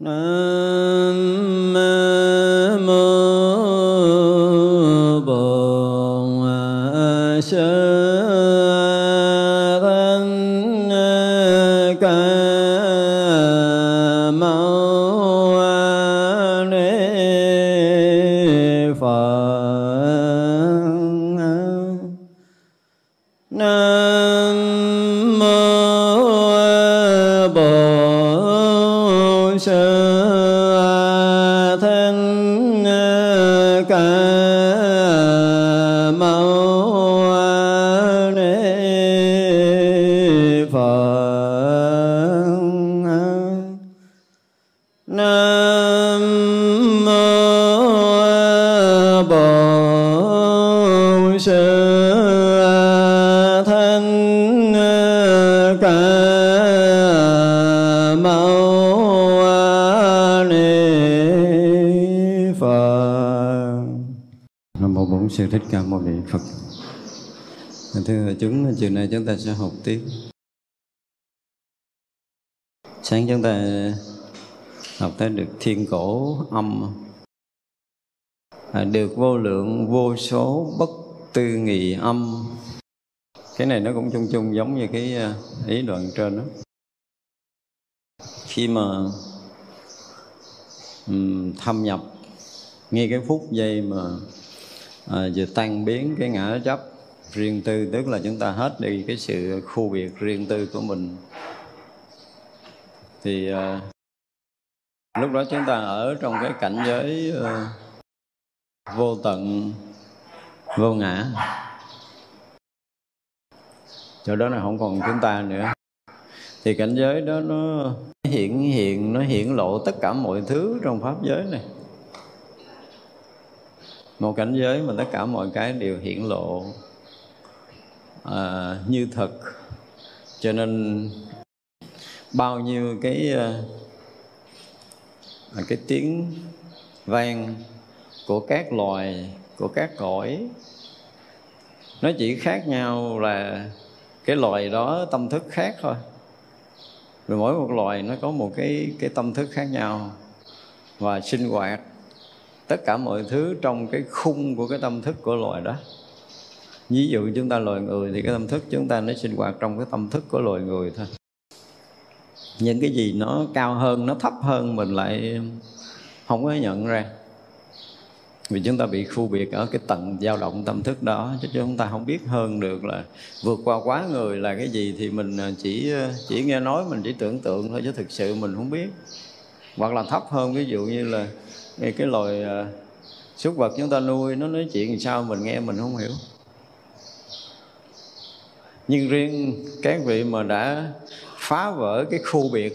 Nam mô Bổn Sư Sư Thích Ca Mâu Ni Phật. Thưa hội chúng, chiều nay chúng ta sẽ học tiếp. Sáng chúng ta học tới được thiên cổ âm, được vô lượng vô số bất tư nghị âm. Cái này nó cũng chung chung giống như cái ý đoạn trên đó. Khi mà thâm nhập ngay cái phút giây mà vừa tan biến cái ngã chấp riêng tư, tức là chúng ta hết đi cái sự khu biệt riêng tư của mình, thì lúc đó chúng ta ở trong cái cảnh giới vô tận vô ngã. Chỗ đó là không còn chúng ta nữa, thì cảnh giới đó nó hiển lộ tất cả mọi thứ trong pháp giới này. Một cảnh giới mà tất cả mọi cái đều hiển lộ như thật. Cho nên bao nhiêu cái tiếng vang của các loài, của các cõi, nó chỉ khác nhau là cái loài đó tâm thức khác thôi. Rồi mỗi một loài nó có một cái tâm thức khác nhau và sinh hoạt tất cả mọi thứ trong cái khung của cái tâm thức của loài đó. Ví dụ chúng ta loài người thì cái tâm thức chúng ta nó sinh hoạt trong cái tâm thức của loài người thôi. Những cái gì nó cao hơn, nó thấp hơn mình lại không có nhận ra, vì chúng ta bị khu biệt ở cái tầng dao động tâm thức đó, chứ chúng ta không biết hơn được là vượt qua quá người là cái gì. Thì mình chỉ nghe nói, mình chỉ tưởng tượng thôi, chứ thực sự mình không biết. Hoặc là thấp hơn, ví dụ như là cái loài súc vật chúng ta nuôi, nó nói chuyện làm sao mình nghe mình không hiểu. Nhưng riêng các vị mà đã phá vỡ cái khu biệt,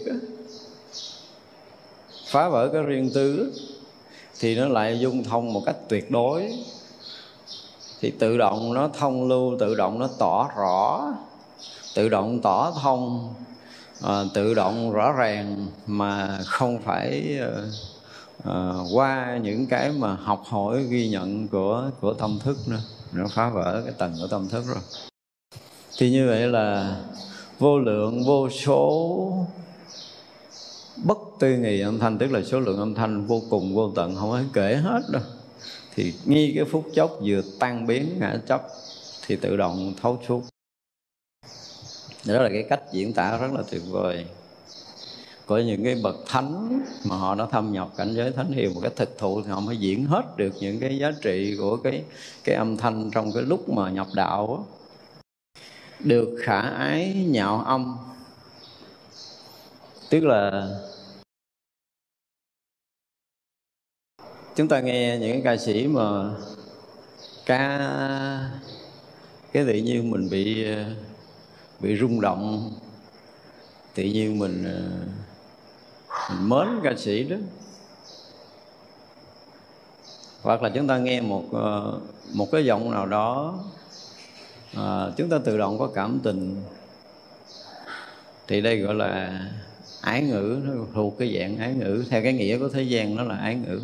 phá vỡ cái riêng tư, thì nó lại dung thông một cách tuyệt đối. Thì tự động nó thông lưu, tự động nó tỏ rõ, tự động tỏ thông, tự động rõ ràng, mà không phải qua những cái mà học hỏi ghi nhận của tâm thức nữa. Nó phá vỡ cái tầng của tâm thức rồi. Thì như vậy là vô lượng vô số bất tư nghị âm thanh, tức là số lượng âm thanh vô cùng vô tận, không phải kể hết đâu. Thì ngay cái phút chốc vừa tan biến ngã chấp thì tự động thấu suốt. Đó là cái cách diễn tả rất là tuyệt vời của những cái bậc thánh mà họ đã thâm nhập cảnh giới thánh hiền một cái thực thụ, thì họ mới diễn hết được những cái giá trị của cái âm thanh trong cái lúc mà nhập đạo đó. Được khả ái nhạo âm, tức là chúng ta nghe những ca sĩ mà ca cái tự nhiên mình bị rung động, tự nhiên mình mến ca sĩ đó. Hoặc là chúng ta nghe một cái giọng nào đó, chúng ta tự động có cảm tình, thì đây gọi là ái ngữ. Nó thuộc cái dạng ái ngữ, theo cái nghĩa của thế gian nó là ái ngữ.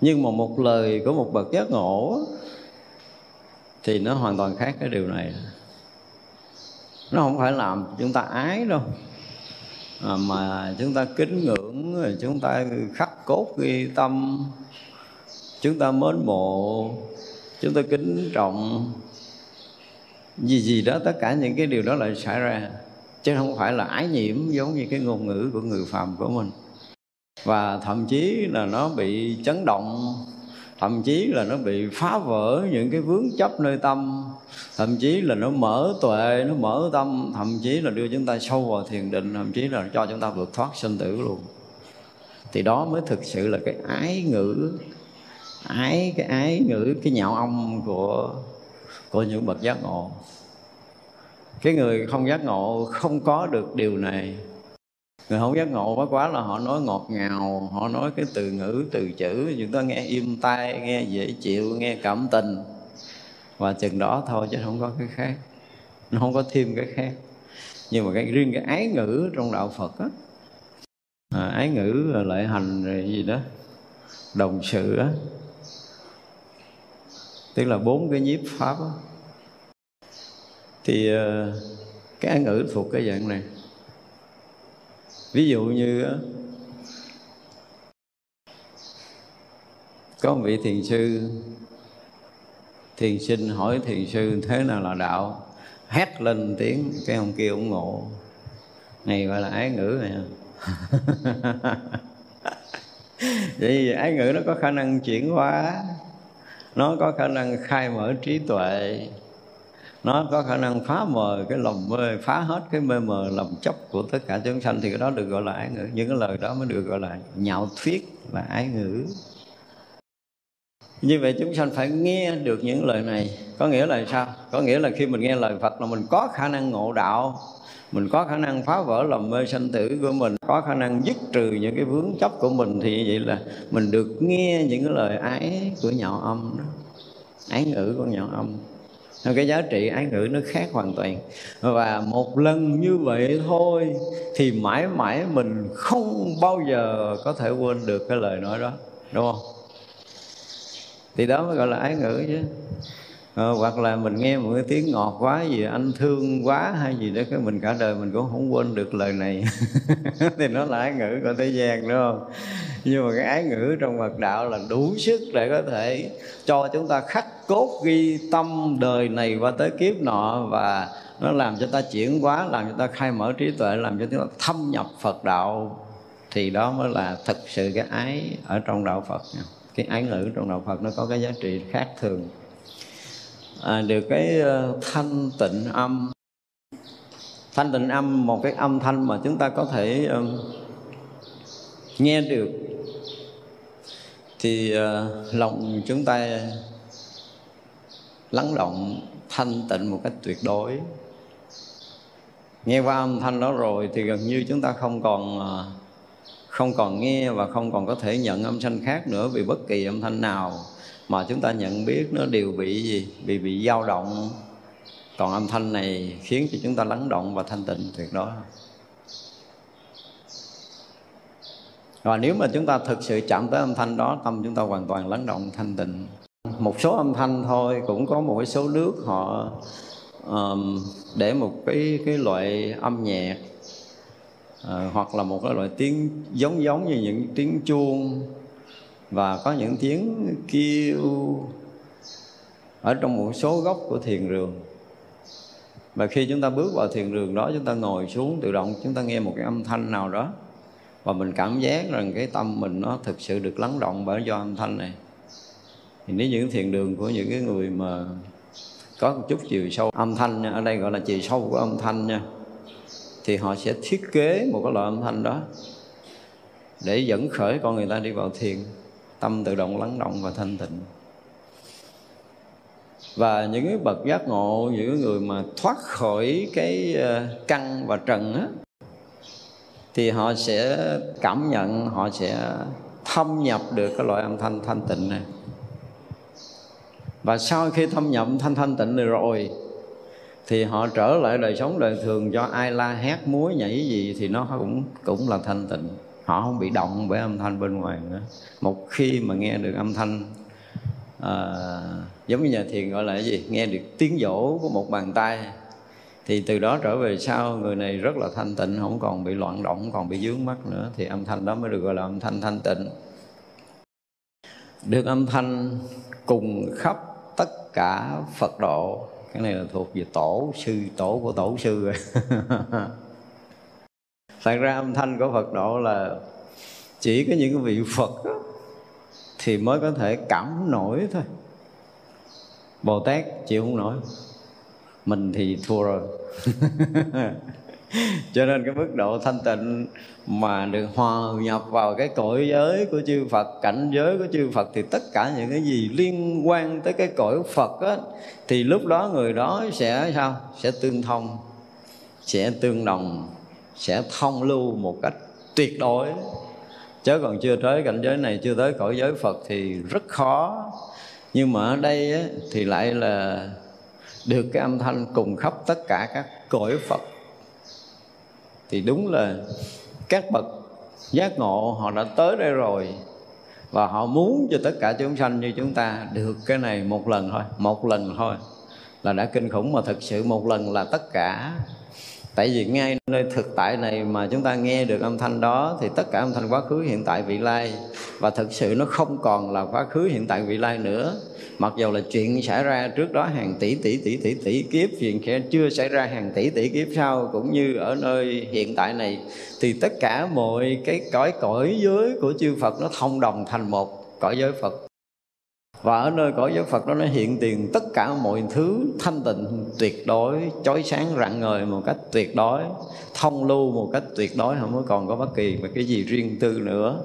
Nhưng mà một lời của một bậc giác ngộ thì nó hoàn toàn khác cái điều này. Nó không phải làm chúng ta ái đâu, mà chúng ta kính ngưỡng, chúng ta khắc cốt ghi tâm, chúng ta mến mộ, chúng ta kính trọng, gì đó, tất cả những cái điều đó lại xảy ra, chứ không phải là ái nhiễm giống như cái ngôn ngữ của người phàm của mình. Và thậm chí là nó bị chấn động, thậm chí là nó bị phá vỡ những cái vướng chấp nơi tâm, thậm chí là nó mở tuệ, nó mở tâm, thậm chí là đưa chúng ta sâu vào thiền định, thậm chí là cho chúng ta vượt thoát sinh tử luôn. Thì đó mới thực sự là cái ái ngữ, cái nhạo âm của những bậc giác ngộ. Cái người không giác ngộ không có được điều này. Người không giác ngộ quá là họ nói ngọt ngào, họ nói cái từ ngữ, từ chữ chúng ta nghe êm tai, nghe dễ chịu, nghe cảm tình, và chừng đó thôi, chứ không có cái khác, nó không có thêm cái khác. Nhưng mà cái riêng cái ái ngữ trong đạo Phật á, ái ngữ lợi hành rồi gì đó, đồng sự á, tức là 4 cái nhiếp pháp á, thì cái ái ngữ thuộc cái dạng này. Ví dụ như có một vị thiền sư, thiền sinh hỏi thiền sư thế nào là đạo, hét lên tiếng, cái ông kia ủng ngộ, này gọi là ái ngữ này. Vậy thì ái ngữ nó có khả năng chuyển hóa, nó có khả năng khai mở trí tuệ, nó có khả năng phá mờ cái lòng mê, phá hết cái mê mờ lòng chấp của tất cả chúng sanh, thì cái đó được gọi là ái ngữ. Những cái lời đó mới được gọi là nhạo thuyết, là ái ngữ. Như vậy chúng sanh phải nghe được những lời này. Có nghĩa là sao? Có nghĩa là khi mình nghe lời Phật là mình có khả năng ngộ đạo, mình có khả năng phá vỡ lòng mê sanh tử của mình, có khả năng dứt trừ những cái vướng chấp của mình. Thì vậy là mình được nghe những cái lời ái của nhạo âm đó, ái ngữ của nhạo âm. Cái giá trị ái ngữ nó khác hoàn toàn. Và một lần như vậy thôi thì mãi mãi mình không bao giờ có thể quên được cái lời nói đó, đúng không? Thì đó mới gọi là ái ngữ chứ. Hoặc là mình nghe một cái tiếng ngọt quá, gì anh thương quá hay gì đó, cái mình cả đời mình cũng không quên được lời này. Thì nó là ái ngữ của thế gian, đúng không? Nhưng mà cái ái ngữ trong Phật đạo là đủ sức để có thể cho chúng ta khắc cốt ghi tâm đời này qua tới kiếp nọ, và nó làm cho ta chuyển hóa, làm cho ta khai mở trí tuệ, làm cho chúng ta thâm nhập Phật đạo. Thì đó mới là thực sự cái ái ở trong đạo Phật. Cái ái ngữ trong đạo Phật nó có cái giá trị khác thường. Được cái thanh tịnh âm. Thanh tịnh âm, một cái âm thanh mà chúng ta có thể nghe được, thì lòng chúng ta lắng động, thanh tịnh một cách tuyệt đối. Nghe qua âm thanh đó rồi thì gần như chúng ta không còn nghe và không còn có thể nhận âm thanh khác nữa, vì bất kỳ âm thanh nào mà chúng ta nhận biết nó đều bị gì? Bị dao động. Còn âm thanh này khiến cho chúng ta lắng động và thanh tịnh tuyệt đối. Và nếu mà chúng ta thực sự chạm tới âm thanh đó, tâm chúng ta hoàn toàn lắng động thanh tịnh. Một số âm thanh thôi, cũng có một cái số nước họ để một cái loại âm nhạc, hoặc là một cái loại tiếng giống như những tiếng chuông, và có những tiếng kêu ở trong một số góc của thiền đường. Và khi chúng ta bước vào thiền đường đó, chúng ta ngồi xuống, tự động chúng ta nghe một cái âm thanh nào đó, và mình cảm giác rằng cái tâm mình nó thực sự được lắng động bởi do âm thanh này. Thì nếu những thiền đường của những cái người mà có một chút chiều sâu âm thanh, ở đây gọi là chiều sâu của âm thanh nha, thì họ sẽ thiết kế một cái loại âm thanh đó để dẫn khởi con người ta đi vào thiền, tâm tự động lắng động và thanh tịnh. Và những cái bậc giác ngộ, những người mà thoát khỏi cái căn và trần á, thì họ sẽ cảm nhận, họ sẽ thâm nhập được cái loại âm thanh thanh tịnh này. Và sau khi thâm nhập thanh tịnh này rồi thì họ trở lại đời sống đời thường, cho ai la hét múa nhảy gì thì nó cũng là thanh tịnh. Họ không bị động bởi âm thanh bên ngoài nữa. Một khi mà nghe được âm thanh, giống như nhà thiền gọi là cái gì? Nghe được tiếng vỗ của một bàn tay, Thì từ đó trở về sau người này rất là thanh tịnh, không còn bị loạn động, không còn bị vướng mắc nữa. Thì âm thanh đó mới được gọi là âm thanh thanh tịnh. Được âm thanh cùng khắp tất cả Phật độ. Cái này là thuộc về tổ sư, tổ của tổ sư rồi. Thật ra âm thanh của Phật độ là chỉ có những vị Phật đó, thì mới có thể cảm nổi thôi. Bồ Tát chịu không nổi, mình thì thua rồi. Cho nên cái mức độ thanh tịnh mà được hòa nhập vào cái cõi giới của chư Phật, cảnh giới của chư Phật, thì tất cả những cái gì liên quan tới cái cõi Phật á, thì lúc đó người đó sẽ sao? Sẽ tương thông, sẽ tương đồng, sẽ thông lưu một cách tuyệt đối. Chứ còn chưa tới cảnh giới này, chưa tới cõi giới Phật thì rất khó. Nhưng mà ở đây á, thì lại là được cái âm thanh cùng khắp tất cả các cõi Phật. Thì đúng là các bậc giác ngộ họ đã tới đây rồi, và họ muốn cho tất cả chúng sanh như chúng ta được cái này một lần thôi. Một lần thôi là đã kinh khủng, mà thực sự một lần là tất cả. Tại vì ngay nơi thực tại này mà chúng ta nghe được âm thanh đó, thì tất cả âm thanh quá khứ, hiện tại, vị lai, và thực sự nó không còn là quá khứ, hiện tại, vị lai nữa. Mặc dù là chuyện xảy ra trước đó hàng tỷ kiếp, chuyện sẽ chưa xảy ra hàng tỷ kiếp sau, cũng như ở nơi hiện tại này, thì tất cả mọi cái cõi giới của chư Phật nó thông đồng thành một cõi giới Phật. Và ở nơi cõi giới Phật đó nó hiện tiền tất cả mọi thứ thanh tịnh tuyệt đối, chói sáng rạng ngời một cách tuyệt đối, thông lưu một cách tuyệt đối, không có còn có bất kỳ một cái gì riêng tư nữa.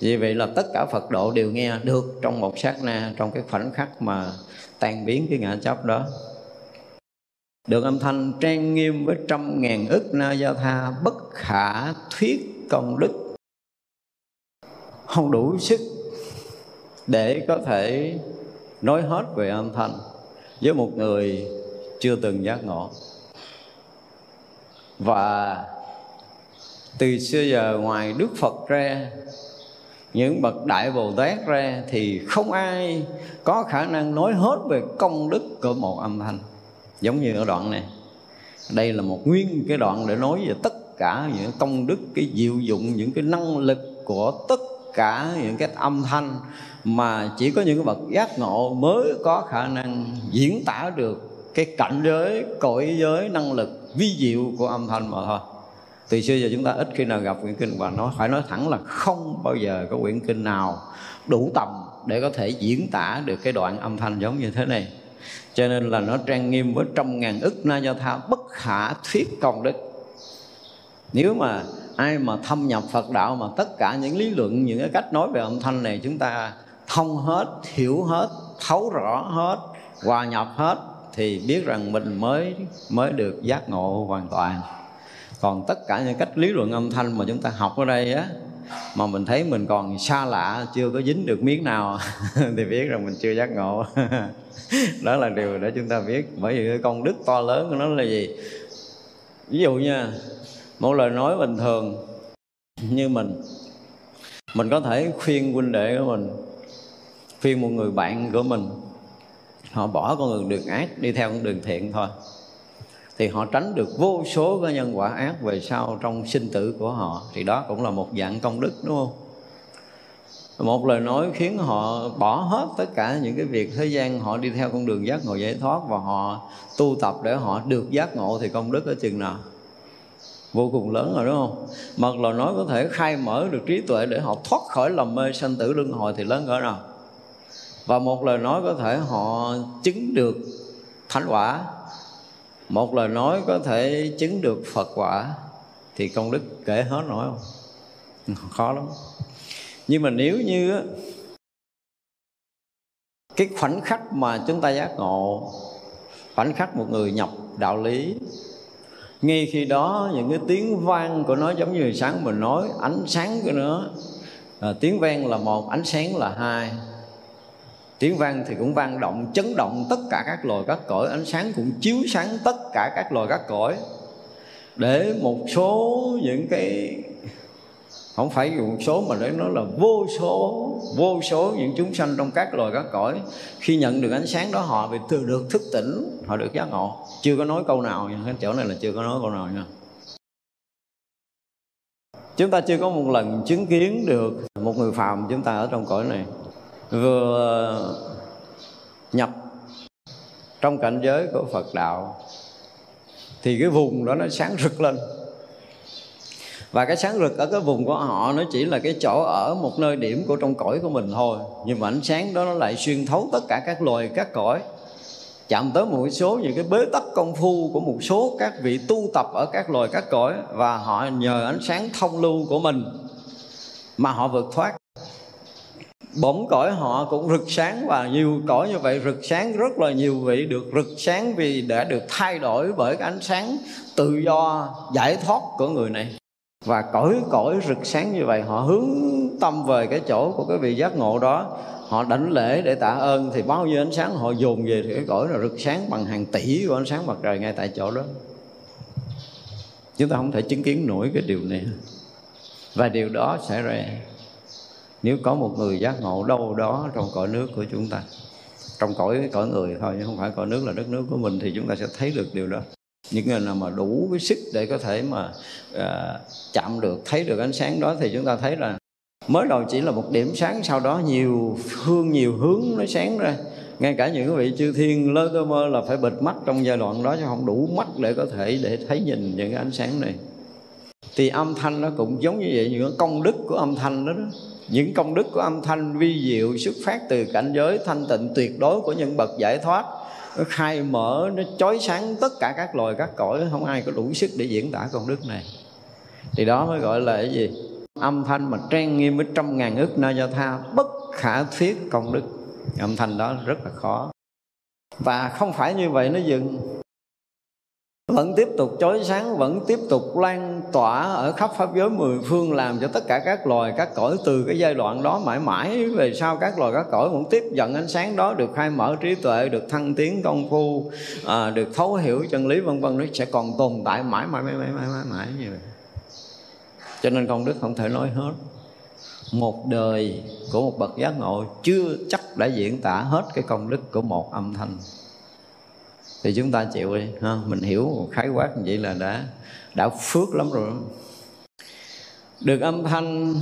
Vì vậy là tất cả Phật độ đều nghe được trong một sát na, trong cái khoảnh khắc mà tan biến cái ngã chấp đó. Được âm thanh trang nghiêm với 100.000 ức na gia tha bất khả thuyết công đức, không đủ sức để có thể nói hết về âm thanh với một người chưa từng giác ngộ. Và từ xưa giờ ngoài Đức Phật ra, những bậc Đại Bồ Tát ra, thì không ai có khả năng nói hết về công đức của một âm thanh. Giống như ở đoạn này, đây là một nguyên cái đoạn để nói về tất cả những công đức, cái diệu dụng, những cái năng lực của tất cả những cái âm thanh mà chỉ có những cái bậc giác ngộ mới có khả năng diễn tả được cái cảnh giới, cõi giới, năng lực vi diệu của âm thanh mà thôi. Từ xưa giờ chúng ta ít khi nào gặp quyển kinh và nó phải nói thẳng là không bao giờ có quyển kinh nào đủ tầm để có thể diễn tả được cái đoạn âm thanh giống như thế này. Cho nên là nó trang nghiêm với 100.000 ức na do tha bất khả thuyết công đức. Nếu mà ai mà thâm nhập Phật đạo mà tất cả những lý luận, những cái cách nói về âm thanh này chúng ta thông hết, hiểu hết, thấu rõ hết, hòa nhập hết, thì biết rằng mình mới được giác ngộ hoàn toàn. Còn tất cả những cách lý luận âm thanh mà chúng ta học ở đây á, mà mình thấy mình còn xa lạ, chưa có dính được miếng nào thì biết rằng mình chưa giác ngộ. Đó là điều để chúng ta biết. Bởi vì cái công đức to lớn của nó là gì? Ví dụ nha, một lời nói bình thường như mình có thể khuyên huynh đệ của mình, khuyên một người bạn của mình, họ bỏ con đường ác đi theo con đường thiện thôi, thì họ tránh được vô số cái nhân quả ác về sau trong sinh tử của họ. Thì đó cũng là một dạng công đức, đúng không? Một lời nói khiến họ bỏ hết tất cả những cái việc thế gian, họ đi theo con đường giác ngộ giải thoát, và họ tu tập để họ được giác ngộ, thì công đức ở chừng nào? Vô cùng lớn rồi, đúng không? Một lời nói có thể khai mở được trí tuệ để họ thoát khỏi lầm mê sanh tử luân hồi, thì lớn cỡ nào? Và một lời nói có thể họ chứng được thánh quả, một lời nói có thể chứng được Phật quả, thì công đức kể hết nổi không? Khó lắm. Nhưng mà nếu như cái khoảnh khắc mà chúng ta giác ngộ, khoảnh khắc một người nhập đạo lý, ngay khi đó những cái tiếng vang của nó giống như sáng mình nói, ánh sáng của nó, tiếng vang là một, ánh sáng là hai. Tiếng vang thì cũng vang động, chấn động tất cả các loài các cõi, ánh sáng cũng chiếu sáng tất cả các loài các cõi. Để một số những cái, không phải một số mà để nói là vô số vô số những chúng sanh trong các loài các cõi. Khi nhận được ánh sáng đó họ bị từ được thức tỉnh, họ được giác ngộ. Chưa có nói câu nào nha, cái chỗ này là chưa có nói câu nào nha. Chúng ta chưa có một lần chứng kiến được một người phàm chúng ta ở trong cõi này vừa nhập trong cảnh giới của Phật đạo thì cái vùng đó nó sáng rực lên. Và cái sáng rực ở cái vùng của họ nó chỉ là cái chỗ ở một nơi điểm của trong cõi của mình thôi. Nhưng mà ánh sáng đó nó lại xuyên thấu tất cả các loài, các cõi, chạm tới một số những cái bế tắc công phu của một số các vị tu tập ở các loài, các cõi. Và họ nhờ ánh sáng thông lưu của mình mà họ vượt thoát. Bỗng cõi họ cũng rực sáng, và nhiều cõi như vậy rực sáng, rất là nhiều vị được rực sáng vì đã được thay đổi bởi cái ánh sáng tự do giải thoát của người này. Và cõi rực sáng như vậy họ hướng tâm về cái chỗ của cái vị giác ngộ đó. Họ đảnh lễ để tạ ơn thì bao nhiêu ánh sáng họ dồn về thì cái cõi là rực sáng bằng hàng tỷ của ánh sáng mặt trời ngay tại chỗ đó. Chúng ta không thể chứng kiến nổi cái điều này. Và điều đó xảy ra nếu có một người giác ngộ đâu đó trong cõi nước của chúng ta. Trong cõi người thôi, chứ không phải cõi nước là đất nước của mình thì chúng ta sẽ thấy được điều đó. Những người nào mà đủ cái sức để có thể mà chạm được, thấy được ánh sáng đó thì chúng ta thấy là mới đầu chỉ là một điểm sáng, sau đó nhiều hướng nó sáng ra. Ngay cả những vị chư thiên lơ cơ mơ là phải bịt mắt trong giai đoạn đó, chứ không đủ mắt để có thể để thấy nhìn những cái ánh sáng này. Thì âm thanh nó cũng giống như vậy, những công đức của âm thanh đó, những công đức của âm thanh vi diệu xuất phát từ cảnh giới thanh tịnh tuyệt đối của nhân bậc giải thoát. Nó khai mở, nó chói sáng tất cả các loài các cõi, không ai có đủ sức để diễn tả công đức này. Thì đó mới gọi là cái gì? Âm thanh mà trang nghiêm với 100.000 ức na do tha, bất khả thuyết công đức. Âm thanh đó rất là khó. Và không phải như vậy nó dừng, vẫn tiếp tục chói sáng, vẫn tiếp tục lan tỏa ở khắp pháp giới mười phương, làm cho tất cả các loài các cõi từ cái giai đoạn đó mãi mãi về sau các loài các cõi cũng tiếp nhận ánh sáng đó, được khai mở trí tuệ, được thăng tiến công phu, được thấu hiểu chân lý vân vân, nó sẽ còn tồn tại mãi mãi như vậy. Cho nên công đức không thể nói hết. Một đời của một bậc giác ngộ chưa chắc đã diễn tả hết cái công đức của một âm thanh. Thì chúng ta chịu đi ha, mình hiểu khái quát như vậy là đã phước lắm rồi. Được âm thanh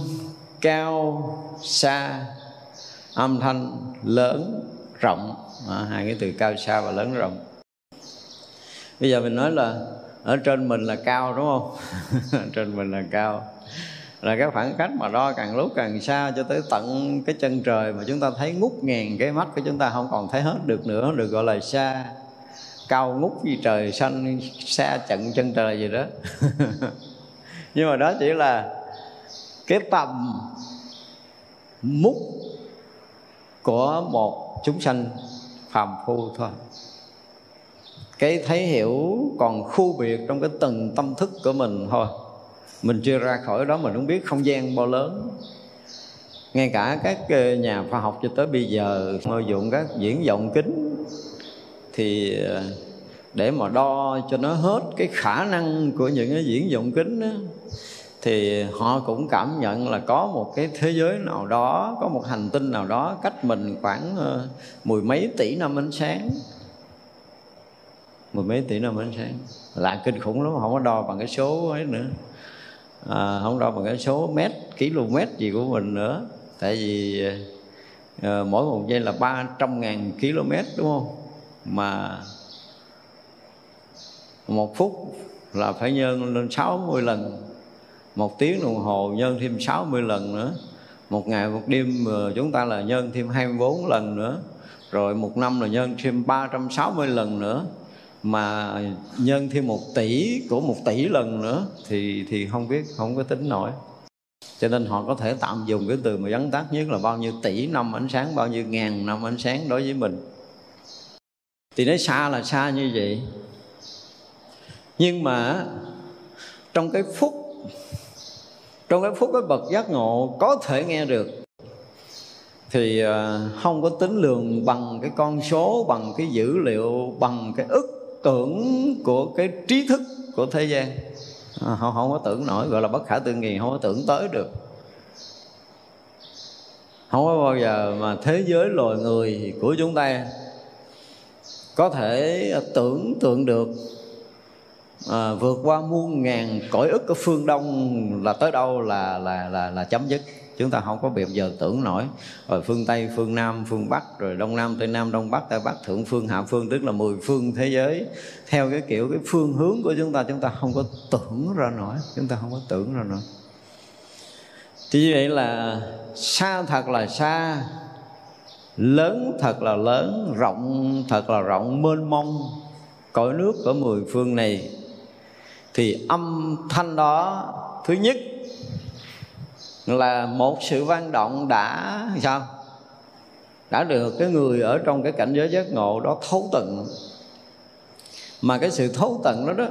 cao xa, âm thanh lớn rộng, hai cái từ cao xa và lớn rộng. Bây giờ mình nói là ở trên mình là cao, đúng không? Trên mình là cao, là cái khoảng cách mà đo càng lúc càng xa cho tới tận cái chân trời mà chúng ta thấy ngút ngàn cái mắt của chúng ta không còn thấy hết được nữa, được gọi là xa. Cao ngút như trời xanh, xa chận chân trời gì đó. Nhưng mà đó chỉ là cái tầm mút của một chúng sanh phàm phu thôi. Cái thấy hiểu còn khu biệt trong cái từng tâm thức của mình thôi. Mình chưa ra khỏi đó mình không biết không gian bao lớn. Ngay cả các nhà khoa học cho tới bây giờ sử dụng các viễn vọng kính thì để mà đo cho nó hết cái khả năng của những cái viễn vọng kính đó, thì họ cũng cảm nhận là có một cái thế giới nào đó, có một hành tinh nào đó cách mình khoảng mười mấy tỷ năm ánh sáng. Mười mấy tỷ năm ánh sáng là kinh khủng lắm, không có đo bằng cái số ấy nữa, không đo bằng cái số mét, km gì của mình nữa. Tại vì mỗi một giây là 300.000 km, đúng không? Mà một phút là phải nhân lên 60 lần, một tiếng đồng hồ nhân thêm 60 lần nữa, một ngày một đêm chúng ta là nhân thêm 24 lần nữa, rồi một năm là nhân thêm 360 lần nữa, mà nhân thêm 1 tỷ của 1 tỷ lần nữa thì không biết, không có tính nổi. Cho nên họ có thể tạm dùng cái từ mà vắn tắt nhất là bao nhiêu tỷ năm ánh sáng, bao nhiêu ngàn năm ánh sáng đối với mình. Thì nói xa là xa như vậy. Nhưng mà trong cái phút cái bậc giác ngộ có thể nghe được thì không có tính lường bằng cái con số, bằng cái dữ liệu, bằng cái ức tưởng của cái trí thức của thế gian. Họ không có tưởng nổi, gọi là bất khả tư nghị, không có tưởng tới được. Không có bao giờ mà thế giới loài người của chúng ta có thể tưởng tượng được vượt qua muôn ngàn cõi ức ở phương Đông là tới đâu là chấm dứt. Chúng ta không có bao giờ tưởng nổi. Rồi phương Tây, phương Nam, phương Bắc, rồi Đông Nam, Tây Nam, Đông Bắc, Tây Bắc, Thượng Phương, Hạ Phương, tức là 10 phương thế giới. Theo cái kiểu cái phương hướng của chúng ta không có tưởng ra nổi. Chúng ta không có tưởng ra nổi. Thì như vậy là xa thật là xa, lớn thật là lớn, rộng thật là rộng, mênh mông cõi nước ở 10 phương này. Thì âm thanh đó, thứ nhất là một sự vang động đã sao? Đã được cái người ở trong cái cảnh giới giác ngộ đó thấu tận. Mà cái sự thấu tận đó đó,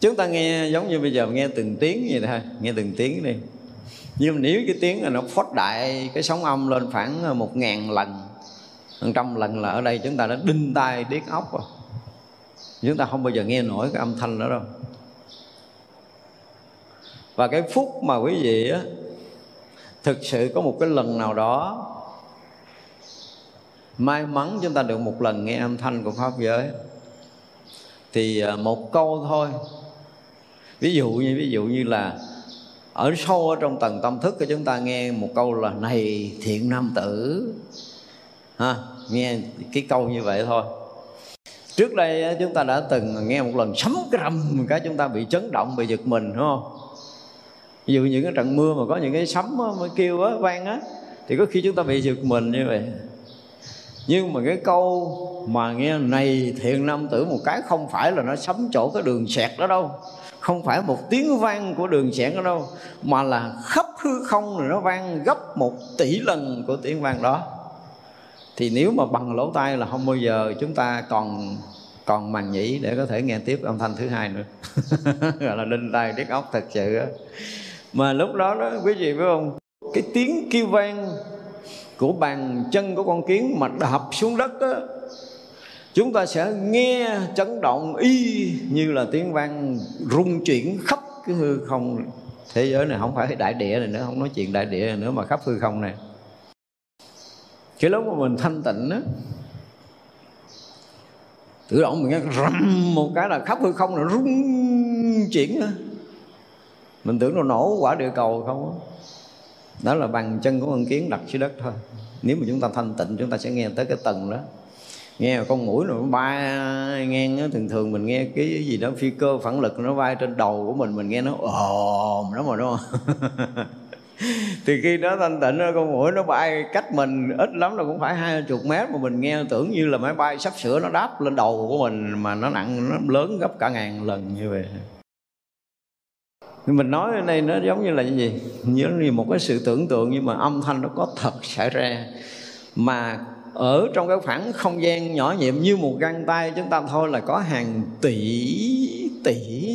chúng ta nghe giống như bây giờ nghe từng tiếng vậy thôi, nghe từng tiếng đi. Nhưng mà nếu cái tiếng là nó phót đại cái sóng âm lên khoảng 1000 lần, 100 lần là ở đây chúng ta đã đinh tai điếc óc rồi. Chúng ta không bao giờ nghe nổi cái âm thanh đó đâu. Và cái phút mà quý vị á, thực sự có một cái lần nào đó may mắn chúng ta được một lần nghe âm thanh của Pháp giới, thì một câu thôi, ví dụ như là ở sâu ở trong tầng tâm thức của chúng ta nghe một câu là này thiện nam tử ha, nghe cái câu như vậy thôi. Trước đây chúng ta đã từng nghe một lần sấm cái rầm, cái chúng ta bị chấn động, bị giật mình, đúng không? Ví dụ những cái trận mưa mà có những cái sấm mới kêu á, vang á, thì có khi chúng ta bị giật mình như vậy. Nhưng mà cái câu mà nghe này thiện nam tử một cái, không phải là nó sấm chỗ cái đường sẹt đó đâu, không phải một tiếng vang của đường sẹt đó đâu, mà là khắp hư không rồi, nó vang gấp 1 tỷ lần của tiếng vang đó. Thì nếu mà bằng lỗ tai là không bao giờ chúng ta còn màng nhĩ để có thể nghe tiếp âm thanh thứ hai nữa. Gọi là đinh tai điếc óc thật sự á. Mà lúc đó đó quý vị biết không, cái tiếng kêu vang của bàn chân của con kiến mà đạp xuống đất á, chúng ta sẽ nghe chấn động y như là tiếng vang rung chuyển khắp cái hư không thế giới này. Không phải đại địa này nữa, không nói chuyện đại địa này nữa, mà khắp hư không này. Cái lúc mà mình thanh tịnh á, tự động mình nghe rầm một cái là khắp hư không là rung chuyển á. Mình tưởng nó nổ quả địa cầu không á. Đó là bàn chân của con kiến đặt dưới đất thôi. Nếu mà chúng ta thanh tịnh, chúng ta sẽ nghe tới cái tầng đó. Nghe con mũi nó bay ngang á, thường mình nghe cái gì đó phi cơ phản lực nó bay trên đầu của mình nghe nó ồm đó mà, đúng không? Thì khi đó thanh tịnh, con mũi nó bay cách mình ít lắm là cũng phải 20 mét, mà mình nghe tưởng như là máy bay sắp sửa nó đáp lên đầu của mình, mà nó nặng, nó lớn gấp cả ngàn lần như vậy. Mình nói ở đây nó giống như là cái gì? Giống như một cái sự tưởng tượng, nhưng mà âm thanh nó có thật xảy ra. Mà ở trong cái khoảng không gian nhỏ nhiệm như một gang tay chúng ta thôi là có hàng tỷ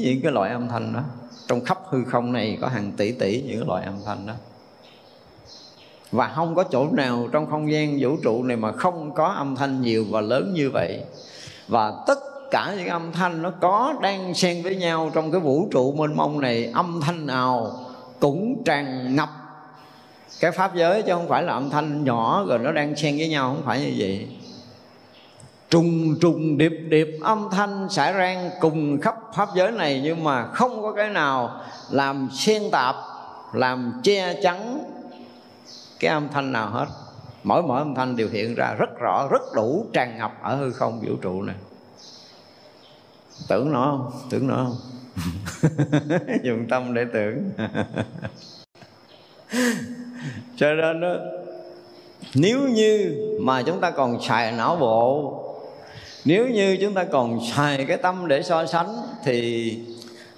những cái loại âm thanh đó. Trong khắp hư không này có hàng tỷ những cái loại âm thanh đó. Và không có chỗ nào trong không gian vũ trụ này mà không có âm thanh nhiều và lớn như vậy. Và tất cả những âm thanh nó có đang xen với nhau trong cái vũ trụ mênh mông này. Âm thanh nào cũng tràn ngập cái pháp giới, chứ không phải là âm thanh nhỏ rồi nó đang xen với nhau, không phải như vậy. Trùng trùng điệp điệp âm thanh xảy ra cùng khắp pháp giới này, nhưng mà không có cái nào làm xen tạp, làm che chắn cái âm thanh nào hết. Mỗi âm thanh đều hiện ra rất rõ, rất đủ, tràn ngập ở hư không vũ trụ này. Tưởng nổi không? Tưởng nổi không? Dùng tâm để tưởng. Cho nên đó, nếu như mà chúng ta còn xài não bộ, nếu như chúng ta còn xài cái tâm để so sánh, thì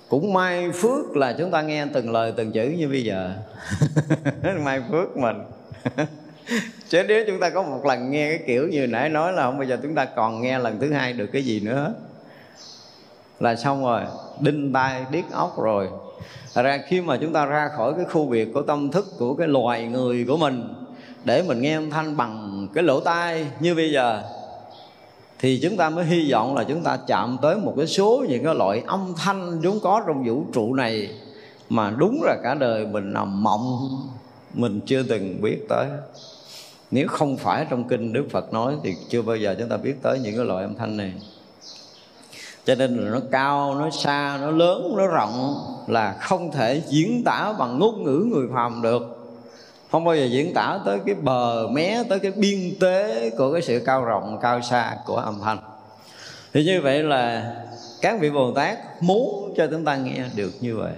cũng may phước là chúng ta nghe từng lời từng chữ như bây giờ. May phước mình. Chứ nếu chúng ta có một lần nghe cái kiểu như nãy nói là không, bây giờ chúng ta còn nghe lần thứ hai được cái gì nữa là xong rồi, đinh tai điếc óc rồi. Thật ra khi mà chúng ta ra khỏi cái khu biệt của tâm thức của cái loài người của mình để mình nghe âm thanh bằng cái lỗ tai như bây giờ, thì chúng ta mới hy vọng là chúng ta chạm tới một cái số những cái loại âm thanh vốn có trong vũ trụ này, mà đúng là cả đời mình nằm mộng mình chưa từng biết tới. Nếu không phải trong kinh Đức Phật nói thì chưa bao giờ chúng ta biết tới những cái loại âm thanh này. Cho nên là nó cao, nó xa, nó lớn, nó rộng là không thể diễn tả bằng ngôn ngữ người phàm được. Không bao giờ diễn tả tới cái bờ mé, tới cái biên tế của cái sự cao rộng, cao xa của âm thanh. Thì như vậy là các vị Bồ Tát muốn cho chúng ta nghe được như vậy.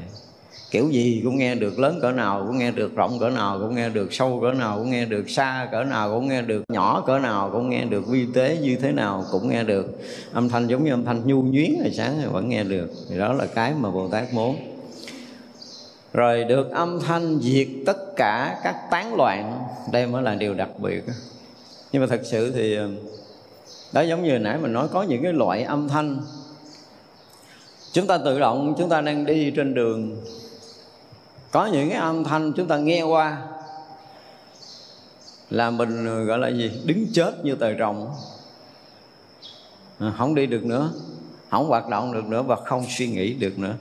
Kiểu gì cũng nghe được, lớn cỡ nào cũng nghe được, rộng cỡ nào cũng nghe được, sâu cỡ nào cũng nghe được, xa cỡ nào cũng nghe được, nhỏ cỡ nào cũng nghe được, vi tế như thế nào cũng nghe được. Âm thanh giống như âm thanh nhu nhuyến hồi sáng thì vẫn nghe được. Thì đó là cái mà Bồ Tát muốn. Rồi được âm thanh diệt tất cả các tán loạn, đây mới là điều đặc biệt. Nhưng mà thật sự thì đó, giống như nãy mình nói, có những cái loại âm thanh chúng ta tự động, chúng ta đang đi trên đường, có những cái âm thanh chúng ta nghe qua là mình gọi là gì? Đứng chết như tờ rồng, không đi được nữa, không hoạt động được nữa và không suy nghĩ được nữa.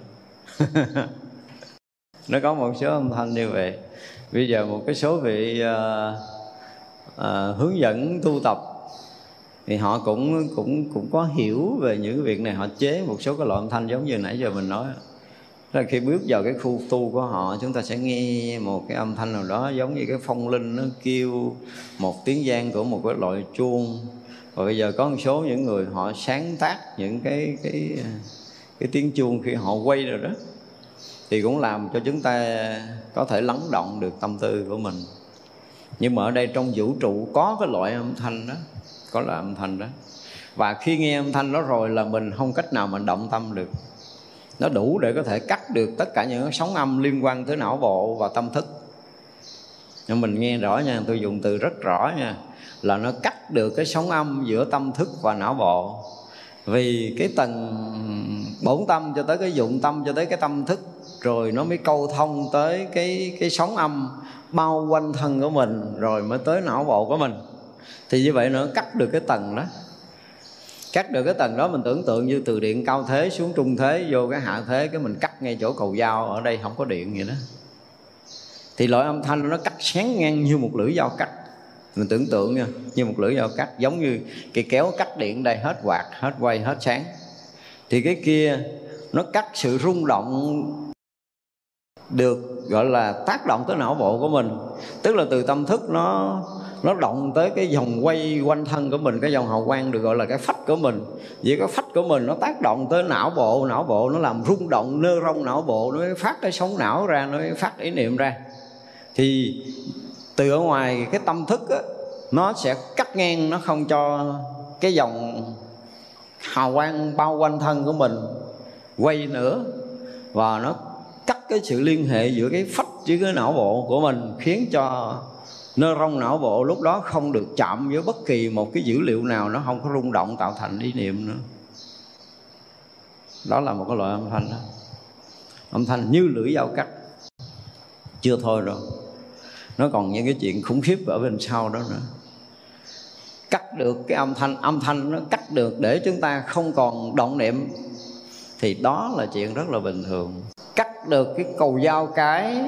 Nó có một số âm thanh như vậy. Bây giờ một cái số vị hướng dẫn tu tập thì họ cũng có hiểu về những cái việc này, họ chế một số cái loại âm thanh giống như nãy giờ mình nói. Là khi bước vào cái khu tu của họ, chúng ta sẽ nghe một cái âm thanh nào đó giống như cái phong linh nó kêu một tiếng vang của một cái loại chuông. Và bây giờ có một số những người họ sáng tác những cái tiếng chuông khi họ quay rồi đó, thì cũng làm cho chúng ta có thể lắng động được tâm tư của mình. Nhưng mà ở đây trong vũ trụ có cái loại âm thanh đó, có loại âm thanh đó. Và khi nghe âm thanh đó rồi là mình không cách nào mình động tâm được. Nó đủ để có thể cắt được tất cả những sóng âm liên quan tới não bộ và tâm thức. Nhưng mình nghe rõ nha, tôi dùng từ rất rõ nha, là nó cắt được cái sóng âm giữa tâm thức và não bộ. Vì cái tầng bổn tâm cho tới cái dụng tâm cho tới cái tâm thức, rồi nó mới câu thông tới cái sóng âm bao quanh thân của mình, rồi mới tới não bộ của mình. Thì như vậy nó cắt được cái tầng đó. Cắt được cái tầng đó, mình tưởng tượng như từ điện cao thế xuống trung thế, vô cái hạ thế, cái mình cắt ngay chỗ cầu dao, ở đây không có điện vậy đó. Thì loại âm thanh nó cắt sáng ngang như một lưỡi dao cắt. Mình tưởng tượng nha, như một lưỡi dao cắt, giống như cái kéo cắt điện đây, hết quạt, hết quay, hết sáng. Thì cái kia nó cắt sự rung động được, gọi là tác động tới não bộ của mình. Tức là từ tâm thức nó động tới cái vòng quay quanh thân của mình, cái vòng hào quang được gọi là cái phách của mình. Vì cái phách của mình nó tác động tới não bộ nó làm rung động nơ rong não bộ, nó phát cái sóng não ra, nó phát ý niệm ra. Thì từ ở ngoài cái tâm thức á, nó sẽ cắt ngang, nó không cho cái dòng hào quang bao quanh thân của mình quay nữa, và nó cắt cái sự liên hệ giữa cái phách với cái não bộ của mình, khiến cho nơ rong não bộ lúc đó không được chạm với bất kỳ một cái dữ liệu nào, nó không có rung động tạo thành ý niệm nữa. Đó là một cái loại âm thanh đó. Âm thanh như lưỡi dao cắt. Chưa thôi rồi, nó còn những cái chuyện khủng khiếp ở bên sau đó nữa. Cắt được cái âm thanh nó cắt được để chúng ta không còn động niệm, thì đó là chuyện rất là bình thường. Cắt được cái cầu dao cái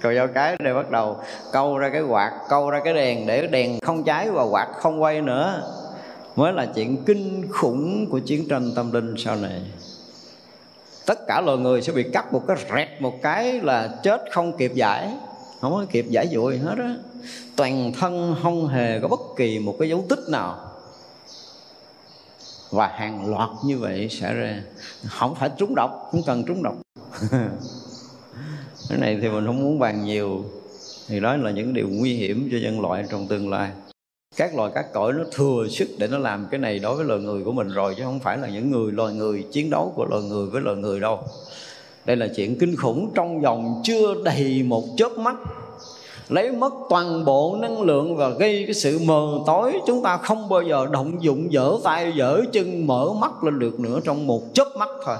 cầu dao cái để bắt đầu câu ra cái quạt, câu ra cái đèn, để đèn không cháy và quạt không quay nữa, mới là chuyện kinh khủng của chiến tranh tâm linh sau này. Tất cả loài người sẽ bị cắt một cái rẹt một cái là chết không kịp giải, không có kịp giải dụi hết á. Toàn thân không hề có bất kỳ một cái dấu tích nào. Và hàng loạt như vậy xảy ra. Không phải trúng độc, không cần trúng độc. Cái này thì mình không muốn bàn nhiều. Thì đó là những điều nguy hiểm cho nhân loại trong tương lai. Các loài các cõi nó thừa sức để nó làm cái này đối với loài người của mình rồi, chứ không phải là những loài người chiến đấu của loài người với loài người đâu. Đây là chuyện kinh khủng, trong vòng chưa đầy một chớp mắt lấy mất toàn bộ năng lượng và gây cái sự mờ tối. Chúng ta không bao giờ động dụng dở tay dở chân mở mắt lên được nữa, trong một chớp mắt thôi.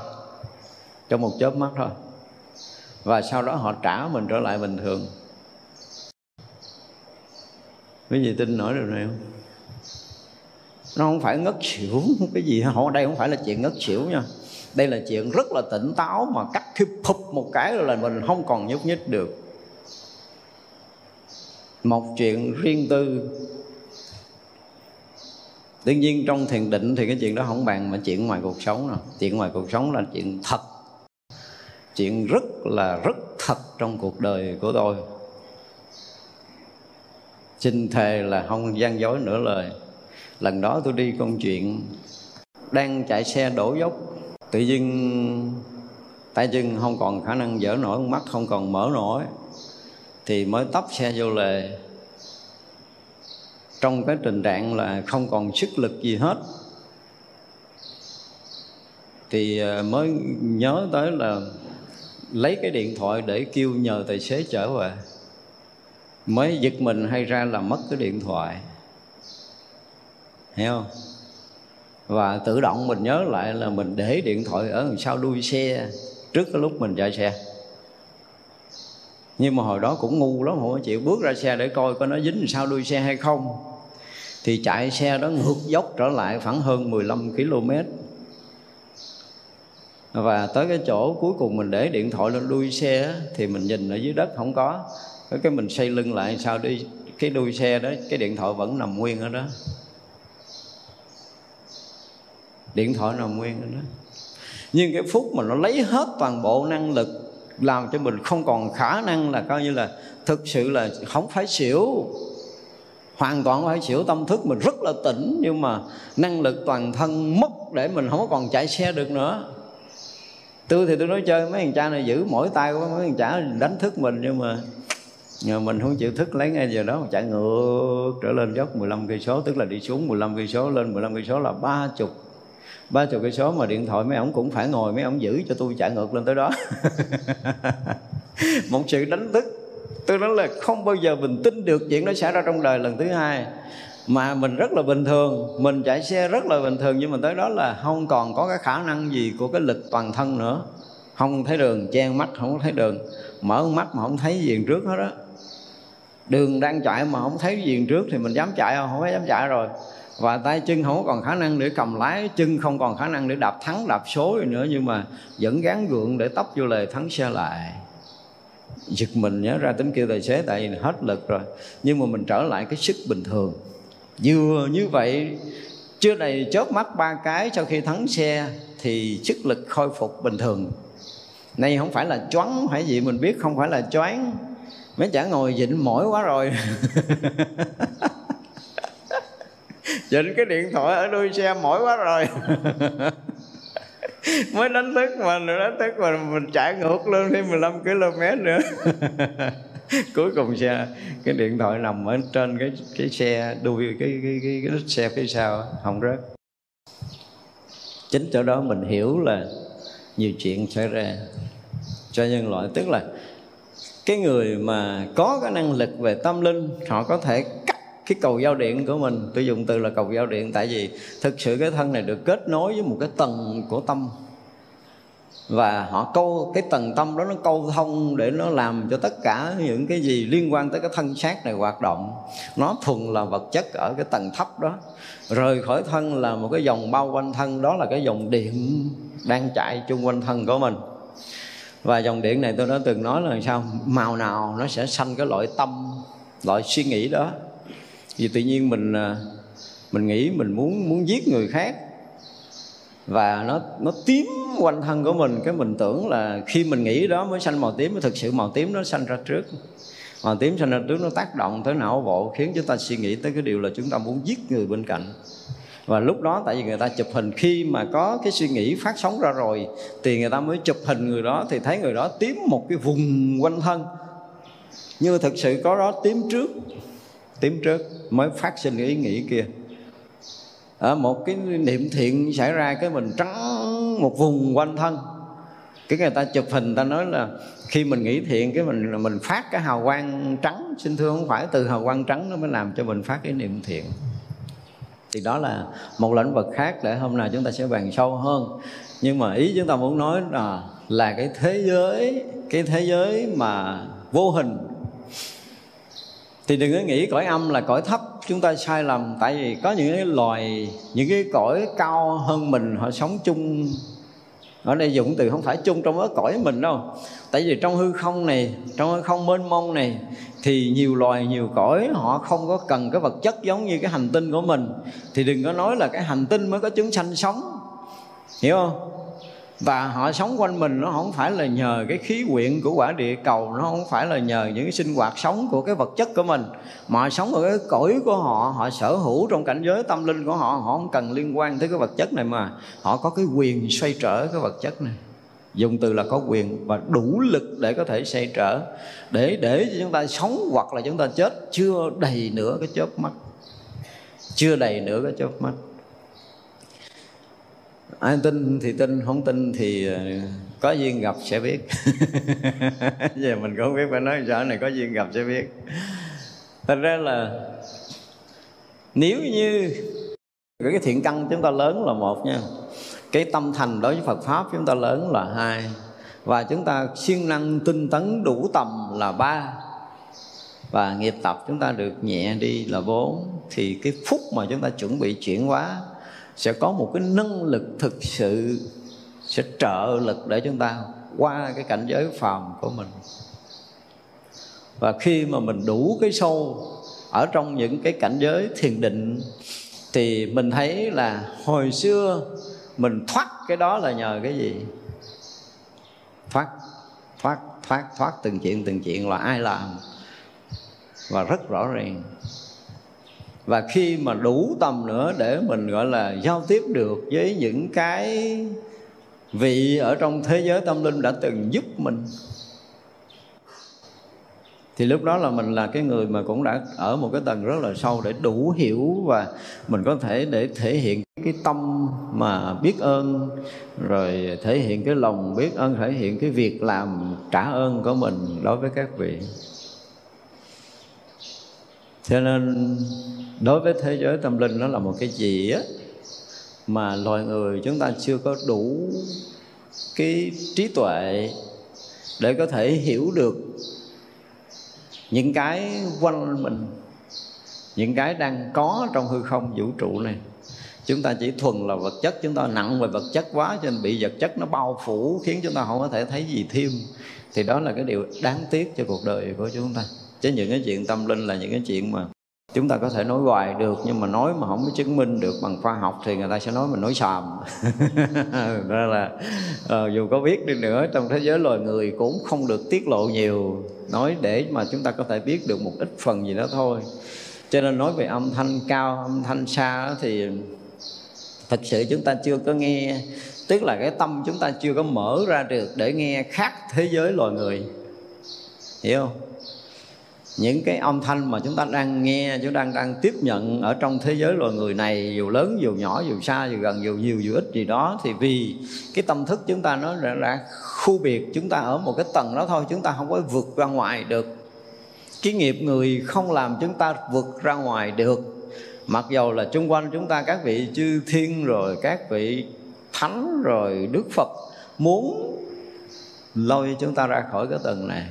Trong một chớp mắt thôi. Và sau đó họ trả mình trở lại bình thường. Quý vị tin nổi điều này không? Nó không phải ngất xỉu cái gì hả? Đây không phải là chuyện ngất xỉu nha. Đây là chuyện rất là tỉnh táo, mà cắt khi phụp một cái là mình không còn nhúc nhích được. một chuyện riêng tư. Đương nhiên trong thiền định thì cái chuyện đó không bàn, mà chuyện ngoài cuộc sống nào. Chuyện ngoài cuộc sống là chuyện thật, chuyện rất thật trong cuộc đời của tôi. Xin thề là không gian dối nửa lời. Lần đó tôi đi công chuyện, đang chạy xe đổ dốc, tự nhiên tay chân không còn khả năng dở nổi, mắt không còn mở nổi, thì mới tấp xe vô lề. Trong cái tình trạng là không còn sức lực gì hết, thì mới nhớ tới là lấy cái điện thoại để kêu nhờ tài xế trở về. Mới giật mình hay ra là mất cái điện thoại, hiểu không? Và tự động mình nhớ lại là mình để điện thoại ở đằng sau đuôi xe trước cái lúc mình chạy xe. Nhưng mà hồi đó cũng ngu lắm, không chịu bước ra xe để coi nó dính sau đuôi xe hay không. Thì chạy xe đó ngược dốc trở lại khoảng hơn 15 km. Và tới cái chỗ cuối cùng mình để điện thoại lên đuôi xe thì mình nhìn ở dưới đất không có. Cái mình xoay lưng lại sao đi, cái đuôi xe đó, cái điện thoại vẫn nằm nguyên ở đó. Điện thoại nằm nguyên ở đó. Nhưng cái phút mà nó lấy hết toàn bộ năng lực, làm cho mình không còn khả năng, là coi như là thực sự là không phải xỉu, hoàn toàn không phải xỉu. Tâm thức mình rất là tỉnh, nhưng mà năng lực toàn thân mất để mình không còn chạy xe được nữa. Tôi thì tôi nói chơi mấy thằng cha này giữ mỗi tay của mấy thằng cha đánh thức mình, nhưng mà mình không chịu thức, lấy ngay giờ đó mà chạy ngược trở lên dốc 15 cây số, tức là đi xuống 15 cây số, lên 15 cây số là 30 cây số, mà điện thoại mấy ổng cũng phải ngồi, mấy ổng giữ cho tôi chạy ngược lên tới đó. Một sự đánh thức, tôi nói là không bao giờ mình tin được chuyện đó xảy ra trong đời lần thứ hai. Mà mình rất là bình thường, mình chạy xe rất là bình thường, nhưng mà tới đó là không còn có cái khả năng gì của cái lực toàn thân nữa. Không thấy đường, che mắt không thấy đường, mở mắt mà không thấy gì trước hết á. Đường đang chạy mà không thấy gì trước thì mình dám chạy không? Không dám chạy rồi. Và tay chân không còn khả năng để cầm lái, chân không còn khả năng để đạp thắng, đạp số gì nữa, nhưng mà vẫn gắng gượng để tấp vô lề thắng xe lại. Giật mình nhớ ra tính kêu tài xế, tại vì hết lực rồi. Nhưng mà mình trở lại cái sức bình thường. Vừa như vậy, chưa đầy chớp mắt 3 cái sau khi thắng xe thì sức lực khôi phục bình thường. Này không phải là choáng hay gì, mình biết không phải là choáng. Mấy chả ngồi dịnh mỏi quá rồi. Dịnh cái điện thoại ở đuôi xe mỏi quá rồi. Mới đánh thức mình, rồi đánh thức mình chạy ngược lên thêm 15 km nữa. Cuối cùng xe, cái điện thoại nằm ở trên cái xe đuôi, cái xe phía sau không rớt. Chính chỗ đó mình hiểu là nhiều chuyện xảy ra cho nhân loại. Tức là cái người mà có cái năng lực về tâm linh, họ có thể cắt cái cầu giao điện của mình. Tôi dùng từ là cầu giao điện, tại vì thực sự cái thân này được kết nối với một cái tầng của tâm, và họ câu cái tầng tâm đó, nó câu thông để nó làm cho tất cả những cái gì liên quan tới cái thân xác này hoạt động. Nó thuần là vật chất ở cái tầng thấp đó, rời khỏi thân là một cái dòng bao quanh thân, đó là cái dòng điện đang chạy chung quanh thân của mình. Và dòng điện này tôi đã từng nói là sao màu nào nó sẽ sanh cái loại tâm, loại suy nghĩ đó. Vì tự nhiên mình nghĩ mình muốn giết người khác, và nó tím quanh thân của mình. Cái mình tưởng là khi mình nghĩ đó mới sanh màu tím. Thực sự màu tím nó sanh ra trước. Màu tím sanh ra trước, nó tác động tới não bộ, khiến chúng ta suy nghĩ tới cái điều là chúng ta muốn giết người bên cạnh. Và lúc đó tại vì người ta chụp hình, khi mà có cái suy nghĩ phát sóng ra rồi thì người ta mới chụp hình người đó, thì thấy người đó tím một cái vùng quanh thân. Nhưng mà thực sự có đó tím trước mới phát sinh cái ý nghĩ kia. Ở một cái niệm thiện xảy ra, cái mình trắng một vùng quanh thân. Cái người ta chụp hình, ta nói là khi mình nghĩ thiện, cái mình phát cái hào quang trắng. Xin thưa, không phải từ hào quang trắng nó mới làm cho mình phát cái niệm thiện. Thì đó là một lĩnh vực khác, để hôm nay chúng ta sẽ bàn sâu hơn. Nhưng mà ý chúng ta muốn nói là cái thế giới mà vô hình, thì đừng có nghĩ cõi âm là cõi thấp. Chúng ta sai lầm, tại vì có những cái loài, những cái cõi cao hơn mình, họ sống chung Ở đây dùng từ không phải chung trong ớt cõi mình đâu. Tại vì trong hư không này, trong hư không mênh mông này, thì nhiều loài, nhiều cõi họ không có cần cái vật chất giống như cái hành tinh của mình. Thì đừng có nói là cái hành tinh mới có chúng sanh sống, hiểu không? Và họ sống quanh mình nó không phải là nhờ cái khí quyện của quả địa cầu, nó không phải là nhờ những cái sinh hoạt sống của cái vật chất của mình, mà họ sống ở cái cõi của họ, họ sở hữu trong cảnh giới tâm linh của họ, họ không cần liên quan tới cái vật chất này mà họ có cái quyền xoay trở cái vật chất này. Dùng từ là có quyền và đủ lực để có thể xoay trở, để chúng ta sống hoặc là chúng ta chết chưa đầy nửa cái chớp mắt. Chưa đầy nửa cái chớp mắt. Ai tin thì tin, không tin thì có duyên gặp sẽ biết. Giờ mình cũng không biết phải nói sợ này, có duyên gặp sẽ biết. Thật ra là nếu như cái thiện căn chúng ta lớn là một nha, cái tâm thành đối với Phật Pháp chúng ta lớn là hai, và chúng ta siêng năng tinh tấn đủ tầm là ba, và nghiệp tập chúng ta được nhẹ đi là bốn. Thì cái phút mà chúng ta chuẩn bị chuyển hóa sẽ có một cái năng lực thực sự sẽ trợ lực để chúng ta qua cái cảnh giới phàm của mình. Và khi mà mình đủ cái sâu ở trong những cái cảnh giới thiền định thì mình thấy là hồi xưa mình thoát cái đó là nhờ cái gì? Thoát từng chuyện là ai làm, và rất rõ ràng. Và khi mà đủ tầm nữa để mình gọi là giao tiếp được với những cái vị ở trong thế giới tâm linh đã từng giúp mình, thì lúc đó là mình là cái người mà cũng đã ở một cái tầng rất là sâu để đủ hiểu, và mình có thể để thể hiện cái tâm mà biết ơn, rồi thể hiện cái lòng biết ơn, thể hiện cái việc làm trả ơn của mình đối với các vị. Cho nên đối với thế giới tâm linh nó là một cái gì á mà loài người chúng ta chưa có đủ cái trí tuệ để có thể hiểu được những cái quanh mình, những cái đang có trong hư không vũ trụ này. Chúng ta chỉ thuần là vật chất, chúng ta nặng về vật chất quá cho nên bị vật chất nó bao phủ khiến chúng ta không có thể thấy gì thêm. Thì đó là cái điều đáng tiếc cho cuộc đời của chúng ta. Chứ những cái chuyện tâm linh là những cái chuyện mà chúng ta có thể nói hoài được, nhưng mà nói mà không có chứng minh được bằng khoa học thì người ta sẽ nói mình nói xàm. Đó là dù có biết đi nữa, trong thế giới loài người cũng không được tiết lộ nhiều, nói để mà chúng ta có thể biết được một ít phần gì đó thôi. Cho nên nói về âm thanh cao, âm thanh xa thì thật sự chúng ta chưa có nghe, tức là cái tâm chúng ta chưa có mở ra được để nghe khác thế giới loài người, hiểu không? Những cái âm thanh mà chúng ta đang nghe, chúng ta đang tiếp nhận ở trong thế giới loài người này, dù lớn, dù nhỏ, dù xa, dù gần, dù nhiều, dù ít gì đó, thì vì cái tâm thức chúng ta nó đã khu biệt chúng ta ở một cái tầng đó thôi, chúng ta không có vượt ra ngoài được. Cái nghiệp người không làm chúng ta vượt ra ngoài được. Mặc dầu là chung quanh chúng ta các vị chư thiên rồi, các vị thánh rồi, Đức Phật muốn lôi chúng ta ra khỏi cái tầng này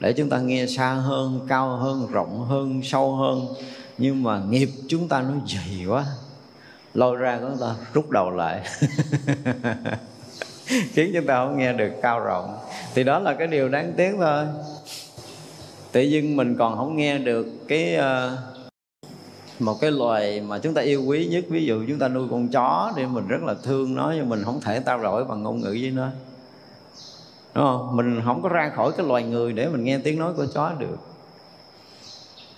để chúng ta nghe xa hơn, cao hơn, rộng hơn, sâu hơn, nhưng mà nghiệp chúng ta nó dày quá, lôi ra chúng ta rút đầu lại. Khiến chúng ta không nghe được cao rộng. Thì đó là cái điều đáng tiếc thôi. Tự nhiên mình còn không nghe được cái một cái loài mà chúng ta yêu quý nhất. Ví dụ chúng ta nuôi con chó để mình rất là thương nó, nhưng mình không thể trao đổi bằng ngôn ngữ với nó. Đúng không? Mình không có ra khỏi cái loài người để mình nghe tiếng nói của chó được.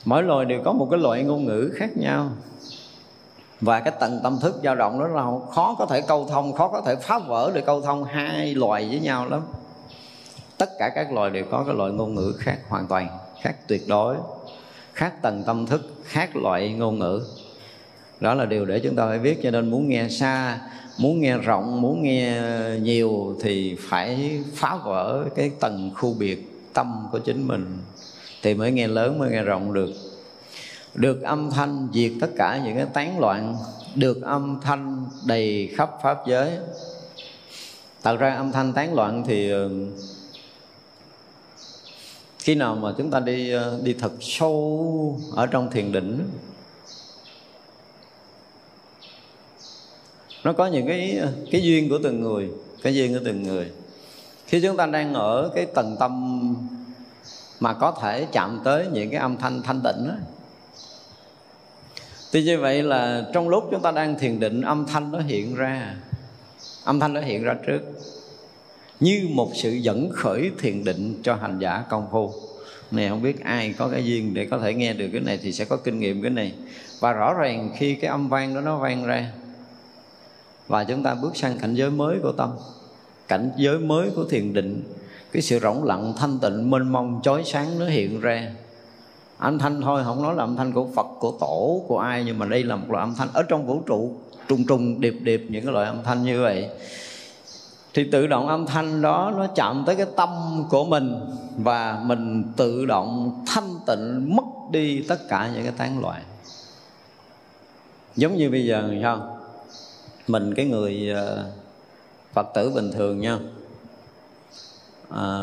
Mỗi loài đều có một cái loại ngôn ngữ khác nhau, và cái tầng tâm thức dao động đó là khó có thể câu thông, khó có thể phá vỡ được câu thông hai loài với nhau lắm. Tất cả các loài đều có cái loại ngôn ngữ khác hoàn toàn, khác tuyệt đối, khác tầng tâm thức, khác loại ngôn ngữ. Đó là điều để chúng ta phải biết. Cho nên muốn nghe xa, muốn nghe rộng, muốn nghe nhiều thì phải phá vỡ cái tầng khu biệt tâm của chính mình, thì mới nghe lớn, mới nghe rộng được. Được âm thanh diệt tất cả những cái tán loạn, được âm thanh đầy khắp pháp giới. Tạo ra âm thanh tán loạn thì khi nào mà chúng ta đi thật sâu ở trong thiền định, nó có những cái duyên của từng người. cái duyên của từng người. Khi chúng ta đang ở cái tầng tâm mà có thể chạm tới những cái âm thanh thanh tịnh đó, thì như vậy là trong lúc chúng ta đang thiền định, âm thanh nó hiện ra, âm thanh nó hiện ra trước, như một sự dẫn khởi thiền định cho hành giả công phu. Này không biết ai có cái duyên để có thể nghe được cái này thì sẽ có kinh nghiệm cái này. Và rõ ràng khi cái âm vang đó nó vang ra và chúng ta bước sang cảnh giới mới của tâm, cảnh giới mới của thiền định, cái sự rỗng lặng, thanh tịnh, mênh mông, chói sáng nó hiện ra. Âm thanh thôi, không nói là âm thanh của Phật, của Tổ, của ai, nhưng mà đây là một loại âm thanh ở trong vũ trụ, trùng trùng điệp điệp những cái loại âm thanh như vậy. Thì tự động âm thanh đó nó chạm tới cái tâm của mình và mình tự động thanh tịnh, mất đi tất cả những cái tán loạn. Giống như bây giờ không? Mình cái người Phật tử bình thường nha,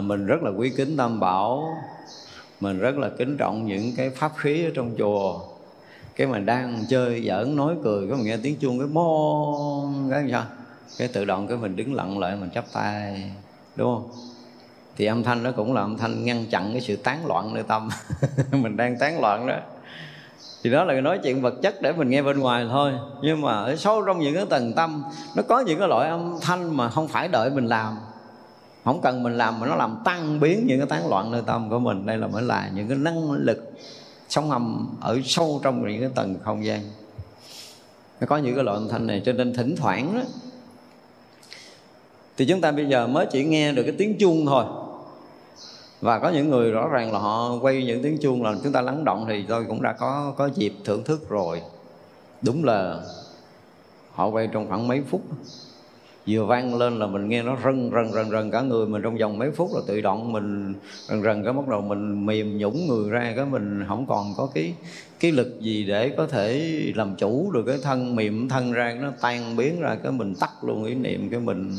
mình rất là quý kính Tam Bảo, mình rất là kính trọng những cái pháp khí ở trong chùa. Cái mình đang chơi giỡn nói cười, cái mình nghe tiếng chuông cái mon cái sao, cái tự động cái mình đứng lặng lại, mình chắp tay, đúng không? Thì âm thanh đó cũng là âm thanh ngăn chặn cái sự tán loạn nơi tâm. Mình đang tán loạn đó, thì đó là nói chuyện vật chất để mình nghe bên ngoài thôi. Nhưng mà ở sâu trong những cái tầng tâm, nó có những cái loại âm thanh mà không phải đợi mình làm, không cần mình làm mà nó làm tăng biến những cái tán loạn nơi tâm của mình. Đây là mới là những cái năng lực sóng âm ở sâu trong những cái tầng không gian. Nó có những cái loại âm thanh này, cho nên thỉnh thoảng đó thì chúng ta bây giờ mới chỉ nghe được cái tiếng chuông thôi. Và có những người rõ ràng là họ quay những tiếng chuông là chúng ta lắng động, thì tôi cũng đã có dịp thưởng thức rồi. Đúng là họ quay trong khoảng mấy phút, vừa vang lên là mình nghe nó rần rần rần rần cả người mình. Trong vòng mấy phút là tự động mình rần rần cái bắt đầu mình mềm nhũn người ra, cái mình không còn có cái lực gì để có thể làm chủ được cái thân, mềm thân ra, nó tan biến ra, cái mình tắt luôn ý niệm, cái mình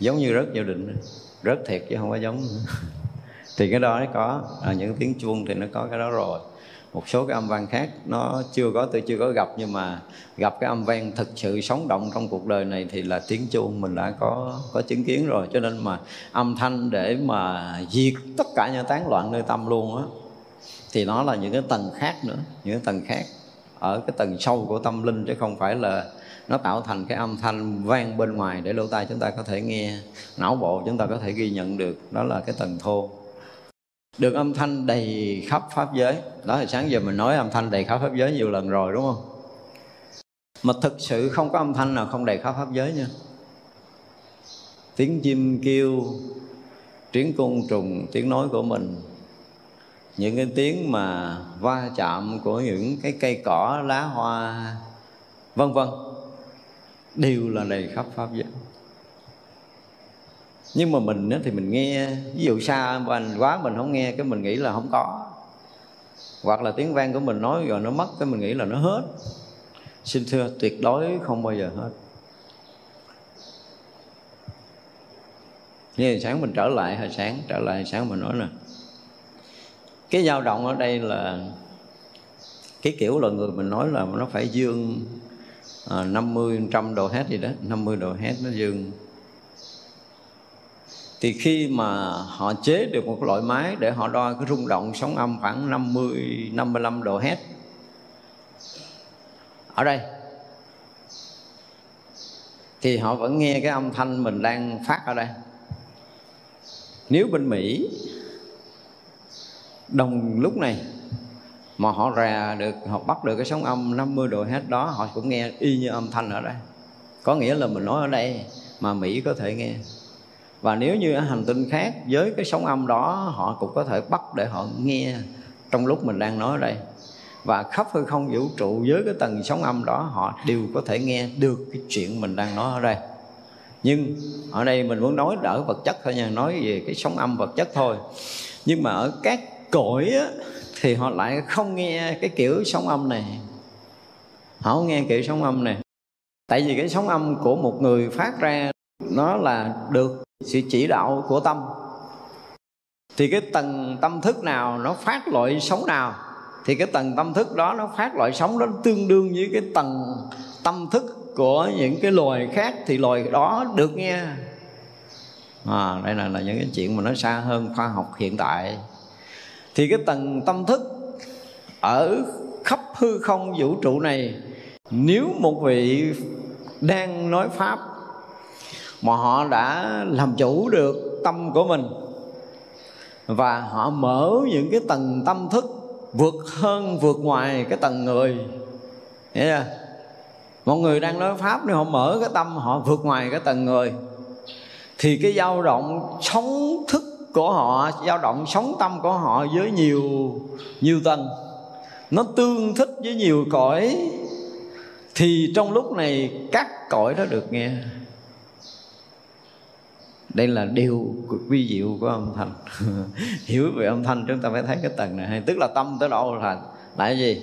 giống như rớt vô định, rớt thiệt chứ không có giống. Thì cái đó nó có, những tiếng chuông thì nó có cái đó rồi. Một số cái âm vang khác nó chưa có, tôi chưa có gặp, nhưng mà gặp cái âm vang thực sự sống động trong cuộc đời này thì là tiếng chuông mình đã có chứng kiến rồi. Cho nên mà âm thanh để mà diệt tất cả những tán loạn nơi tâm luôn á, thì nó là những cái tầng khác nữa, những cái tầng khác ở cái tầng sâu của tâm linh, chứ không phải là nó tạo thành cái âm thanh vang bên ngoài để lỗ tai chúng ta có thể nghe, não bộ chúng ta có thể ghi nhận được. Đó là cái tầng thô. Được âm thanh đầy khắp pháp giới. Đó thì sáng giờ mình nói âm thanh đầy khắp pháp giới nhiều lần rồi, đúng không? Mà thực sự không có âm thanh nào không đầy khắp pháp giới nha. Tiếng chim kêu, tiếng côn trùng, tiếng nói của mình, những cái tiếng mà va chạm của những cái cây cỏ, lá hoa, vân vân, đều là đầy khắp pháp giới. Nhưng mà mình thì mình nghe, ví dụ xa mình quá mình không nghe, cái mình nghĩ là không có. Hoặc là tiếng vang của mình nói rồi nó mất, cái mình nghĩ là nó hết. Xin thưa, tuyệt đối không bao giờ hết. Như sáng mình trở lại, hồi sáng mình nói nè, cái dao động ở đây là cái kiểu là người mình nói là nó phải dương 50-100 độ hết gì đó, 50 độ hết nó dương. Thì khi mà họ chế được một loại máy để họ đo cái rung động sóng âm khoảng 50-55 độ Hz ở đây, thì họ vẫn nghe cái âm thanh mình đang phát ở đây. Nếu bên Mỹ đồng lúc này mà họ rà được, họ bắt được cái sóng âm 50 độ Hz đó, họ cũng nghe y như âm thanh ở đây. Có nghĩa là mình nói ở đây mà Mỹ có thể nghe. Và nếu như ở hành tinh khác với cái sóng âm đó, họ cũng có thể bắt để họ nghe trong lúc mình đang nói ở đây. Và khắp hư không vũ trụ với cái tầng sóng âm đó, họ đều có thể nghe được cái chuyện mình đang nói ở đây. Nhưng ở đây mình muốn nói đỡ vật chất thôi nha, nói về cái sóng âm vật chất thôi. Nhưng mà ở các cõi á, thì họ lại không nghe cái kiểu sóng âm này. Họ không nghe kiểu sóng âm này. Tại vì cái sóng âm của một người phát ra nó là được sự chỉ đạo của tâm. Thì cái tầng tâm thức nào nó phát loại sóng nào, thì cái tầng tâm thức đó nó phát loại sóng đó tương đương với cái tầng tâm thức của những cái loài khác thì loài đó được nghe. Đây là những cái chuyện mà nó xa hơn khoa học hiện tại. Thì cái tầng tâm thức ở khắp hư không vũ trụ này, nếu một vị đang nói Pháp mà họ đã làm chủ được tâm của mình và họ mở những cái tầng tâm thức vượt hơn, vượt ngoài cái tầng người. Thấy chưa? Mọi người đang nói Pháp thì họ mở cái tâm họ vượt ngoài cái tầng người, thì cái dao động sóng thức của họ, dao động sóng tâm của họ với nhiều tầng, nó tương thích với nhiều cõi, thì trong lúc này các cõi đó được nghe. Đây là điều vi diệu của âm thanh. Hiểu về âm thanh chúng ta phải thấy cái tầng này hay. Tức là tâm tới đâu là tại gì?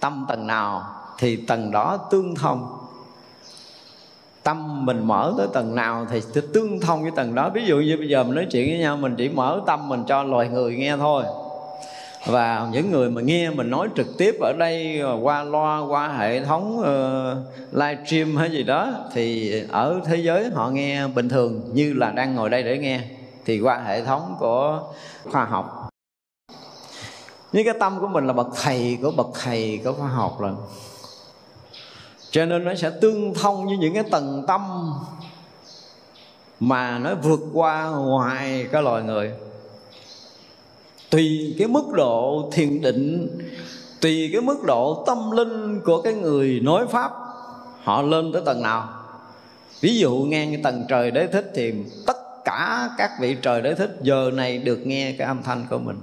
Tâm tầng nào thì tầng đó tương thông. Tâm mình mở tới tầng nào thì tương thông với tầng đó. Ví dụ như bây giờ mình nói chuyện với nhau, mình chỉ mở tâm mình cho loài người nghe thôi. Và những người mà nghe mình nói trực tiếp ở đây qua loa, qua hệ thống live stream hay gì đó, thì ở thế giới họ nghe bình thường như là đang ngồi đây để nghe, thì qua hệ thống của khoa học. Nhưng cái tâm của mình là bậc thầy của khoa học rồi, cho nên nó sẽ tương thông với những cái tầng tâm mà nó vượt qua ngoài cái loài người. Tùy cái mức độ thiền định, tùy cái mức độ tâm linh của cái người nói Pháp, họ lên tới tầng nào. Ví dụ ngang cái tầng trời Đế Thích thì tất cả các vị trời Đế Thích giờ này được nghe cái âm thanh của mình.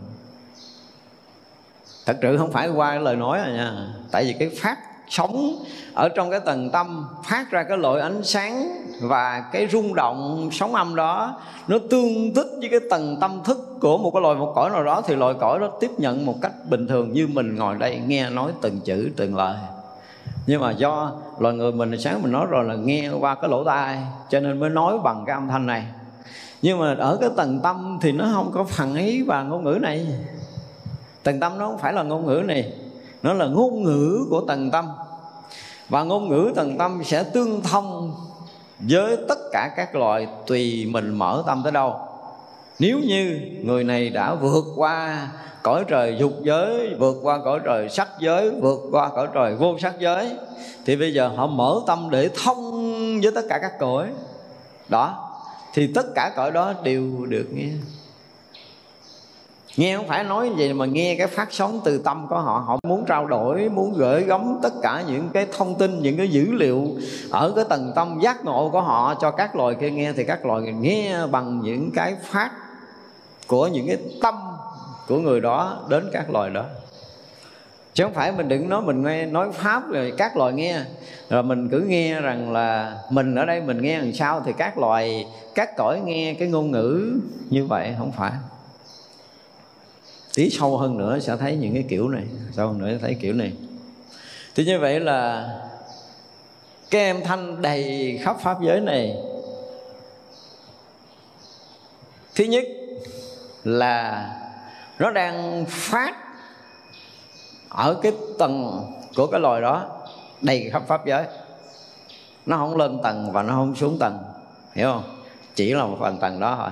Thật sự không phải qua cái lời nói rồi nha. Tại vì cái phát sóng ở trong cái tầng tâm phát ra cái loại ánh sáng và cái rung động sóng âm đó, nó tương thích với cái tầng tâm thức của một cái loài, một cõi nào đó, thì loài cõi đó tiếp nhận một cách bình thường như mình ngồi đây nghe nói từng chữ từng lời. Nhưng mà do loài người mình sáng mình nói rồi là nghe qua cái lỗ tai, cho nên mới nói bằng cái âm thanh này. Nhưng mà ở cái tầng tâm thì nó không có phản ý và ngôn ngữ này. Tầng tâm nó không phải là ngôn ngữ này, nó là ngôn ngữ của tầng tâm. Và ngôn ngữ tầng tâm sẽ tương thông với tất cả các loài, tùy mình mở tâm tới đâu. Nếu như người này đã vượt qua cõi trời dục giới, vượt qua cõi trời sắc giới, vượt qua cõi trời vô sắc giới, thì bây giờ họ mở tâm để thông với tất cả các cõi đó, thì tất cả cõi đó đều được nghe. Nghe không phải nói vậy mà nghe cái phát sóng từ tâm của họ. Họ muốn trao đổi, muốn gửi gắm tất cả những cái thông tin, những cái dữ liệu ở cái tầng tâm giác ngộ của họ cho các loài kia nghe, thì các loài nghe bằng những cái phát của những cái tâm của người đó đến các loài đó. Chứ không phải mình đừng nói mình nghe nói Pháp rồi các loài nghe, rồi mình cứ nghe rằng là mình ở đây mình nghe làm sao thì các loài, các cõi nghe cái ngôn ngữ như vậy, không phải. Tí sâu hơn nữa sẽ thấy những cái kiểu này, sâu hơn nữa sẽ thấy kiểu này. Thì như vậy là cái em thanh đầy khắp Pháp giới này, thứ nhất là nó đang phát ở cái tầng của cái loài đó đầy khắp Pháp giới. Nó không lên tầng và nó không xuống tầng, hiểu không? Chỉ là một phần tầng đó thôi.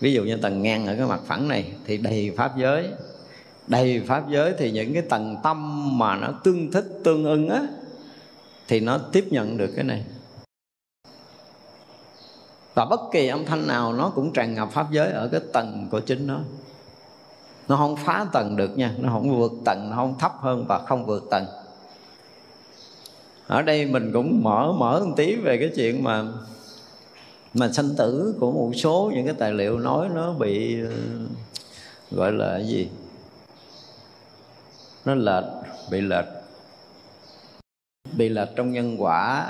Ví dụ như tầng ngang ở cái mặt phẳng này thì đầy Pháp giới. Đầy Pháp giới thì những cái tầng tâm mà nó tương thích, tương ưng á, thì nó tiếp nhận được cái này. Và bất kỳ âm thanh nào nó cũng tràn ngập Pháp giới ở cái tầng của chính nó. Nó không phá tầng được nha, nó không vượt tầng, nó không thấp hơn và không vượt tầng. Ở đây mình cũng mở một tí về cái chuyện mà sanh tử của một số những cái tài liệu nói nó bị gọi là cái gì? Nó lệch, bị lệch trong nhân quả,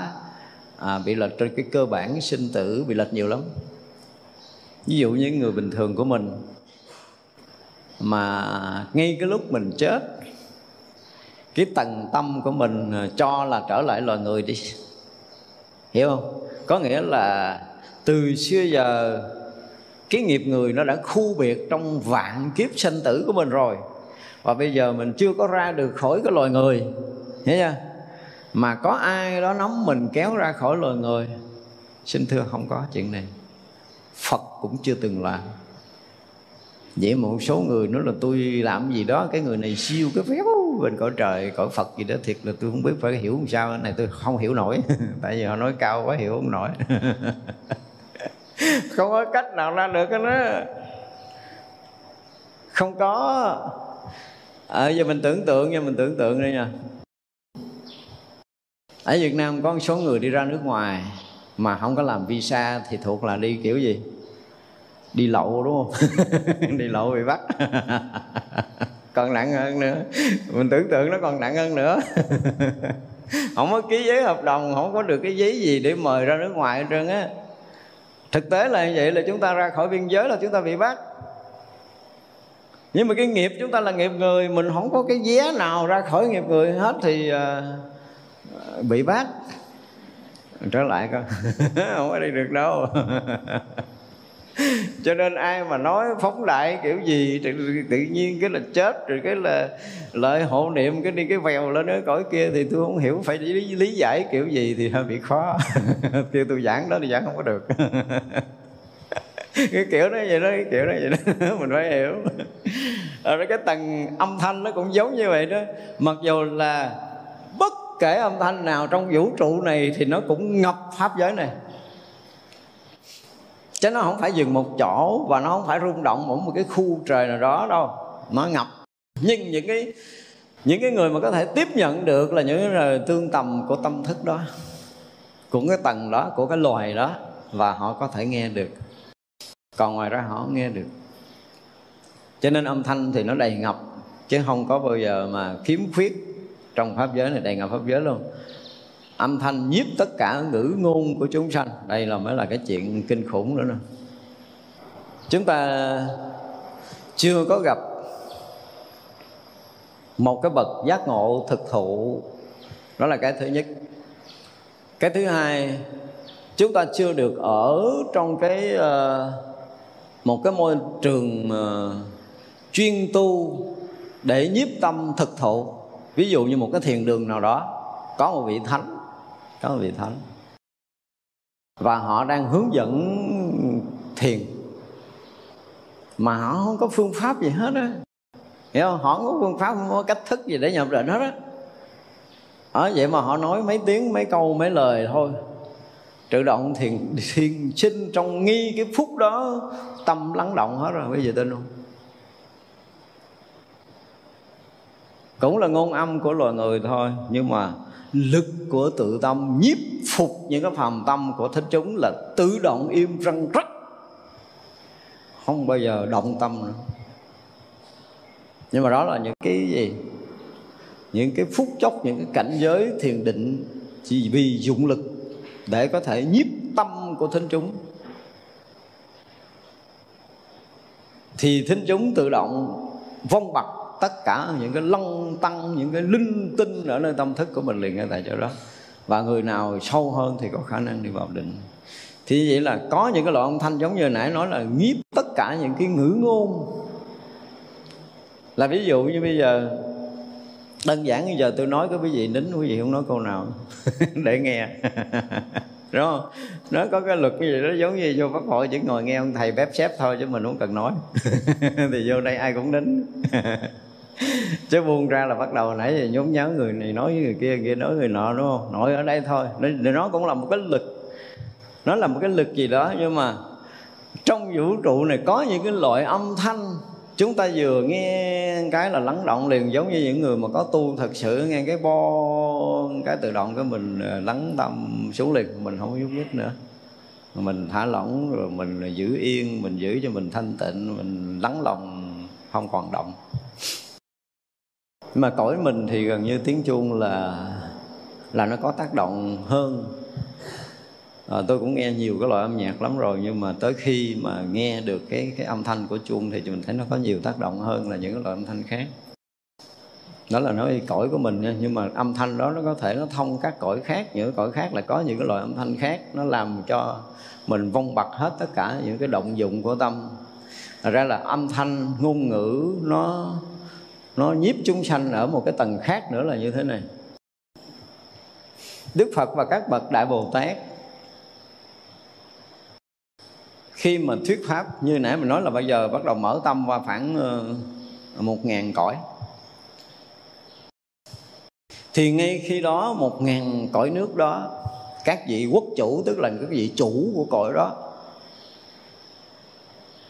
bị lệch trên cái cơ bản sinh tử, bị lệch nhiều lắm. Ví dụ như người bình thường của mình mà ngay cái lúc mình chết, cái tầng tâm của mình cho là trở lại loài người đi, hiểu không? Có nghĩa là từ xưa giờ cái nghiệp người nó đã khu biệt trong vạn kiếp sanh tử của mình rồi, và bây giờ mình chưa có ra được khỏi cái loài người, hiểu chưa? mà có ai đó nóng mình kéo ra khỏi loài người, xin thưa không có chuyện này. Phật cũng chưa từng làm. Vậy một số người nói là tôi làm gì đó, cái người này siêu cái phép bên cõi trời, cõi Phật gì đó, thiệt là tôi không biết phải hiểu làm sao. Cái này tôi không hiểu nổi tại vì họ nói cao quá hiểu không nổi không có cách nào ra được cái đó. Không có. Giờ mình tưởng tượng nha, mình tưởng tượng đây nha. Ở Việt Nam có một số người đi ra nước ngoài mà không có làm visa thì thuộc là đi kiểu gì? Đi lậu đúng không? Đi lậu bị bắt còn nặng hơn nữa. Mình tưởng tượng nó còn nặng hơn nữa không có ký giấy hợp đồng, không có được cái giấy gì để mời ra nước ngoài hết trơn á. Thực tế là như vậy, là chúng ta ra khỏi biên giới là chúng ta bị bắt. Nhưng mà cái nghiệp chúng ta là nghiệp người, mình không có cái vé nào ra khỏi nghiệp người hết thì bị bắt. Trở lại coi không có đi được đâu cho nên ai mà nói phóng đại kiểu gì tự nhiên cái là chết, rồi cái là lợi hộ niệm, cái đi cái vèo lên ở cõi kia thì tôi không hiểu phải lý giải kiểu gì thì hơi bị khó kêu tôi giảng đó thì giảng không có được cái kiểu nó vậy đó, cái kiểu nó vậy đó mình phải hiểu. Rồi cái tầng âm thanh nó cũng giống như vậy đó. Mặc dù là bất kể âm thanh nào trong vũ trụ này thì nó cũng ngập pháp giới này, chứ nó không phải dừng một chỗ và nó không phải rung động mỗi một cái khu trời nào đó đâu, nó ngập. Nhưng những cái người mà có thể tiếp nhận được là những người tương tầm của tâm thức đó, của cái tầng đó, của cái loài đó, và họ có thể nghe được. Còn ngoài ra họ không nghe được. Cho nên âm thanh thì nó đầy ngập, chứ không có bao giờ mà khiếm khuyết. Trong pháp giới này đầy ngập pháp giới luôn. Âm thanh nhiếp tất cả ngữ ngôn của chúng sanh. Đây là mới là cái chuyện kinh khủng nữa nè. Chúng ta chưa có gặp một cái bậc giác ngộ thực thụ. Đó là cái thứ nhất. Cái thứ hai, chúng ta chưa được ở trong cái một cái môi trường chuyên tu để nhiếp tâm thực thụ. Ví dụ như một cái thiền đường nào đó có một vị thánh, có một vị thánh và họ đang hướng dẫn thiền mà họ không có phương pháp gì hết á, hiểu không? Họ không có phương pháp, không có cách thức gì để nhập định hết á. Ở vậy mà họ nói mấy tiếng, mấy câu, mấy lời thôi. Tự động thiền sinh trong nghi cái phút đó tâm lắng động hết rồi, bây giờ tin không? Cũng là ngôn âm của loài người thôi, nhưng mà lực của tự tâm nhiếp phục những cái phàm tâm của thính chúng là tự động im răng rắc, không bao giờ động tâm nữa. Nhưng mà đó là những cái gì? Những cái phút chốc, những cái cảnh giới thiền định chỉ vì dụng lực để có thể nhiếp tâm của thính chúng. Thì thính chúng tự động vong bặt tất cả những cái lăng tăng, những cái linh tinh ở nơi tâm thức của mình liền ngay tại chỗ đó. Và người nào sâu hơn thì có khả năng đi vào định. Thì vậy là có những cái loại âm thanh giống như nãy nói là nhiếp tất cả những cái ngữ ngôn. Là ví dụ như bây giờ, đơn giản bây giờ tôi nói cái quý vị nín, quý vị không nói câu nào để nghe đúng không? Nó có cái luật như vậy đó, giống như vô pháp hội chỉ ngồi nghe ông thầy bếp xếp thôi chứ mình không cần nói thì vô đây ai cũng nín chứ buông ra là bắt đầu nãy giờ nhốn nháo, người này nói với người kia nói người nọ, đúng không? Nội ở đây thôi. Nó cũng là một cái lực, nó là một cái lực gì đó. Nhưng mà trong vũ trụ này có những cái loại âm thanh chúng ta vừa nghe cái là lắng động liền, giống như những người mà có tu thật sự nghe cái bo cái tự động cái mình lắng tâm xuống liền, mình không nhúc nhích nữa, mình thả lỏng rồi, mình giữ yên, mình giữ cho mình thanh tịnh, mình lắng lòng không còn động. Mà cõi mình thì gần như tiếng chuông là nó có tác động hơn. Tôi cũng nghe nhiều cái loại âm nhạc lắm rồi, nhưng mà tới khi mà nghe được cái âm thanh của chuông thì mình thấy nó có nhiều tác động hơn là những cái loại âm thanh khác. Đó là nói cõi của mình nha, nhưng mà âm thanh đó nó có thể nó thông các cõi khác. Những cõi khác là có những cái loại âm thanh khác, nó làm cho mình vong bặt hết tất cả những cái động dụng của tâm. Thật ra là âm thanh, ngôn ngữ nó nhiếp chúng sanh ở một cái tầng khác nữa là như thế này. Đức Phật và các bậc Đại Bồ Tát khi mình thuyết pháp, như nãy mình nói là bây giờ bắt đầu mở tâm qua khoảng 1000 cõi, thì ngay khi đó 1000 cõi nước đó, các vị quốc chủ, tức là các vị chủ của cõi đó,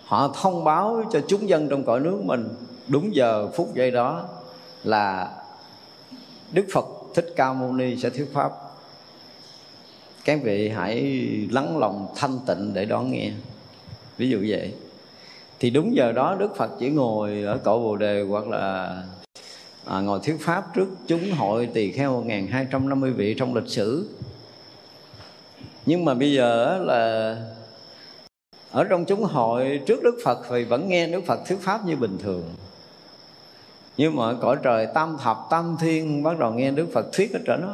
họ thông báo cho chúng dân trong cõi nước mình đúng giờ phút giây đó là Đức Phật Thích Ca Mâu Ni sẽ thuyết pháp. Các vị hãy lắng lòng thanh tịnh để đón nghe. Ví dụ vậy. Thì đúng giờ đó Đức Phật chỉ ngồi ở cõi Bồ Đề, hoặc là ngồi thuyết pháp trước chúng hội tỳ kheo 1250 vị trong lịch sử. Nhưng mà bây giờ là ở trong chúng hội trước Đức Phật thì vẫn nghe Đức Phật thuyết pháp như bình thường. Nhưng mà cõi trời tam thập tam thiên bắt đầu nghe Đức Phật thuyết ở trên đó.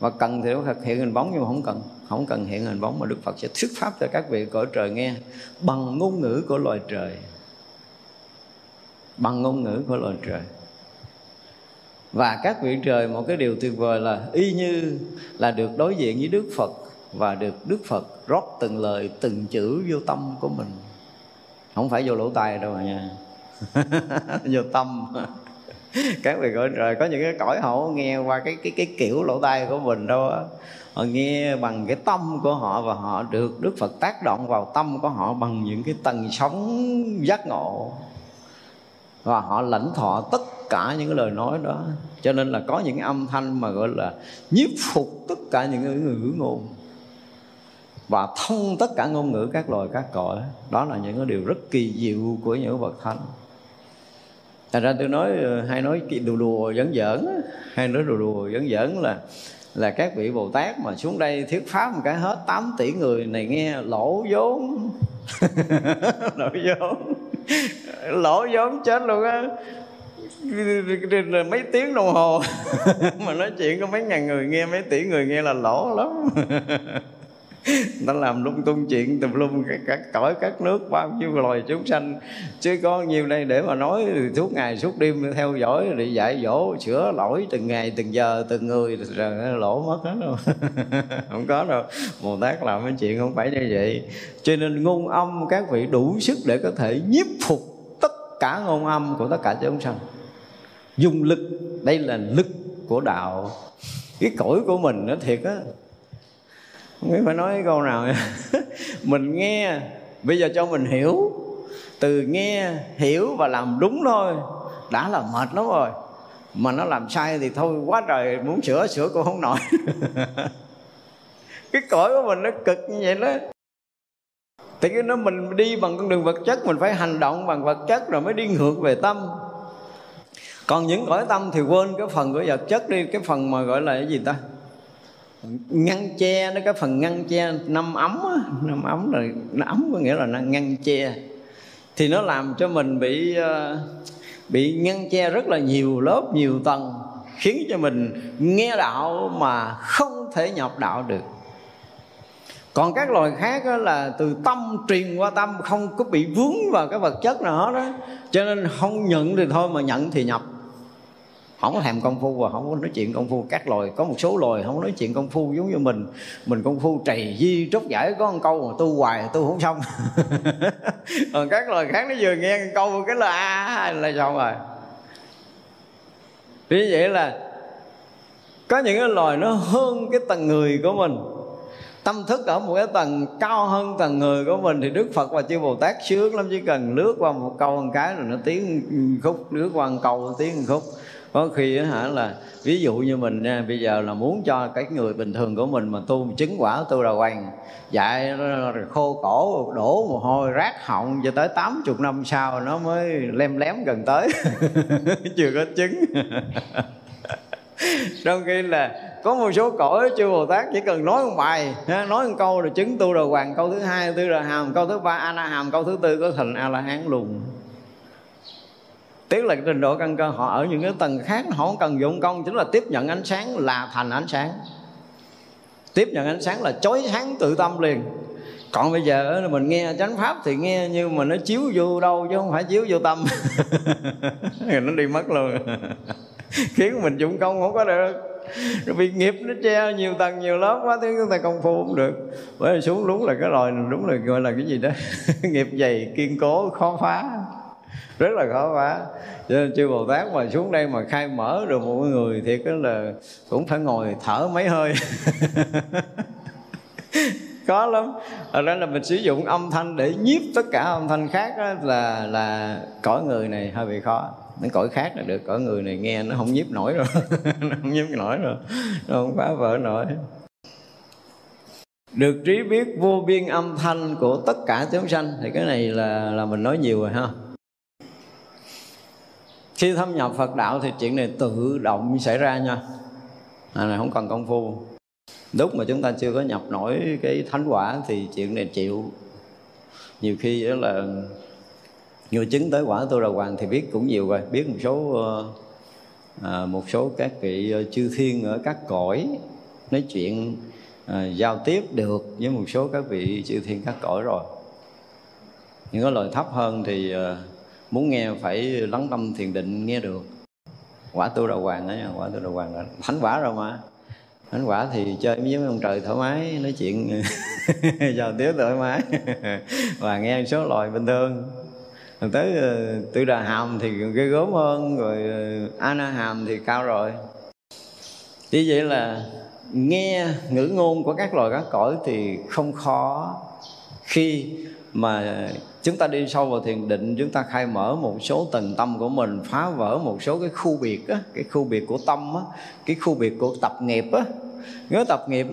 Và cần thì Đức Phật hiện hình bóng, nhưng mà không cần hiện hình bóng, mà Đức Phật sẽ thuyết pháp cho các vị cõi trời nghe bằng ngôn ngữ của loài trời. Bằng ngôn ngữ của loài trời. Và các vị trời, một cái điều tuyệt vời là y như là được đối diện với Đức Phật, và được Đức Phật rót từng lời từng chữ vô tâm của mình. Không phải vô lỗ tai đâu mà nha. Vô tâm. Các vị cõi trời, có những cái cõi họ nghe qua cái kiểu lỗ tai của mình đâu á, họ nghe bằng cái tâm của họ, và họ được Đức Phật tác động vào tâm của họ bằng những cái tầng sóng giác ngộ, và họ lãnh thọ tất cả những cái lời nói đó. Cho nên là có những âm thanh mà gọi là nhiếp phục tất cả những cái ngữ ngôn, và thông tất cả ngôn ngữ các loài các cõi. Đó là những cái điều rất kỳ diệu của những bậc thánh. Thật ra tôi nói, hay nói đùa đùa giỡn giỡn là các vị Bồ Tát mà xuống đây thuyết pháp một cái hết 8 tỷ người này nghe lỗ vốn. lỗ vốn chết luôn á, mấy tiếng đồng hồ. Mà nói chuyện có mấy ngàn người nghe, mấy tỷ người nghe là lỗ lắm. Nó làm lung tung chuyện tùm lum các cõi các nước, bao nhiêu loài chúng sanh, chứ có nhiều đây để mà nói suốt ngày suốt đêm theo dõi, để dạy dỗ sửa lỗi từng ngày từng giờ từng người, rồi lỗ mất hết đâu. Không có đâu. Bồ Tát làm cái chuyện không phải như vậy. Cho nên ngôn âm các vị đủ sức để có thể nhiếp phục tất cả ngôn âm của tất cả chúng sanh. Dùng lực, đây là lực của đạo. Cái cõi của mình nó thiệt á, không biết phải nói cái câu nào. Mình nghe, bây giờ cho mình hiểu, từ nghe, hiểu và làm đúng thôi đã là mệt lắm rồi. Mà nó làm sai thì thôi quá trời, muốn sửa sửa cũng không nổi. Cái cõi của mình nó cực như vậy đó. Thì cái nó mình đi bằng con đường vật chất, mình phải hành động bằng vật chất rồi mới đi ngược về tâm. Còn những cõi tâm thì quên cái phần của vật chất đi, cái phần mà gọi là cái gì ta, ngăn che đó, cái phần ngăn che năm ấm á, năm ấm là nó ấm, có nghĩa là ngăn che, thì nó làm cho mình bị ngăn che rất là nhiều lớp nhiều tầng, khiến cho mình nghe đạo mà không thể nhập đạo được. Còn các loài khác là từ tâm truyền qua tâm, không có bị vướng vào cái vật chất nào hết đó, cho nên không nhận thì thôi, mà nhận thì nhập. Không có thèm công phu và không có nói chuyện công phu. Các loài, có một số loài không nói chuyện công phu giống như mình. Mình công phu trì di trúc giải, có một câu mà tu hoài tu không xong. Còn các loài khác nó vừa nghe câu cái là xong rồi. Vì vậy là có những cái loài nó hơn cái tầng người của mình, tâm thức ở một cái tầng cao hơn tầng người của mình, thì Đức Phật và chư Bồ Tát sướng lắm. Chỉ cần lướt qua một câu một cái rồi nó tiếng khúc, lướt qua một câu tiếng khúc. Có khi là ví dụ như mình nha, bây giờ là muốn cho cái người bình thường của mình mà tu chứng quả tu đà hoàng, dạy khô cổ đổ mồ hôi rát họng cho tới 80 năm sau nó mới lem lém gần tới. Chưa có chứng. Trong khi là có một số cõi chư Bồ Tát chỉ cần nói một bài, nói một câu rồi chứng tu đà hoàng, câu thứ hai tu đà hàm, câu thứ ba a la hàm, câu thứ tư có thành a la hán luôn. Tức là trình độ căn cơ họ ở những cái tầng khác, họ không cần dụng công, chính là tiếp nhận ánh sáng là thành ánh sáng. Tiếp nhận ánh sáng là chói sáng tự tâm liền. Còn bây giờ mình nghe chánh pháp thì nghe nhưng mà nó chiếu vô đâu chứ không phải chiếu vô tâm. Nó đi mất luôn. Khiến mình dụng công không có được. Rồi bị nghiệp nó treo nhiều tầng nhiều lớp quá, thế chúng ta công phu cũng được. Bởi vì xuống đúng là cái loài, đúng là gọi là cái gì đó nghiệp dày kiên cố khó phá, rất là khó phá. Cho nên chư Bồ Tát mà xuống đây mà khai mở được một người thiệt là cũng phải ngồi thở mấy hơi khó lắm. Ở đó là mình sử dụng âm thanh để nhiếp tất cả âm thanh khác đó, là cõi người này hơi bị khó. Những cõi khác là được, cõi người này nghe nó không nhiếp nổi rồi nó không nhiếp nổi rồi, nó không phá vỡ nổi. Được trí biết vô biên âm thanh của tất cả chúng sanh, thì cái này là mình nói nhiều rồi ha. Khi thâm nhập Phật đạo thì chuyện này tự động xảy ra nha, này không cần công phu. Lúc mà chúng ta chưa có nhập nổi cái thánh quả thì chuyện này chịu. Nhiều khi đó là người chứng tới quả Tu Đà Hoàng thì biết cũng nhiều rồi, biết một số các vị chư thiên ở các cõi nói chuyện, giao tiếp được với một số các vị chư thiên các cõi rồi. Những cái lời thấp hơn thì muốn nghe phải lắng tâm thiền định nghe được. Quả Tu Đà Hoàng đó nha, quả Tu Đà Hoàng là thánh quả rồi mà. Thánh quả thì chơi với ông trời thoải mái, nói chuyện giao tiếp thoải mái và nghe số loài bình thường. Tới Tư Đà Hàm thì ghê gớm hơn, rồi A Na Hàm thì cao rồi. Như vậy là nghe ngữ ngôn của các loài các cõi thì không khó. Khi mà chúng ta đi sâu vào thiền định, chúng ta khai mở một số tầng tâm của mình, phá vỡ một số cái khu biệt á, cái khu biệt của tâm á, cái khu biệt của tập nghiệp á. Cái tập nghiệp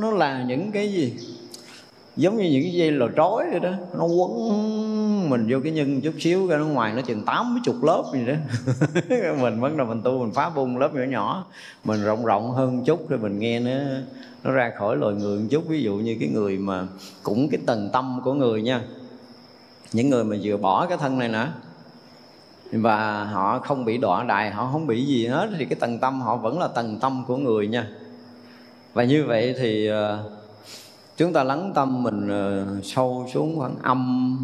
nó là những cái gì? Giống như những cái dây lò trói vậy đó, nó quấn mình vô cái nhân chút xíu, ra nó ngoài nó chừng 80 lớp gì đó mình bắt đầu mình tu, mình phá bung lớp nhỏ nhỏ, mình rộng hơn chút rồi mình nghe nó ra khỏi loài người một chút. Ví dụ như cái người mà cũng cái tầng tâm của người nha, những người mà vừa bỏ cái thân này nữa và họ không bị đọa đày, họ không bị gì hết, thì cái tầng tâm họ vẫn là tầng tâm của người nha. Và như vậy thì chúng ta lắng tâm mình sâu xuống khoảng âm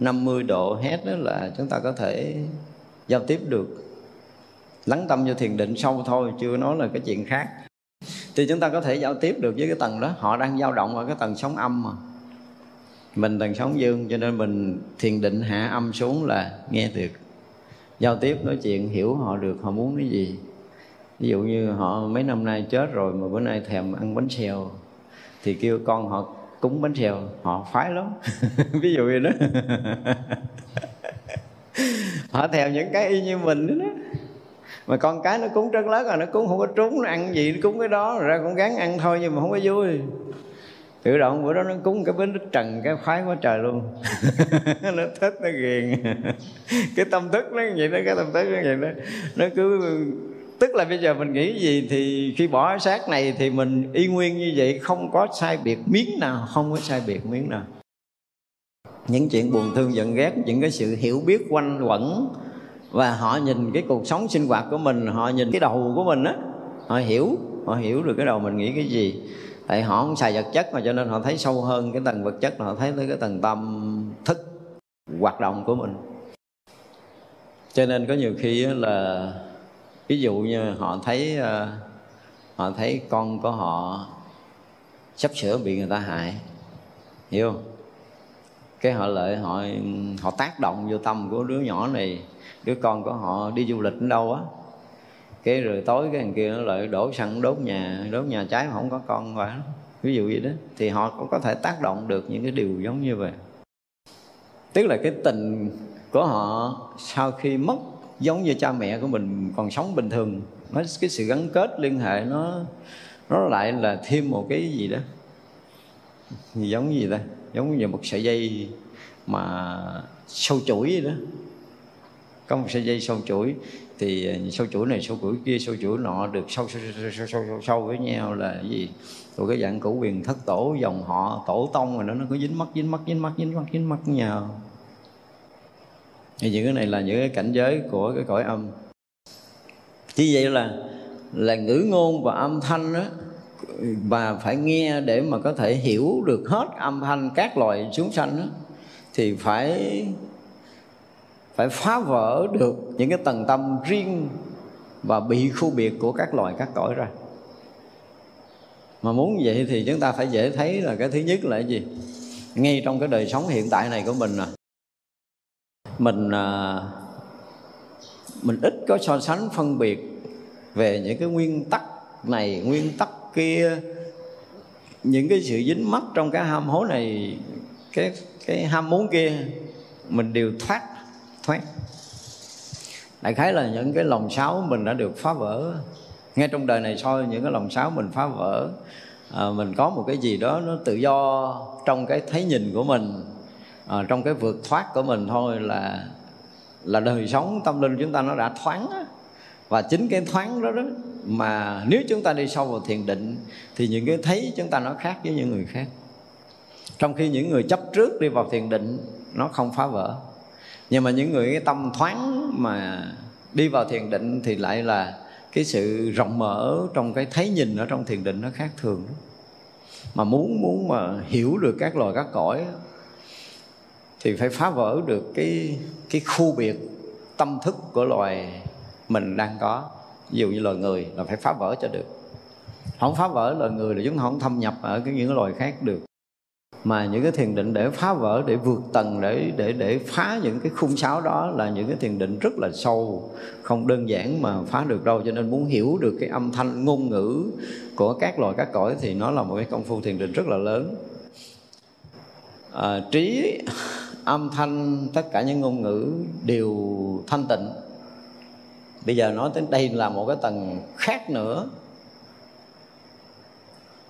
50 độ hết đó là chúng ta có thể giao tiếp được. Lắng tâm vô thiền định sâu thôi, chưa nói là cái chuyện khác. Thì chúng ta có thể giao tiếp được với cái tầng đó, họ đang dao động ở cái tầng sóng âm mà. Mình tầng sóng dương, cho nên mình thiền định hạ âm xuống là nghe được. Giao tiếp nói chuyện, hiểu họ được, họ muốn cái gì. Ví dụ như họ mấy năm nay chết rồi mà bữa nay thèm ăn bánh xèo, thì kêu con họ cúng bánh xèo, họ khoái lắm ví dụ như đó họ thèm những cái y như mình đó, mà con cái nó cúng trớt lớn rồi, nó cúng không có trúng, nó ăn gì nó cúng cái đó, rồi ra cũng gán ăn thôi nhưng mà không có vui. Tự động bữa đó nó cúng cái bánh trứng trần, cái khoái quá trời luôn nó thích, nó ghiền cái tâm thức nó vậy đó, cái tâm thức nó vậy đó. Nó cứ tức là bây giờ mình nghĩ gì thì khi bỏ xác này thì mình y nguyên như vậy, không có sai biệt miếng nào, không có sai biệt miếng nào. Những chuyện buồn thương giận ghét, những cái sự hiểu biết quanh quẩn, và họ nhìn cái cuộc sống sinh hoạt của mình, họ nhìn cái đầu của mình á, họ hiểu được cái đầu mình nghĩ cái gì. Tại họ không xài vật chất mà, cho nên họ thấy sâu hơn cái tầng vật chất, họ thấy tới cái tầng tâm thức hoạt động của mình. Cho nên có nhiều khi là ví dụ như họ thấy con của họ sắp sửa bị người ta hại, hiểu không? Cái họ lại họ tác động vô tâm của đứa nhỏ này, đứa con của họ đi du lịch ở đâu á, cái rồi tối cái thằng kia nó lại đổ xăng đốt nhà cháy mà không có con vậy, ví dụ vậy đó. Thì họ cũng có thể tác động được những cái điều giống như vậy. Tức là cái tình của họ sau khi mất giống như cha mẹ của mình còn sống bình thường, nó cái sự gắn kết liên hệ nó lại là thêm một cái gì đó, giống như gì ta, giống như một sợi dây mà sâu chuỗi vậy đó. Có một sợi dây sâu chuỗi thì sâu chuỗi này sâu chuỗi kia sâu chuỗi nọ được sâu với nhau là cái gì? Rồi cái dạng cổ quyền thất tổ, dòng họ tổ tông rồi nó cứ dính mắc nhau. Thì những cái này là những cái cảnh giới của cái cõi âm. Chỉ vậy là ngữ ngôn và âm thanh đó, và phải nghe để mà có thể hiểu được hết âm thanh các loài chúng sanh đó, thì phải phá vỡ được những cái tầng tâm riêng và bị khu biệt của các loài các cõi ra. Mà muốn vậy thì chúng ta phải dễ thấy là cái thứ nhất là cái gì? Ngay trong cái đời sống hiện tại này của mình à, mình ít có so sánh phân biệt về những cái nguyên tắc này, nguyên tắc kia, những cái sự dính mắc trong cái ham hố này, cái ham muốn kia, mình đều thoát. Đại khái là những cái lòng sáo mình đã được phá vỡ. Ngay trong đời này thôi, những cái lòng sáo mình phá vỡ, mình có một cái gì đó nó tự do trong cái thấy nhìn của mình, trong cái vượt thoát của mình thôi là đời sống tâm linh chúng ta nó đã thoáng. Và chính cái thoáng đó mà nếu chúng ta đi sâu vào thiền định thì những cái thấy chúng ta nó khác với những người khác. Trong khi những người chấp trước đi vào thiền định nó không phá vỡ, nhưng mà những người cái tâm thoáng mà đi vào thiền định thì lại là cái sự rộng mở trong cái thấy nhìn ở trong thiền định nó khác thường. Mà muốn mà hiểu được các loài các cõi thì phải phá vỡ được cái khu biệt tâm thức của loài mình đang có. Ví dụ như loài người là phải phá vỡ cho được. Không phá vỡ loài người là chúng ta không thâm nhập ở những loài khác được. Mà những cái thiền định để phá vỡ, để vượt tầng, để phá những cái khung sáo đó là những cái thiền định rất là sâu, không đơn giản mà phá được đâu. Cho nên muốn hiểu được cái âm thanh ngôn ngữ của các loài các cõi thì nó là một cái công phu thiền định rất là lớn. Trí, âm thanh, tất cả những ngôn ngữ đều thanh tịnh. Bây giờ nói đến đây là một cái tầng khác nữa.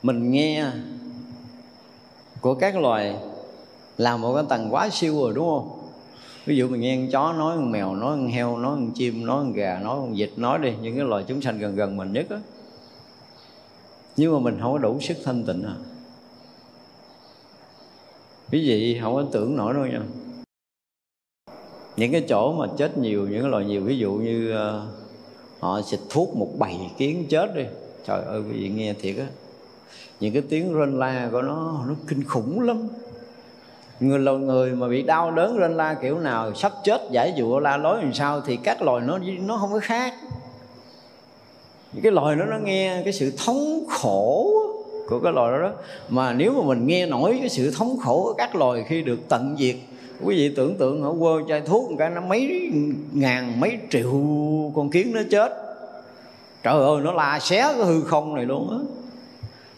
Mình nghe của các loài là một cái tầng quá siêu rồi, đúng không? Ví dụ mình nghe con chó nói, con mèo nói, con heo nói, con chim nói, con gà nói, con vịt nói đi, những cái loài chúng sanh gần mình nhất á. Nhưng mà mình không có đủ sức thanh tịnh à. Quý vị không có tưởng nổi đâu nha. Những cái chỗ mà chết nhiều, những cái loài nhiều, ví dụ như họ xịt thuốc một bầy kiến chết đi, trời ơi quý vị nghe thiệt á, những cái tiếng rên la của nó kinh khủng lắm. Người mà bị đau đớn rên la kiểu nào, sắp chết giải dụa la lối làm sao, thì các loài nó không có khác. Những cái loài nó nghe cái sự thống khổ của cái loài đó. Mà nếu mà mình nghe nổi cái sự thống khổ của các loài khi được tận diệt, quý vị tưởng tượng họ quơ chai thuốc một cái nó mấy ngàn mấy triệu con kiến nó chết, trời ơi nó la xé cái hư không này luôn á.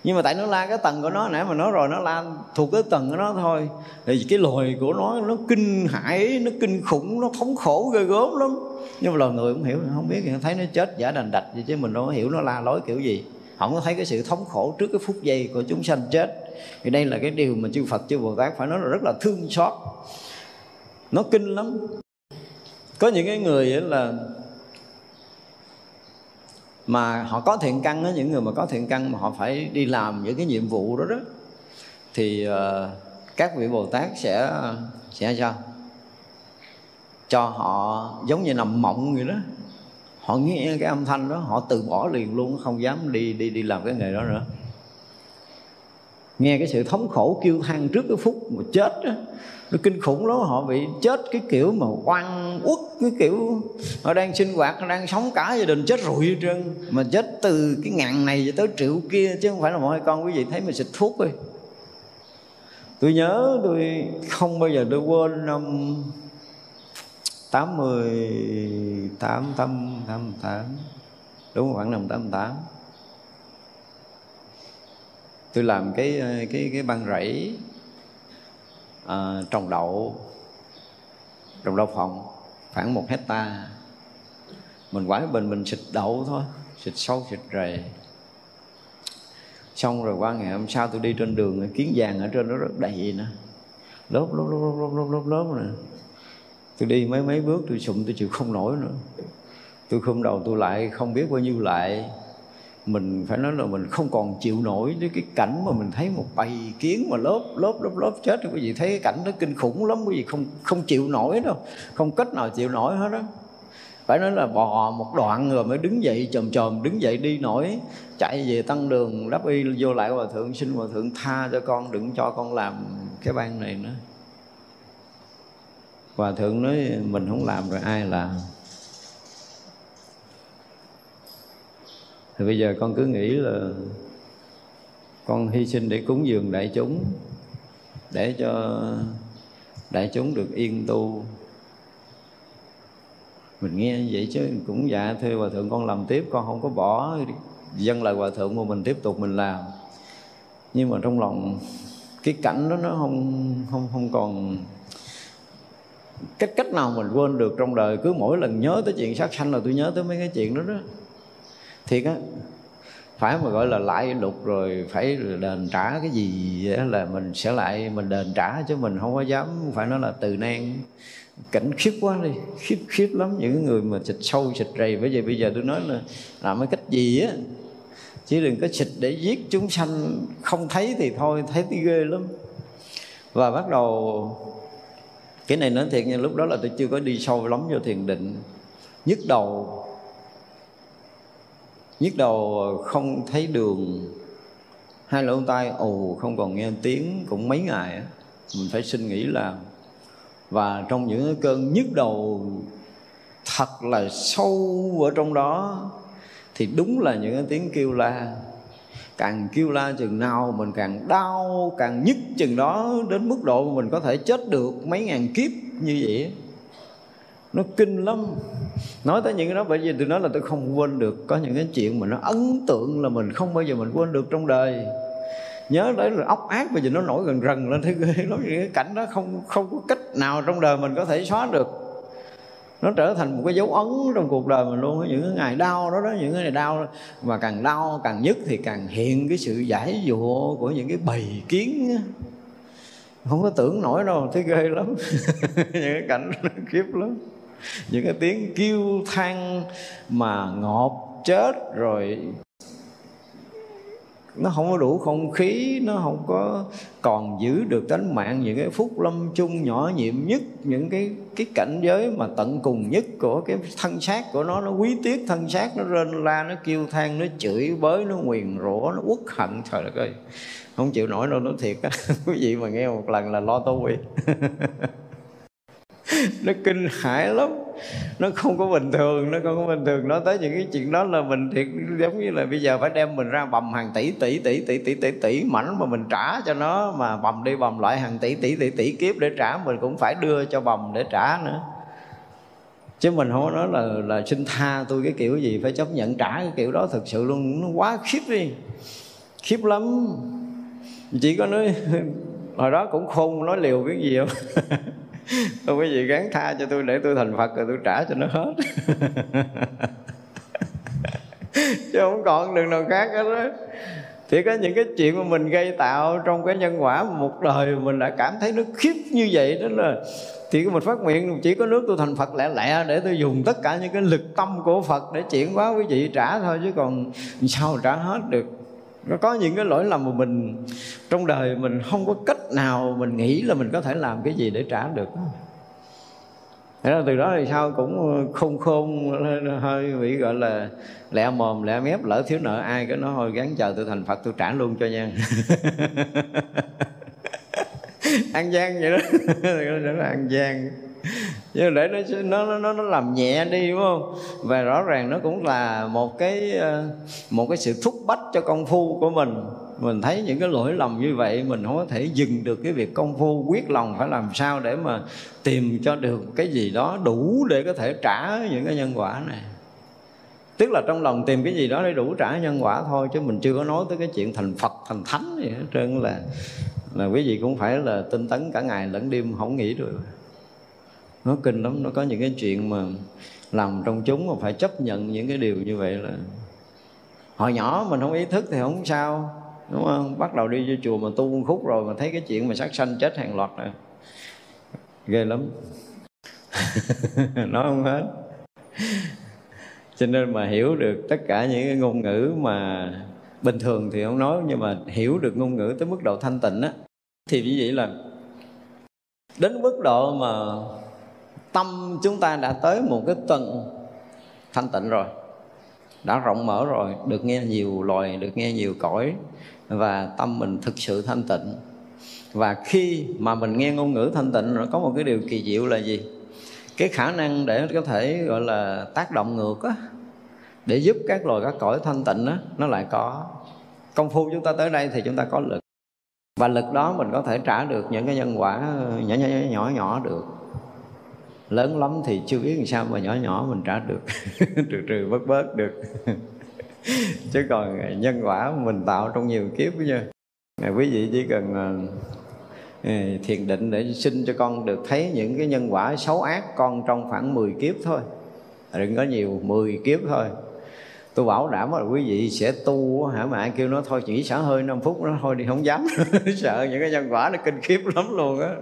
Nhưng mà tại nó la cái tầng của nó, nãy mà nói rồi, nó la thuộc cái tầng của nó thôi, thì cái loài của nó kinh hãi, nó kinh khủng, nó thống khổ ghê gớm lắm. Nhưng mà loài người cũng hiểu, không biết, thấy nó chết giả đành đạch vậy chứ mình đâu có hiểu nó la lối kiểu gì, không có thấy cái sự thống khổ trước cái phút giây của chúng sanh chết. Thì đây là cái điều mà chư Phật, chư Bồ Tát phải nói là rất là thương xót, nó kinh lắm. Có những cái người là mà họ có thiện căn đó, những người mà có thiện căn mà họ phải đi làm những cái nhiệm vụ đó thì các vị Bồ Tát sẽ sao cho họ giống như nằm mộng vậy đó. Họ nghe cái âm thanh đó họ từ bỏ liền luôn, không dám đi làm cái nghề đó nữa. Nghe cái sự thống khổ kêu than trước cái phút mà chết đó, nó kinh khủng lắm. Họ bị chết cái kiểu mà oan uất, cái kiểu họ đang sinh hoạt, đang sống cả gia đình chết rụi hết trơn, mà chết từ cái ngàn này cho tới triệu kia, chứ không phải là mọi con. Quý vị thấy mình xịt thuốc đi, tôi nhớ tôi không bao giờ tôi quên năm 88, đúng khoảng năm 88, tôi làm cái băng rẫy trồng đậu phộng khoảng 1 hectare. Mình quải bình mình xịt đậu thôi, xịt sâu xịt rầy. Xong rồi qua ngày hôm sau tôi đi trên đường, kiến vàng ở trên đó rất đầy nữa, lớp nè. Tôi đi mấy bước tôi sụm, tôi chịu không nổi nữa, tôi khum đầu tôi lại không biết bao nhiêu lại. Mình phải nói là mình không còn chịu nổi với cái cảnh mà mình thấy một bầy kiến mà lớp chết. Quý vị thấy cái cảnh nó kinh khủng lắm, quý vị không chịu nổi đâu, không cách nào chịu nổi hết đó. Phải nói là bò một đoạn rồi mới đứng dậy, chồm đứng dậy đi nổi, chạy về tăng đường đáp y vô lại hòa thượng, xin hòa thượng tha cho con, đừng cho con làm cái ban này nữa. Hòa thượng nói mình không làm rồi ai làm. Thì bây giờ con cứ nghĩ là con hy sinh để cúng dường đại chúng, để cho đại chúng được yên tu. Mình nghe như vậy chứ cũng dạ thưa Hòa Thượng con làm tiếp, con không có bỏ dâng lời Hòa Thượng mà mình tiếp tục mình làm. Nhưng mà trong lòng cái cảnh đó nó không còn cách nào mình quên được trong đời. Cứ mỗi lần nhớ tới chuyện sát sanh là tôi nhớ tới mấy cái chuyện đó đó. Thiệt á, phải mà gọi là lại lục rồi phải đền trả cái gì là mình sẽ lại mình đền trả, chứ mình không có dám phải nói là từ nan. Cảnh khiếp quá đi, khiếp lắm những người mà xịt sâu xịt rầy. Bởi vậy bây giờ tôi nói là làm cái cách gì á, chứ đừng có xịt để giết chúng sanh. Không thấy thì thôi, thấy thì ghê lắm. Và bắt đầu cái này nói thiệt nha, lúc đó là tôi chưa có đi sâu lắm vô thiền định. Nhức đầu không thấy đường, hai lỗ tai ù, không còn nghe tiếng cũng mấy ngày á. Mình phải suy nghĩ làm. Và trong những cơn nhức đầu thật là sâu ở trong đó thì đúng là những tiếng kêu la. Càng kêu la chừng nào mình càng đau, càng nhức chừng đó, đến mức độ mình có thể chết được mấy ngàn kiếp như vậy. Nó kinh lắm. Nói tới những cái đó bởi vì tôi nói là tôi không quên được. Có những cái chuyện mà nó ấn tượng là mình không bao giờ mình quên được trong đời. Nhớ đấy là ốc ác bây giờ nó nổi gần rần lên, thấy ghê lắm. Cái cảnh đó không có cách nào trong đời mình có thể xóa được. Nó trở thành một cái dấu ấn trong cuộc đời mình luôn. Những cái ngày đau đó, những cái ngày đau mà càng đau càng nhức thì càng hiện cái sự giải dụa của những cái bầy kiến. Không có tưởng nổi đâu, thấy ghê lắm. Những cái cảnh nó khiếp lắm. Những cái tiếng kêu than mà ngộp chết rồi, nó không có đủ không khí, nó không có còn giữ được tánh mạng. Những cái phút lâm chung nhỏ nhiệm nhất, những cái cảnh giới mà tận cùng nhất của cái thân xác của nó quý tiếc thân xác, nó rên la, nó kêu than, nó chửi bới, nó nguyền rủa, nó uất hận. Trời đất ơi, không chịu nổi đâu, nó thiệt á. Quý vị mà nghe một lần là lo tu vậy. Nó kinh hãi lắm, nó không có bình thường, nó không có bình thường. Nói tới những cái chuyện đó là mình thiệt giống như là bây giờ phải đem mình ra bầm hàng tỷ mảnh mà mình trả cho nó, mà bầm đi bầm lại hàng tỷ kiếp để trả, mình cũng phải đưa cho bầm để trả nữa. Chứ mình không nói là xin tha tôi cái kiểu gì, phải chấp nhận trả cái kiểu đó. Thực sự luôn, nó quá khiếp đi, khiếp lắm. Chỉ có nói hồi đó cũng khôn, nói liều cái gì không. Thôi quý vị gán tha cho tôi để tôi thành Phật rồi tôi trả cho nó hết. Chứ không còn đường nào khác hết đó. Thì có những cái chuyện mà mình gây tạo trong cái nhân quả một đời mình đã cảm thấy nó khiếp như vậy đó là. Thì mình phát nguyện chỉ có nước tôi thành Phật lẹ lẹ để tôi dùng tất cả những cái lực tâm của Phật để chuyển hóa quý vị trả thôi, chứ còn sao trả hết được. Nó có những cái lỗi lầm mà mình trong đời mình không có cách nào mình nghĩ là mình có thể làm cái gì để trả được. Thế là từ đó thì sao cũng khôn hơi bị gọi là lẹ mồm lẹ mép, lỡ thiếu nợ ai cái nó thôi gắn chờ tôi thành Phật tôi trả luôn cho nha. Ăn gian vậy đó. Nó là ăn gian. Nhưng để nó làm nhẹ đi, đúng không? Và rõ ràng nó cũng là một cái sự thúc bách cho công phu của mình. Mình thấy những cái lỗi lầm như vậy mình không có thể dừng được cái việc công phu, quyết lòng phải làm sao để mà tìm cho được cái gì đó đủ để có thể trả những cái nhân quả này. Tức là trong lòng tìm cái gì đó để đủ trả nhân quả thôi, chứ mình chưa có nói tới cái chuyện thành Phật, thành Thánh gì hết trơn. Là quý vị cũng phải là tinh tấn cả ngày lẫn đêm, không nghỉ được. Nó kinh lắm, nó có những cái chuyện mà làm trong chúng mà phải chấp nhận những cái điều như vậy là. Hồi nhỏ mình không ý thức thì không sao, đúng không? Bắt đầu đi vô chùa mà tu một khúc rồi mà thấy cái chuyện mà sát sanh chết hàng loạt này. Ghê lắm. Nói không hết. Cho nên mà hiểu được tất cả những cái ngôn ngữ mà bình thường thì không nói, nhưng mà hiểu được ngôn ngữ tới mức độ thanh tịnh á, thì như vậy là đến mức độ mà tâm chúng ta đã tới một cái tầng thanh tịnh rồi, đã rộng mở rồi, được nghe nhiều loài, được nghe nhiều cõi, và tâm mình thực sự thanh tịnh. Và khi mà mình nghe ngôn ngữ thanh tịnh rồi, có một cái điều kỳ diệu là gì? Cái khả năng để có thể gọi là tác động ngược á, để giúp các loài các cõi thanh tịnh đó, nó lại có. Công phu chúng ta tới đây thì chúng ta có lực, và lực đó mình có thể trả được những cái nhân quả nhỏ được. Lớn lắm thì chưa biết làm sao mà nhỏ mình trả được trừ bớt được chứ còn nhân quả mình tạo trong nhiều kiếp chứ. Quý vị chỉ cần thiền định để xin cho con được thấy những cái nhân quả xấu ác con trong khoảng 10 kiếp thôi, đừng có nhiều, 10 kiếp thôi. Tôi bảo đảm là quý vị sẽ tu hả, mà ai kêu nó thôi chỉ xả hơi 5 phút nó thôi đi không dám sợ những cái nhân quả nó kinh khiếp lắm luôn á.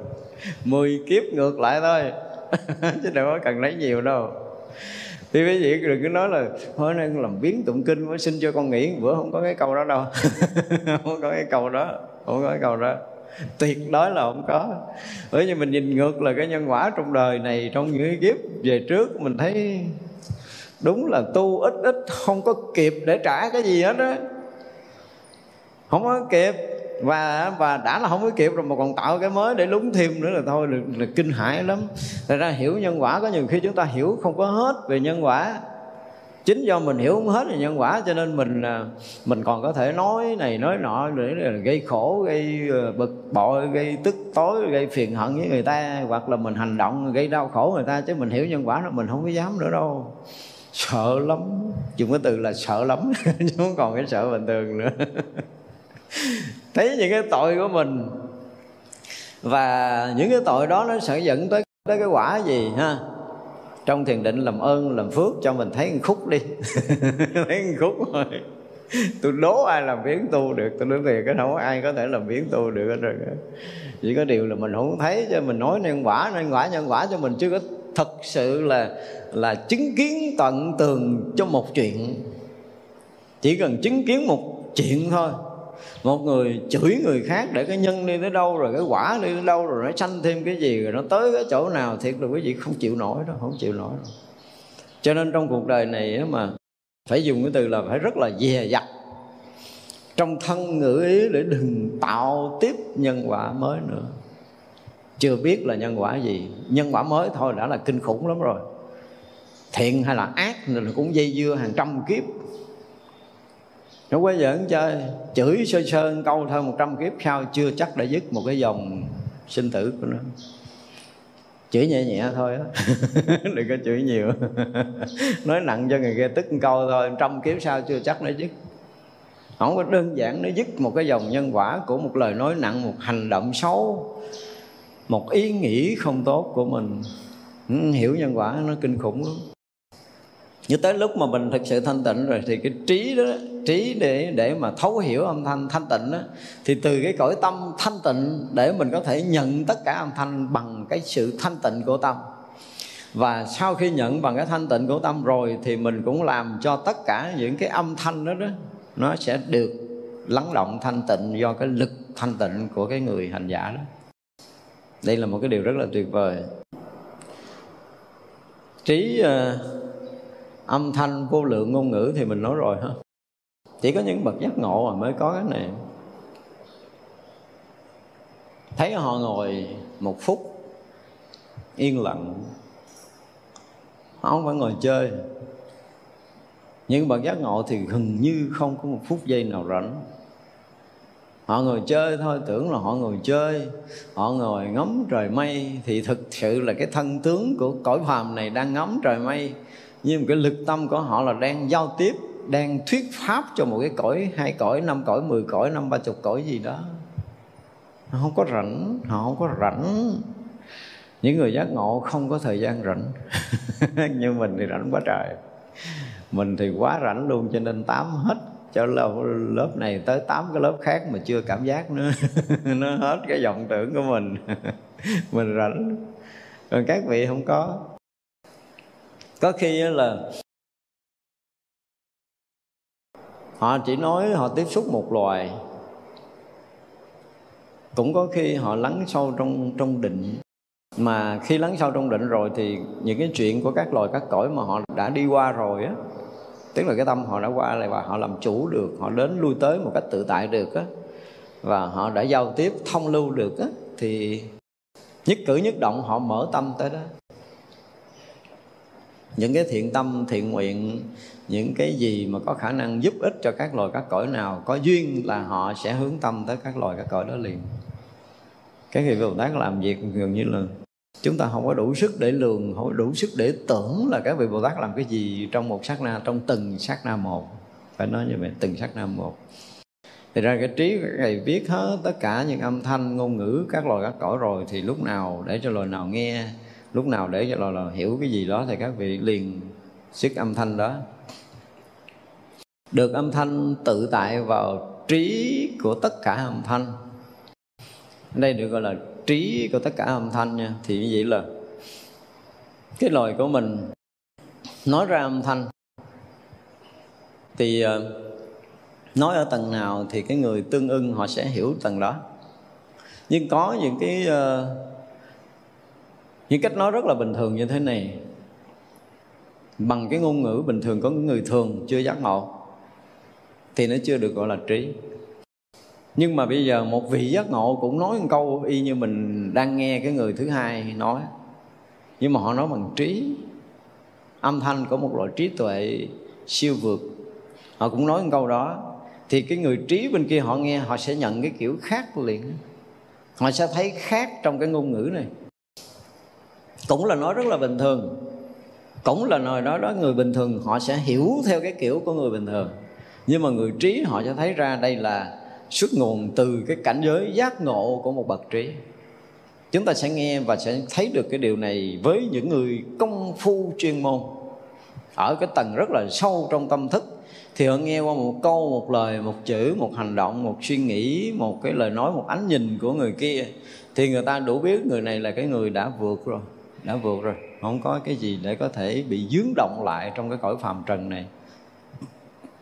10 kiếp ngược lại thôi chứ đừng có cần lấy nhiều đâu. Thì quý vị đừng cứ nói là hôm nay làm biến tụng kinh mới xin cho con nghỉ bữa, không có cái câu đó đâu không có cái câu đó tuyệt đối là không có. Bởi vì mình nhìn ngược là cái nhân quả trong đời này, trong những kiếp về trước mình thấy đúng là tu ít không có kịp để trả cái gì hết á, không có kịp. Và đã là không có kịp rồi mà còn tạo cái mới để lúng thêm nữa là thôi là kinh hãi lắm. Thật ra hiểu nhân quả có nhiều khi chúng ta hiểu không có hết về nhân quả. Chính do mình hiểu không hết về nhân quả cho nên mình còn có thể nói này nói nọ để gây khổ, gây bực bội, gây tức tối, gây phiền hận với người ta, hoặc là mình hành động gây đau khổ người ta. Chứ mình hiểu nhân quả là mình không có dám nữa đâu, sợ lắm. Dùng cái từ là sợ lắm chứ không còn cái sợ bình thường nữa thấy những cái tội của mình, và những cái tội đó nó sẽ dẫn tới cái quả gì ha. Trong thiền định làm ơn làm phước cho mình thấy một khúc đi thấy một khúc thôi. Tôi đố ai làm biến tu được, tôi nói thiệt, không có ai có thể làm biến tu được hết rồi. Chỉ có điều là mình không thấy, cho mình nói nhân quả cho mình chưa có thật sự là chứng kiến tận tường cho một chuyện. Chỉ cần chứng kiến một chuyện thôi, một người chửi người khác để cái nhân đi tới đâu rồi cái quả đi tới đâu rồi nó sanh thêm cái gì rồi nó tới cái chỗ nào, thiệt là quý vị không chịu nổi đó, không chịu nổi đâu. Cho nên trong cuộc đời này mà phải dùng cái từ là phải rất là dè dặt trong thân ngữ ý để đừng tạo tiếp nhân quả mới nữa. Chưa biết là nhân quả gì, nhân quả mới thôi đã là kinh khủng lắm rồi. Thiện hay là ác nên cũng dây dưa hàng trăm kiếp. Nó quá giỡn chơi, chửi sơ câu thôi, 100 kiếp sau chưa chắc đã dứt một cái dòng sinh tử của nó. Chửi nhẹ thôi đó đừng có chửi nhiều nói nặng cho người kia tức câu thôi, 100 kiếp sau chưa chắc đã dứt. Không có đơn giản nó dứt một cái dòng nhân quả của một lời nói nặng, một hành động xấu, một ý nghĩ không tốt của mình. Hiểu nhân quả nó kinh khủng lắm. Như tới lúc mà mình thực sự thanh tịnh rồi thì cái trí đó, trí để mà thấu hiểu âm thanh thanh tịnh đó, thì từ cái cõi tâm thanh tịnh để mình có thể nhận tất cả âm thanh bằng cái sự thanh tịnh của tâm. Và sau khi nhận bằng cái thanh tịnh của tâm rồi thì mình cũng làm cho tất cả những cái âm thanh đó, nó sẽ được lắng động thanh tịnh do cái lực thanh tịnh của cái người hành giả đó. Đây là một cái điều rất là tuyệt vời. Trí âm thanh vô lượng ngôn ngữ thì mình nói rồi ha. Chỉ có những bậc giác ngộ mới có cái này. Thấy họ ngồi một phút yên lặng, họ không phải ngồi chơi. Những bậc giác ngộ thì gần như không có một phút giây nào rảnh. Họ ngồi chơi thôi, tưởng là họ ngồi chơi, họ ngồi ngắm trời mây. Thì thực sự là cái thân tướng của cõi phàm này đang ngắm trời mây, nhưng cái lực tâm của họ là đang giao tiếp, đang thuyết pháp cho một cái cõi, 2 cõi, 5 cõi, 10 cõi, 50, 30 cõi gì đó. Họ không có rảnh, những người giác ngộ không có thời gian rảnh như mình thì rảnh quá trời. Mình thì quá rảnh luôn cho nên tám hết, cho lớp này tới 8 cái lớp khác mà chưa cảm giác nữa nó hết cái vọng tưởng của mình mình rảnh, còn các vị không có. Có khi là họ chỉ nói, họ tiếp xúc một loài. Cũng có khi họ lắng sâu trong định. Mà khi lắng sâu trong định rồi thì những cái chuyện của các loài các cõi mà họ đã đi qua rồi á, tức là cái tâm họ đã qua lại và họ làm chủ được, họ đến lui tới một cách tự tại được á, và họ đã giao tiếp thông lưu được á, thì nhất cử nhất động họ mở tâm tới đó. những cái thiện tâm, thiện nguyện, những cái gì mà có khả năng giúp ích cho các loài các cõi nào có duyên là họ sẽ hướng tâm tới các loài các cõi đó liền. Các vị Bồ Tát làm việc gần như là chúng ta không có đủ sức để lường, không có đủ sức để tưởng là các vị Bồ Tát làm cái gì trong một sát na, trong từng sát na một. Phải nói như vậy, từng sát na một. Thì ra cái trí các thầy biết hết tất cả những âm thanh, ngôn ngữ các loài các cõi rồi, thì lúc nào để cho loài nào nghe, lúc nào để cho loài nào hiểu cái gì đó thì các vị liền siết âm thanh đó. Được âm thanh tự tại vào trí của tất cả âm thanh. Đây được gọi là trí của tất cả âm thanh nha. Thì như vậy là cái lời của mình nói ra âm thanh, thì nói ở tầng nào thì cái người tương ưng họ sẽ hiểu tầng đó. Nhưng có những cái những cách nói rất là bình thường như thế này, bằng cái ngôn ngữ bình thường của người thường chưa giác ngộ, thì nó chưa được gọi là trí. Nhưng mà bây giờ một vị giác ngộ cũng nói một câu y như mình đang nghe cái người thứ hai nói, nhưng mà họ nói bằng trí, âm thanh của một loại trí tuệ siêu vượt. Họ cũng nói một câu đó, thì cái người trí bên kia họ nghe, họ sẽ nhận cái kiểu khác liền. Họ sẽ thấy khác trong cái ngôn ngữ này. Cũng là nói rất là bình thường, cũng là nói đó người bình thường họ sẽ hiểu theo cái kiểu của người bình thường. Nhưng mà người trí họ sẽ thấy ra đây là xuất nguồn từ cái cảnh giới giác ngộ của một bậc trí. Chúng ta sẽ nghe và sẽ thấy được cái điều này với những người công phu chuyên môn, ở cái tầng rất là sâu trong tâm thức. Thì họ nghe qua một câu, một lời, một chữ, một hành động, một suy nghĩ, một cái lời nói, một ánh nhìn của người kia, thì người ta đủ biết người này là cái người đã vượt rồi. Đã vượt rồi, không có cái gì để có thể bị dướng động lại trong cái cõi phàm trần này.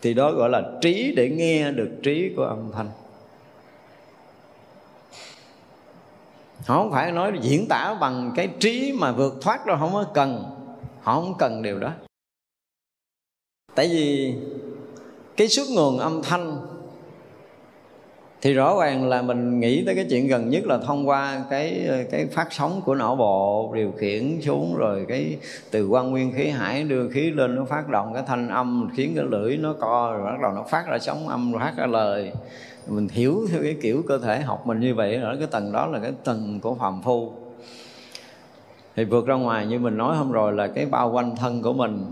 Thì đó gọi là trí để nghe được trí của âm thanh. Họ không phải nói diễn tả bằng cái trí mà vượt thoát đâu, không có cần. Họ không cần điều đó. Tại vì cái xuất nguồn âm thanh thì rõ ràng là mình nghĩ tới cái chuyện gần nhất là thông qua cái phát sóng của não bộ điều khiển xuống, rồi cái từ quan nguyên khí hải đưa khí lên, nó phát động cái thanh âm, khiến cái lưỡi nó co, rồi bắt đầu nó phát ra sóng âm, rồi phát ra lời. Mình hiểu theo cái kiểu cơ thể học mình như vậy, rồi cái tầng đó là cái tầng của phàm phu. Thì vượt ra ngoài như mình nói hôm rồi là cái bao quanh thân của mình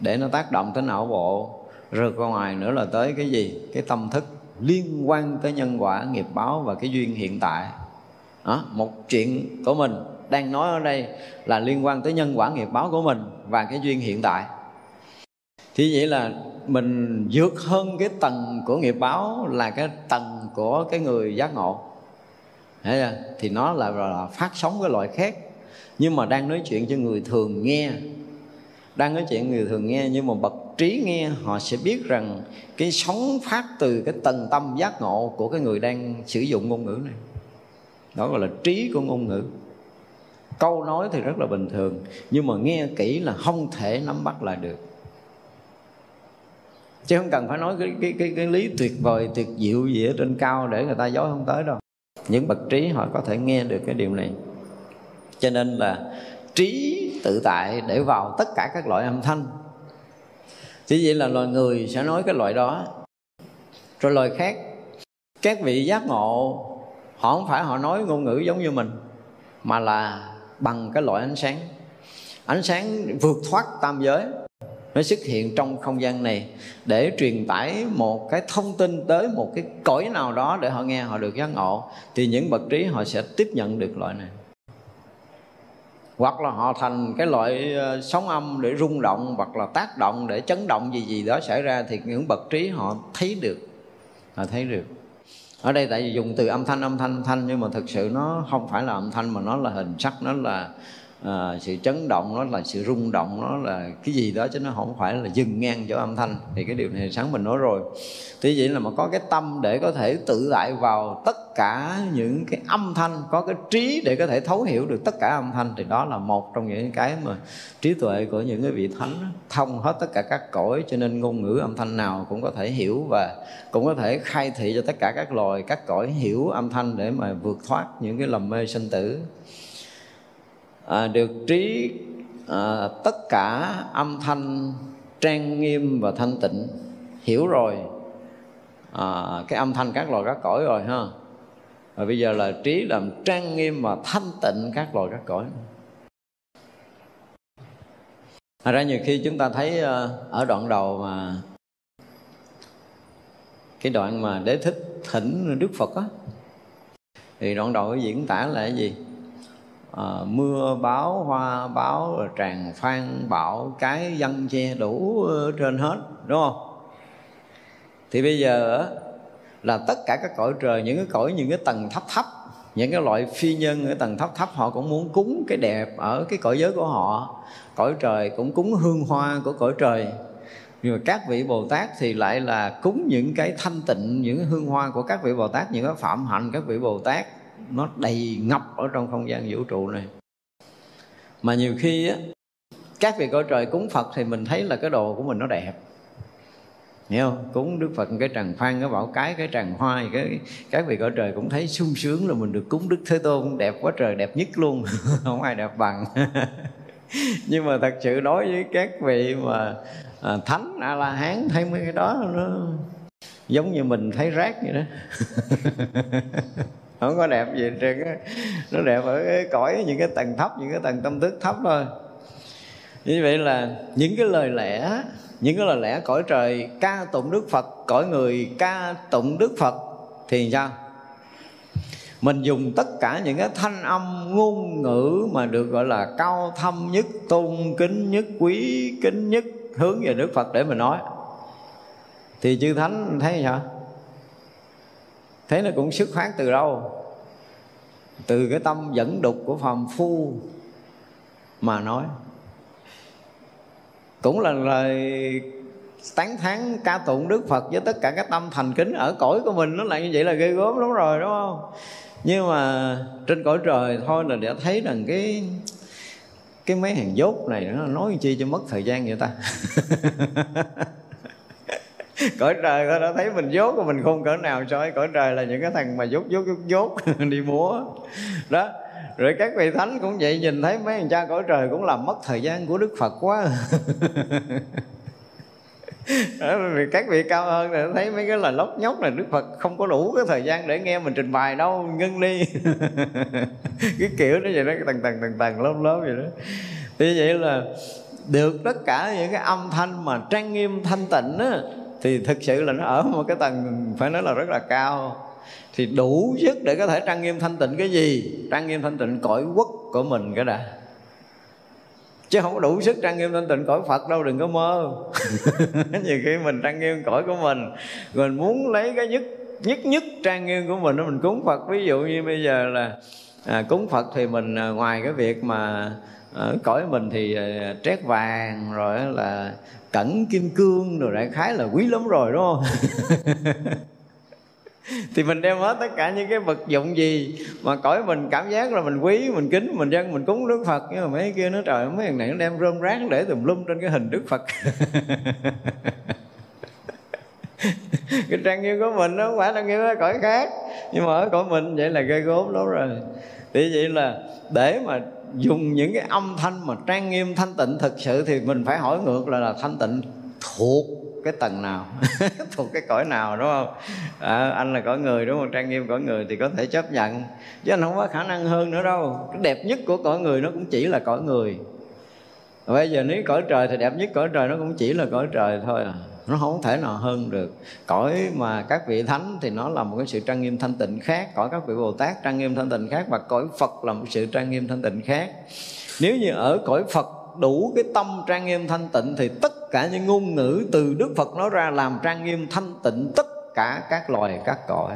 để nó tác động tới não bộ. Rượt ra ngoài nữa là tới cái gì? Cái tâm thức liên quan tới nhân quả, nghiệp báo và cái duyên hiện tại. Đó, một chuyện của mình đang nói ở đây là liên quan tới nhân quả, nghiệp báo của mình và cái duyên hiện tại. Thì vậy là mình vượt hơn cái tầng của nghiệp báo là cái tầng của cái người giác ngộ. Thì nó là phát sóng cái loại khác. Nhưng mà đang nói chuyện cho người thường nghe, đang nói chuyện người thường nghe, nhưng mà bậc trí nghe họ sẽ biết rằng cái sóng phát từ cái tầng tâm giác ngộ của cái người đang sử dụng ngôn ngữ này. Đó gọi là trí của ngôn ngữ. Câu nói thì rất là bình thường, nhưng mà nghe kỹ là không thể nắm bắt lại được. Chứ không cần phải nói cái lý tuyệt vời, tuyệt diệu gì ở trên cao để người ta dối không tới đâu. Những bậc trí họ có thể nghe được cái điều này. Cho nên là trí tự tại để vào tất cả các loại âm thanh. Chỉ vậy là loài người sẽ nói cái loại đó. Rồi loài khác, các vị giác ngộ, họ không phải họ nói ngôn ngữ giống như mình, mà là bằng cái loại ánh sáng. Ánh sáng vượt thoát tam giới, nó xuất hiện trong không gian này để truyền tải một cái thông tin tới một cái cõi nào đó để họ nghe, họ được giác ngộ. Thì những bậc trí họ sẽ tiếp nhận được loại này. Hoặc là họ thành cái loại sóng âm để rung động, hoặc là tác động để chấn động gì đó xảy ra, thì những bậc trí họ thấy được. Họ thấy được. Ở đây tại vì dùng từ âm thanh, nhưng mà thực sự nó không phải là âm thanh, mà nó là hình sắc, nó là sự chấn động, nó là sự rung động, nó là cái gì đó, chứ nó không phải là dừng ngang chỗ âm thanh. Thì cái điều này sáng mình nói rồi. Thế vậy là mà có cái tâm để có thể tự tại vào tất cả những cái âm thanh, có cái trí để có thể thấu hiểu được tất cả âm thanh, thì đó là một trong những cái mà trí tuệ của những cái vị thánh đó, thông hết tất cả các cõi, cho nên ngôn ngữ âm thanh nào cũng có thể hiểu, và cũng có thể khai thị cho tất cả các loài các cõi hiểu âm thanh để mà vượt thoát những cái lầm mê sinh tử. Được trí tất cả âm thanh trang nghiêm và thanh tịnh. Hiểu rồi cái âm thanh các loài các cõi rồi ha. Và bây giờ là trí làm trang nghiêm và thanh tịnh các loài các cõi. Thật ra nhiều khi chúng ta thấy ở đoạn đầu mà cái đoạn mà Đế Thích thỉnh Đức Phật á, thì đoạn đầu diễn tả là cái gì? Mưa báo, hoa báo, rồi tràng phan bão, cái dân che đủ trên hết, đúng không? Thì bây giờ là tất cả các cõi trời, những cái cõi, những cái tầng thấp thấp, những cái loại phi nhân ở tầng thấp thấp, họ cũng muốn cúng cái đẹp ở cái cõi giới của họ. Cõi trời cũng cúng hương hoa của cõi trời. Nhưng mà các vị Bồ Tát thì lại là cúng những cái thanh tịnh, những hương hoa của các vị Bồ Tát, những cái phạm hạnh các vị Bồ Tát, nó đầy ngập ở trong không gian vũ trụ này. Mà nhiều khi á, các vị cõi trời cúng Phật thì mình thấy là cái đồ của mình nó đẹp, hiểu không? Cúng Đức Phật cái tràng phan, cái bảo cái tràng hoa, cái các vị cõi trời cũng thấy sung sướng là mình được cúng Đức Thế Tôn, đẹp quá trời, đẹp nhất luôn không ai đẹp bằng nhưng mà thật sự đối với các vị mà thánh A La Hán, thấy mấy cái đó nó giống như mình thấy rác vậy đó không có đẹp gì trên cái, nó đẹp ở cái cõi những cái tầng thấp, những cái tầng tâm thức thấp thôi. Như vậy là những cái lời lẽ, những cái lời lẽ cõi trời ca tụng Đức Phật, cõi người ca tụng Đức Phật thì sao? Mình dùng tất cả những cái thanh âm ngôn ngữ mà được gọi là cao thâm nhất, tôn kính nhất, quý kính nhất hướng về Đức Phật để mình nói. Thì chư Thánh thấy sao? Thế nó cũng xuất phát từ đâu? Từ cái tâm dẫn đục của phàm phu mà nói. Cũng là lời tán thán ca tụng Đức Phật với tất cả các tâm thành kính ở cõi của mình, nó lại như vậy là ghê gớm lắm rồi, đúng không? Nhưng mà trên cõi trời thôi là để thấy rằng cái mấy hàng dốt này nó nói chi cho mất thời gian vậy ta cõi trời ta đã thấy mình dốt của mình không cỡ nào so với cõi trời là những cái thằng mà dốt đi múa đó. Rồi các vị thánh cũng vậy, nhìn thấy mấy thằng cha cõi trời cũng làm mất thời gian của Đức Phật quá đó, vì các vị cao hơn thì thấy mấy cái lời lóc nhóc này Đức Phật không có đủ cái thời gian để nghe mình trình bày đâu, ngưng đi cái kiểu nó vậy đó, tầng lớp vậy đó. Thì vậy là được tất cả những cái âm thanh mà trang nghiêm thanh tịnh á, thì thực sự là nó ở một cái tầng phải nói là rất là cao, thì đủ sức để có thể trang nghiêm thanh tịnh cái gì? Trang nghiêm thanh tịnh cõi quốc của mình cái đã, chứ không có đủ sức trang nghiêm thanh tịnh cõi Phật đâu, đừng có mơ nhiều khi mình trang nghiêm cõi của mình, mình muốn lấy cái nhất trang nghiêm của mình để mình cúng Phật. Ví dụ như bây giờ là cúng Phật thì mình ngoài cái việc mà cõi mình thì trét vàng rồi là cẩn kim cương rồi đại khái là quý lắm rồi, đúng không thì mình đem hết tất cả những cái vật dụng gì mà cõi mình cảm giác là mình quý, mình kính, mình dân, mình cúng Đức Phật. Nhưng mà mấy kia nó trời, mấy thằng này nó đem rơm rác để tùm lum trên cái hình Đức Phật cái trang nghiêm của mình nó không phải trang nghiêm ở cõi khác, nhưng mà ở cõi mình vậy là ghê gốm lắm rồi. Thì vậy là để mà dùng những cái âm thanh mà trang nghiêm thanh tịnh thực sự thì mình phải hỏi ngược là thanh tịnh thuộc cái tầng nào thuộc cái cõi nào, đúng không? Anh là cõi người, đúng không? Trang nghiêm cõi người thì có thể chấp nhận, chứ anh không có khả năng hơn nữa đâu. Cái đẹp nhất của cõi người nó cũng chỉ là cõi người. Bây giờ nếu cõi trời thì đẹp nhất cõi trời nó cũng chỉ là cõi trời thôi à, nó không thể nào hơn được. Cõi mà các vị thánh thì nó là một cái sự trang nghiêm thanh tịnh khác, cõi các vị Bồ Tát trang nghiêm thanh tịnh khác, và cõi Phật là một sự trang nghiêm thanh tịnh khác. Nếu như ở cõi Phật đủ cái tâm trang nghiêm thanh tịnh thì tất cả những ngôn ngữ từ Đức Phật nói ra làm trang nghiêm thanh tịnh tất cả các loài các cõi.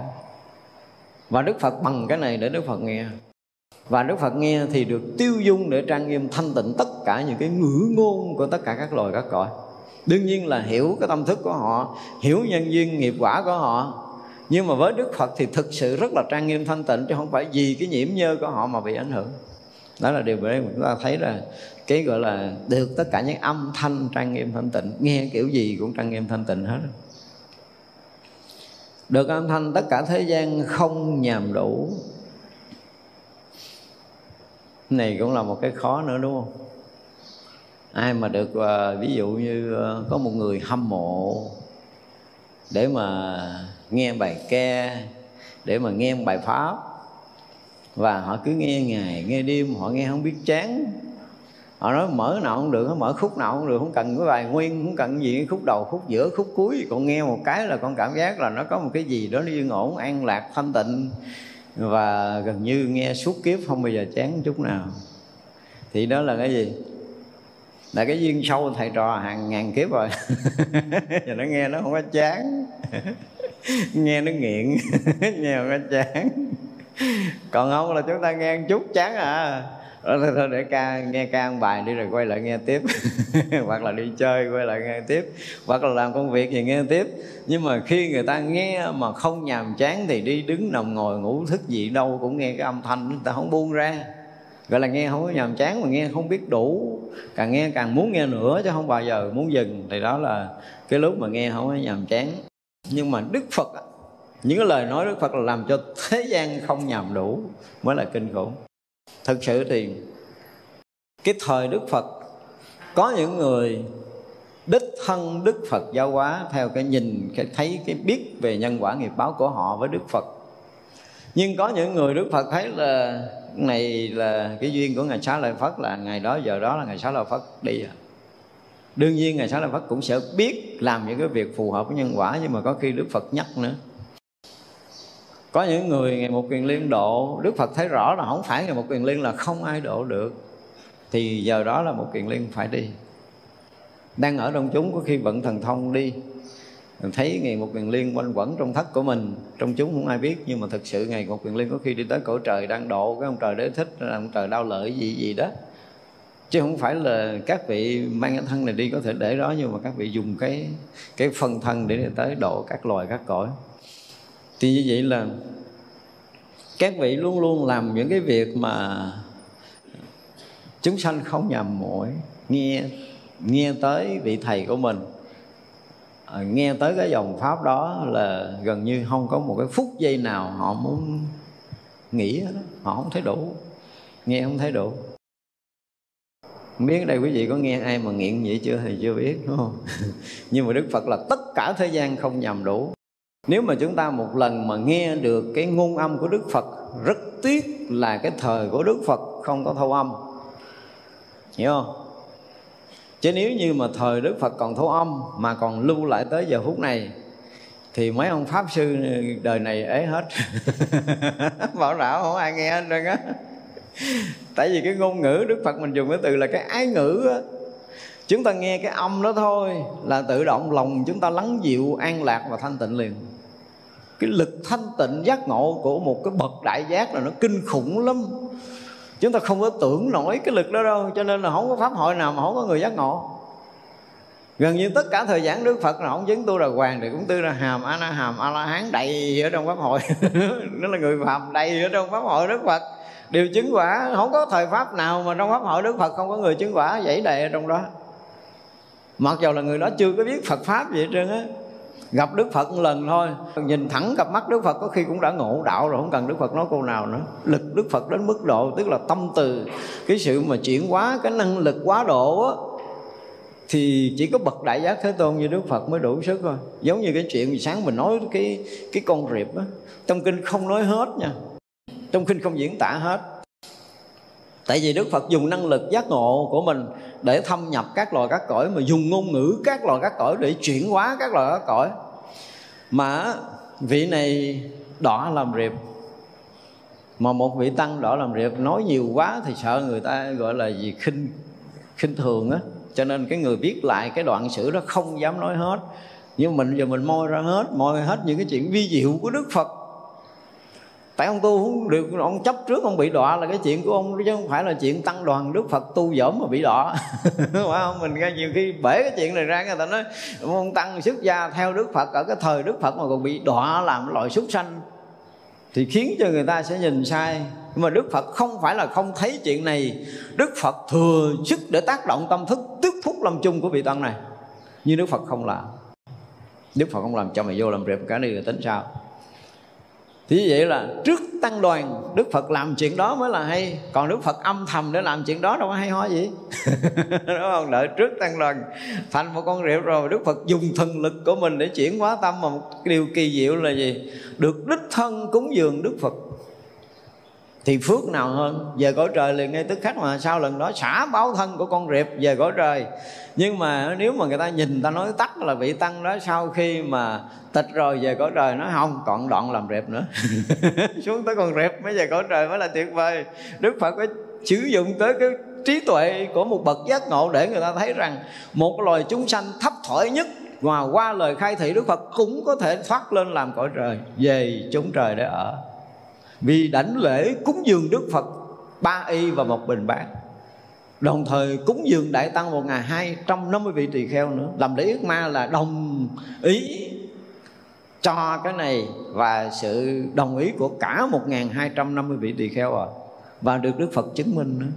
Và Đức Phật bằng cái này để Đức Phật nghe, và Đức Phật nghe thì được tiêu dung để trang nghiêm thanh tịnh tất cả những cái ngữ ngôn của tất cả các loài các cõi. Đương nhiên là hiểu cái tâm thức của họ, hiểu nhân duyên nghiệp quả của họ. Nhưng mà với Đức Phật thì thực sự rất là trang nghiêm thanh tịnh, chứ không phải vì cái nhiễm nhơ của họ mà bị ảnh hưởng. Đó là điều mà chúng ta thấy là cái gọi là được tất cả những âm thanh trang nghiêm thanh tịnh, nghe kiểu gì cũng trang nghiêm thanh tịnh hết. Được âm thanh tất cả thế gian không nhàm đủ. Này cũng là một cái khó nữa, đúng không? Ai mà được ví dụ như có một người hâm mộ để mà nghe bài ca, để mà nghe bài pháp, và họ cứ nghe ngày, nghe đêm, họ nghe không biết chán. Họ nói mở nào cũng được, mở khúc nào cũng được, không cần cái bài nguyên, không cần gì, khúc đầu, khúc giữa, khúc cuối. Còn nghe một cái là con cảm giác là nó có một cái gì đó nó yên ổn, an lạc, thanh tịnh, và gần như nghe suốt kiếp không bao giờ chán chút nào. Thì đó là cái gì? Là cái duyên sâu thầy trò hàng ngàn kiếp rồi. Và nó nghe nó không có chán. Nghe nó nghiện. Nghe không có chán. Còn không là chúng ta nghe chút chán à, thôi để ca, nghe ca ăn bài đi rồi quay lại nghe tiếp. Hoặc là đi chơi quay lại nghe tiếp, hoặc là làm công việc gì nghe tiếp. Nhưng mà khi người ta nghe mà không nhàm chán thì đi đứng nằm ngồi ngủ thức gì đâu cũng nghe cái âm thanh, người ta không buông ra, gọi là nghe không có nhàm chán mà nghe không biết đủ, càng nghe càng muốn nghe nữa chứ không bao giờ muốn dừng. Thì đó là cái lúc mà nghe không có nhàm chán. Nhưng mà Đức Phật, những cái lời nói Đức Phật là làm cho thế gian không nhàm đủ, mới là kinh khủng. Thực sự thì cái thời Đức Phật có những người đích thân Đức Phật giáo hóa theo cái nhìn, cái thấy, cái biết về nhân quả nghiệp báo của họ với Đức Phật. Nhưng có những người Đức Phật thấy là này là cái duyên của Ngài Xá Lợi Phất, là ngày đó giờ đó là Ngài Xá Lợi Phất đi rồi. Đương nhiên Ngài Xá Lợi Phất cũng sẽ biết làm những cái việc phù hợp với nhân quả, nhưng mà có khi Đức Phật nhắc nữa. Có những người Ngài Một Kiền Liên độ, Đức Phật thấy rõ là không phải Ngài Một Kiền Liên là không ai độ được, thì giờ đó là Một Kiền Liên phải đi. Đang ở trong chúng có khi vận thần thông đi, thấy Ngài Một Kiền Liên quanh quẩn trong thất của mình, trong chúng không ai biết. Nhưng mà thực sự Ngài Một Kiền Liên có khi đi tới cõi trời đang độ, cái ông trời đế thích, ông trời đau lợi gì gì đó. Chứ không phải là các vị mang cái thân này đi có thể để đó, nhưng mà các vị dùng cái phần thân để tới độ các loài các cõi. Thì như vậy là các vị luôn luôn làm những cái việc mà chúng sanh không nhàm muội, nghe tới vị thầy của mình, nghe tới cái dòng pháp đó là gần như không có một cái phút giây nào họ muốn nghĩ đó. Họ không thấy đủ, nghe không thấy đủ. Không biết đây quý vị có nghe ai mà nghiện vậy chưa thì chưa biết, đúng không? Nhưng mà Đức Phật là tất cả thế gian không nhàm đủ. Nếu mà chúng ta một lần mà nghe được cái ngôn âm của Đức Phật, rất tiếc là cái thời của Đức Phật không có thâu âm, hiểu không? Chứ nếu như mà thời Đức Phật còn thâu âm mà còn lưu lại tới giờ phút này thì mấy ông Pháp sư đời này ế hết. Bảo rảo không ai nghe hết rồi á. Tại vì cái ngôn ngữ Đức Phật mình dùng cái từ là cái ái ngữ á. Chúng ta nghe cái âm đó thôi là tự động lòng chúng ta lắng dịu, an lạc và thanh tịnh liền. Cái lực thanh tịnh giác ngộ của một cái bậc đại giác là nó kinh khủng lắm. Chúng ta không có tưởng nổi cái lực đó đâu. Cho nên là không có pháp hội nào mà không có người giác ngộ. Gần như tất cả thời giảng Đức Phật là ông Chứng Tu Đà Hoàng thì cũng Tư Đà Hàm, A Na Hàm, A La Hán đầy ở trong pháp hội. Nó là người phàm đầy ở trong pháp hội Đức Phật đều chứng quả. Không có thời pháp nào mà trong pháp hội Đức Phật không có người chứng quả dãy đầy ở trong đó. Mặc dù là người đó chưa có biết Phật Pháp gì hết trơn á, gặp Đức Phật một lần thôi, nhìn thẳng cặp mắt Đức Phật có khi cũng đã ngộ đạo rồi, không cần Đức Phật nói câu nào nữa. Lực Đức Phật đến mức độ, tức là tâm từ, cái sự mà chuyển hóa, cái năng lực quá độ á, thì chỉ có bậc đại giác Thế Tôn như Đức Phật mới đủ sức thôi. Giống như cái chuyện sáng mình nói cái con riệp á, trong kinh không nói hết nha, trong kinh không diễn tả hết. Tại vì Đức Phật dùng năng lực giác ngộ của mình để thâm nhập các loài các cõi, mà dùng ngôn ngữ các loài các cõi để chuyển hóa các loài các cõi. Mà vị này đọa làm riệp, mà một vị tăng đọa làm riệp nói nhiều quá thì sợ người ta gọi là gì khinh thường á. Cho nên cái người viết lại cái đoạn sử đó không dám nói hết. Nhưng mình giờ mình moi hết những cái chuyện vi diệu của Đức Phật. Tại ông tu không được, ông chấp trước ông bị đọa là cái chuyện của ông, chứ không phải là chuyện tăng đoàn Đức Phật tu dởm mà bị đọa. Phải không? Mình nghe nhiều khi bể cái chuyện này ra, người ta nói ông tăng xuất gia theo Đức Phật ở cái thời Đức Phật mà còn bị đọa làm loại súc sanh thì khiến cho người ta sẽ nhìn sai. Nhưng mà Đức Phật không phải là không thấy chuyện này. Đức Phật thừa sức để tác động tâm thức, tức phúc lâm chung của vị tăng này. Nhưng Đức Phật không làm. Đức Phật không làm, cho mày vô làm rệp cả đi rồi tính sao. Thì vậy là trước tăng đoàn Đức Phật làm chuyện đó mới là hay. Còn Đức Phật âm thầm để làm chuyện đó đâu có hay ho gì. Đúng không? Đợi trước tăng đoàn thành một con rượu rồi Đức Phật dùng thần lực của mình để chuyển hóa tâm. Mà một điều kỳ diệu là gì? Được đích thân cúng dường Đức Phật thì phước nào hơn. Về cõi trời liền ngay tức khắc, mà sau lần đó xả báo thân của con rệp về cõi trời. Nhưng mà nếu mà người ta nhìn ta nói tắt là vị tăng đó sau khi mà tịch rồi về cõi trời, nó không còn đoạn làm rệp nữa. Xuống tới con rệp mới về cõi trời mới là tuyệt vời. Đức Phật mới sử dụng tới cái trí tuệ của một bậc giác ngộ để người ta thấy rằng một loài chúng sanh thấp thỏi nhất mà qua lời khai thị Đức Phật cũng có thể thoát lên làm cõi trời, về chúng trời để ở. Vì đảnh lễ cúng dường Đức Phật 3 y và 1 bình bát, đồng thời cúng dường Đại Tăng 1250 vị tỳ kheo nữa. Làm để ước ma là đồng ý cho cái này, và sự đồng ý của cả 1250 vị tỳ kheo rồi, và được Đức Phật chứng minh nữa.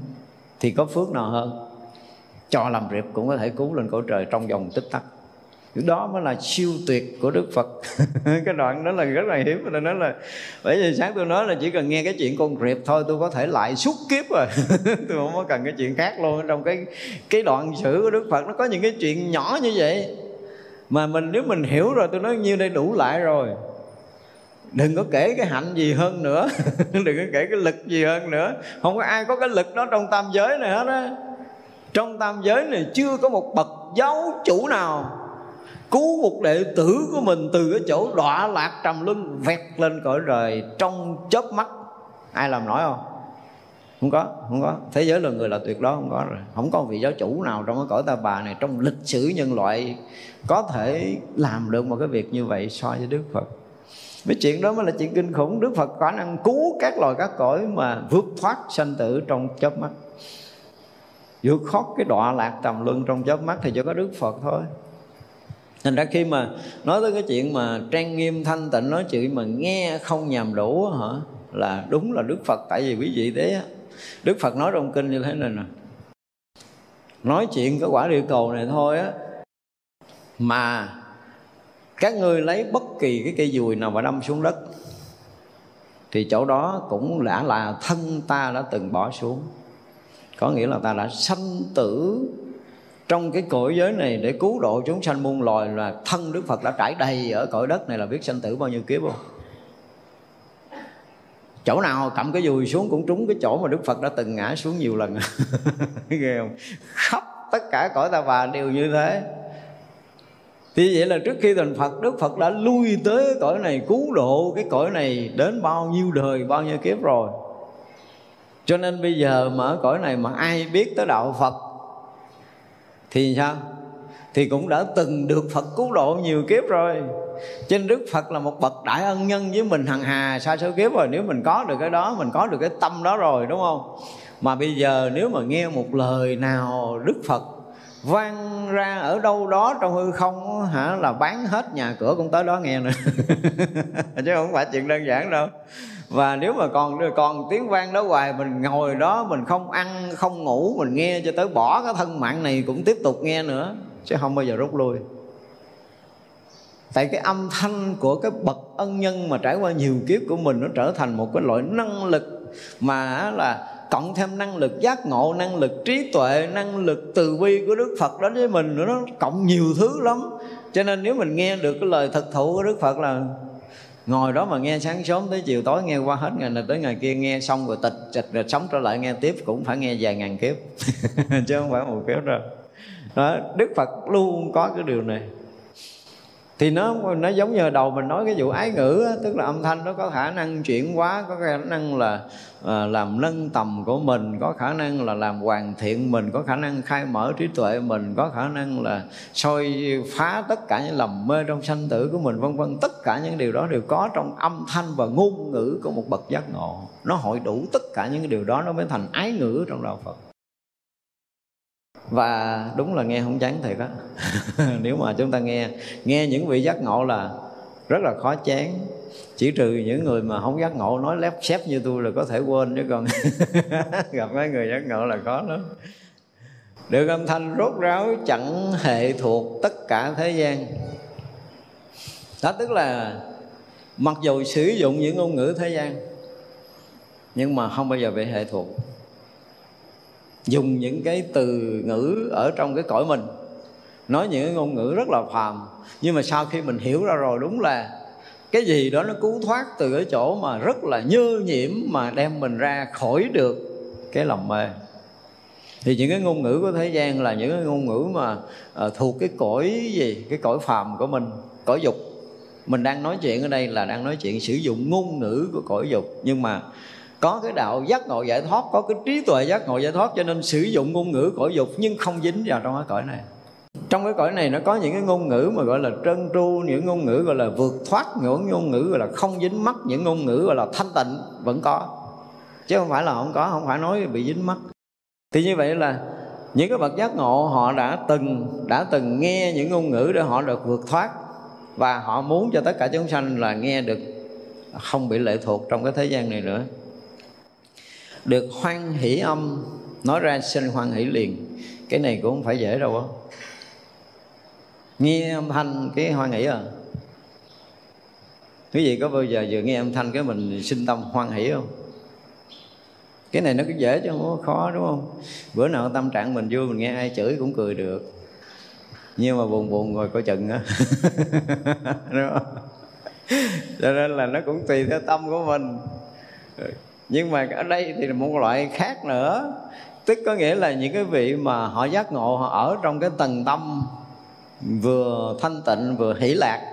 Thì có phước nào hơn? Cho làm rệp cũng có thể cứu lên cõi trời trong vòng tích tắc. Đó mới là siêu tuyệt của Đức Phật. Cái đoạn đó là rất là hiếm. Tôi nói là bởi vì sáng tôi nói là chỉ cần nghe cái chuyện con rệp thôi tôi có thể lại suốt kiếp rồi. Tôi không có cần cái chuyện khác luôn. Trong cái đoạn sử của Đức Phật nó có những cái chuyện nhỏ như vậy mà mình nếu mình hiểu rồi, tôi nói nhiêu đây đủ lại rồi. Đừng có kể cái hạnh gì hơn nữa. Đừng có kể cái lực gì hơn nữa. Không có ai có cái lực đó trong tam giới này hết á. Trong tam giới này chưa có một bậc giáo chủ nào cứu một đệ tử của mình từ cái chỗ đọa lạc trầm luân vẹt lên cõi trời trong chớp mắt. Ai làm nổi không? Không có. Thế giới là người là tuyệt đó, không có rồi. Không có vị giáo chủ nào trong cái cõi ta bà này, trong lịch sử nhân loại, có thể làm được một cái việc như vậy so với Đức Phật. Cái chuyện đó mới là chuyện kinh khủng. Đức Phật khả năng cứu các loài các cõi mà vượt thoát sanh tử trong chớp mắt, vượt thoát cái đọa lạc trầm luân trong chớp mắt thì chỉ có Đức Phật thôi. Thành ra khi mà nói tới cái chuyện mà trang nghiêm thanh tịnh, nói chuyện mà nghe không nhàm đủ hả, là đúng là Đức Phật. Tại vì quý vị thế, Đức Phật nói trong kinh như thế này nè, nói chuyện cái quả địa cầu này thôi á, mà các ngươi lấy bất kỳ cái cây dùi nào mà đâm xuống đất thì chỗ đó cũng đã là thân ta đã từng bỏ xuống. Có nghĩa là ta đã sanh tử trong cái cõi giới này để cứu độ chúng sanh muôn loài, là thân Đức Phật đã trải đầy ở cõi đất này, là biết sanh tử bao nhiêu kiếp không? Chỗ nào cầm cái dùi xuống cũng trúng cái chỗ mà Đức Phật đã từng ngã xuống nhiều lần. Ghê không? Khắp tất cả cõi ta bà đều như thế. Thì vậy là trước khi thành Phật, Đức Phật đã lui tới cõi này cứu độ cái cõi này đến bao nhiêu đời, bao nhiêu kiếp rồi. Cho nên bây giờ mà ở cõi này mà ai biết tới đạo Phật thì sao? Thì cũng đã từng được Phật cứu độ nhiều kiếp rồi. Cho nên Đức Phật là một bậc đại ân nhân với mình hằng hà sa số kiếp rồi. Nếu mình có được cái đó, mình có được cái tâm đó rồi, đúng không? Mà bây giờ nếu mà nghe một lời nào Đức Phật vang ra ở đâu đó trong hư không hả, là bán hết nhà cửa cũng tới đó nghe nữa. Chứ không phải chuyện đơn giản đâu. Và nếu mà còn tiếng vang đó hoài, mình ngồi đó mình không ăn không ngủ, mình nghe cho tới bỏ cái thân mạng này cũng tiếp tục nghe nữa, chứ không bao giờ rút lui. Tại cái âm thanh của cái bậc ân nhân mà trải qua nhiều kiếp của mình, nó trở thành một cái loại năng lực mà là cộng thêm năng lực giác ngộ, năng lực trí tuệ, năng lực từ bi của Đức Phật đến với mình nữa. Nó cộng nhiều thứ lắm. Cho nên nếu mình nghe được cái lời thực thụ của Đức Phật là ngồi đó mà nghe sáng sớm tới chiều tối, nghe qua hết ngày này tới ngày kia, nghe xong rồi tịch rồi sống trở lại nghe tiếp, cũng phải nghe vài ngàn kiếp. Chứ không phải một kiếp đâu đó. Đức Phật luôn có cái điều này. Thì nó giống như đầu mình nói cái vụ ái ngữ á, tức là âm thanh nó có khả năng chuyển hóa, có khả năng là làm nâng tầm của mình, có khả năng là làm hoàn thiện mình, có khả năng khai mở trí tuệ mình, có khả năng là soi phá tất cả những lầm mê trong sanh tử của mình, vân vân. Tất cả những điều đó đều có trong âm thanh và ngôn ngữ của một bậc giác ngộ. Nó hội đủ tất cả những điều đó nó mới thành ái ngữ trong đạo Phật. Và đúng là nghe không chán thiệt á. Nếu mà chúng ta nghe những vị giác ngộ là rất là khó chán. Chỉ trừ những người mà không giác ngộ nói lép xép như tôi là có thể quên, chứ còn gặp mấy người giác ngộ là khó lắm. Được âm thanh rốt ráo chẳng hệ thuộc tất cả thế gian. Đó tức là Mặc dù sử dụng những ngôn ngữ thế gian, nhưng mà không bao giờ bị hệ thuộc. Dùng những cái từ ngữ ở trong cái cõi mình, nói những cái ngôn ngữ rất là phàm, nhưng mà sau khi mình hiểu ra rồi, đúng là cái gì đó nó cứu thoát từ cái chỗ mà rất là nhơ nhiễm, mà đem mình ra khỏi được cái lòng mê. Thì những cái ngôn ngữ của thế gian là những cái ngôn ngữ mà thuộc cái cõi gì, cái cõi phàm của mình, cõi dục. Mình đang nói chuyện ở đây là đang nói chuyện sử dụng ngôn ngữ của cõi dục. Nhưng mà có cái đạo giác ngộ giải thoát, có cái trí tuệ giác ngộ giải thoát, cho nên sử dụng ngôn ngữ cõi dục nhưng không dính vào trong cái cõi này. Trong cái cõi này nó có những cái ngôn ngữ mà gọi là trơn tru, những ngôn ngữ gọi là vượt thoát, những ngôn ngữ gọi là không dính mắc, những ngôn ngữ gọi là thanh tịnh vẫn có, chứ không phải là không có, không phải nói bị dính mắc. Thì như vậy là những cái bậc giác ngộ họ đã từng nghe những ngôn ngữ để họ được vượt thoát, và họ muốn cho tất cả chúng sanh là nghe được không bị lệ thuộc trong cái thế gian này nữa. Được hoan hỷ âm, nói ra sinh hoan hỷ liền. Cái này cũng không phải dễ đâu á. Nghe âm thanh cái hoan hỷ à? Quý vị có bao giờ vừa nghe âm thanh cái mình sinh tâm hoan hỷ không? Cái này nó cứ dễ chứ không có khó, đúng không? Bữa nào tâm trạng mình vui, mình nghe ai chửi cũng cười được, nhưng mà buồn buồn rồi coi chừng á. Đúng không? Cho nên là nó cũng tùy theo tâm của mình. Nhưng mà ở đây thì một loại khác nữa, tức có nghĩa là những cái vị mà họ giác ngộ, họ ở trong cái tầng tâm vừa thanh tịnh vừa hỷ lạc,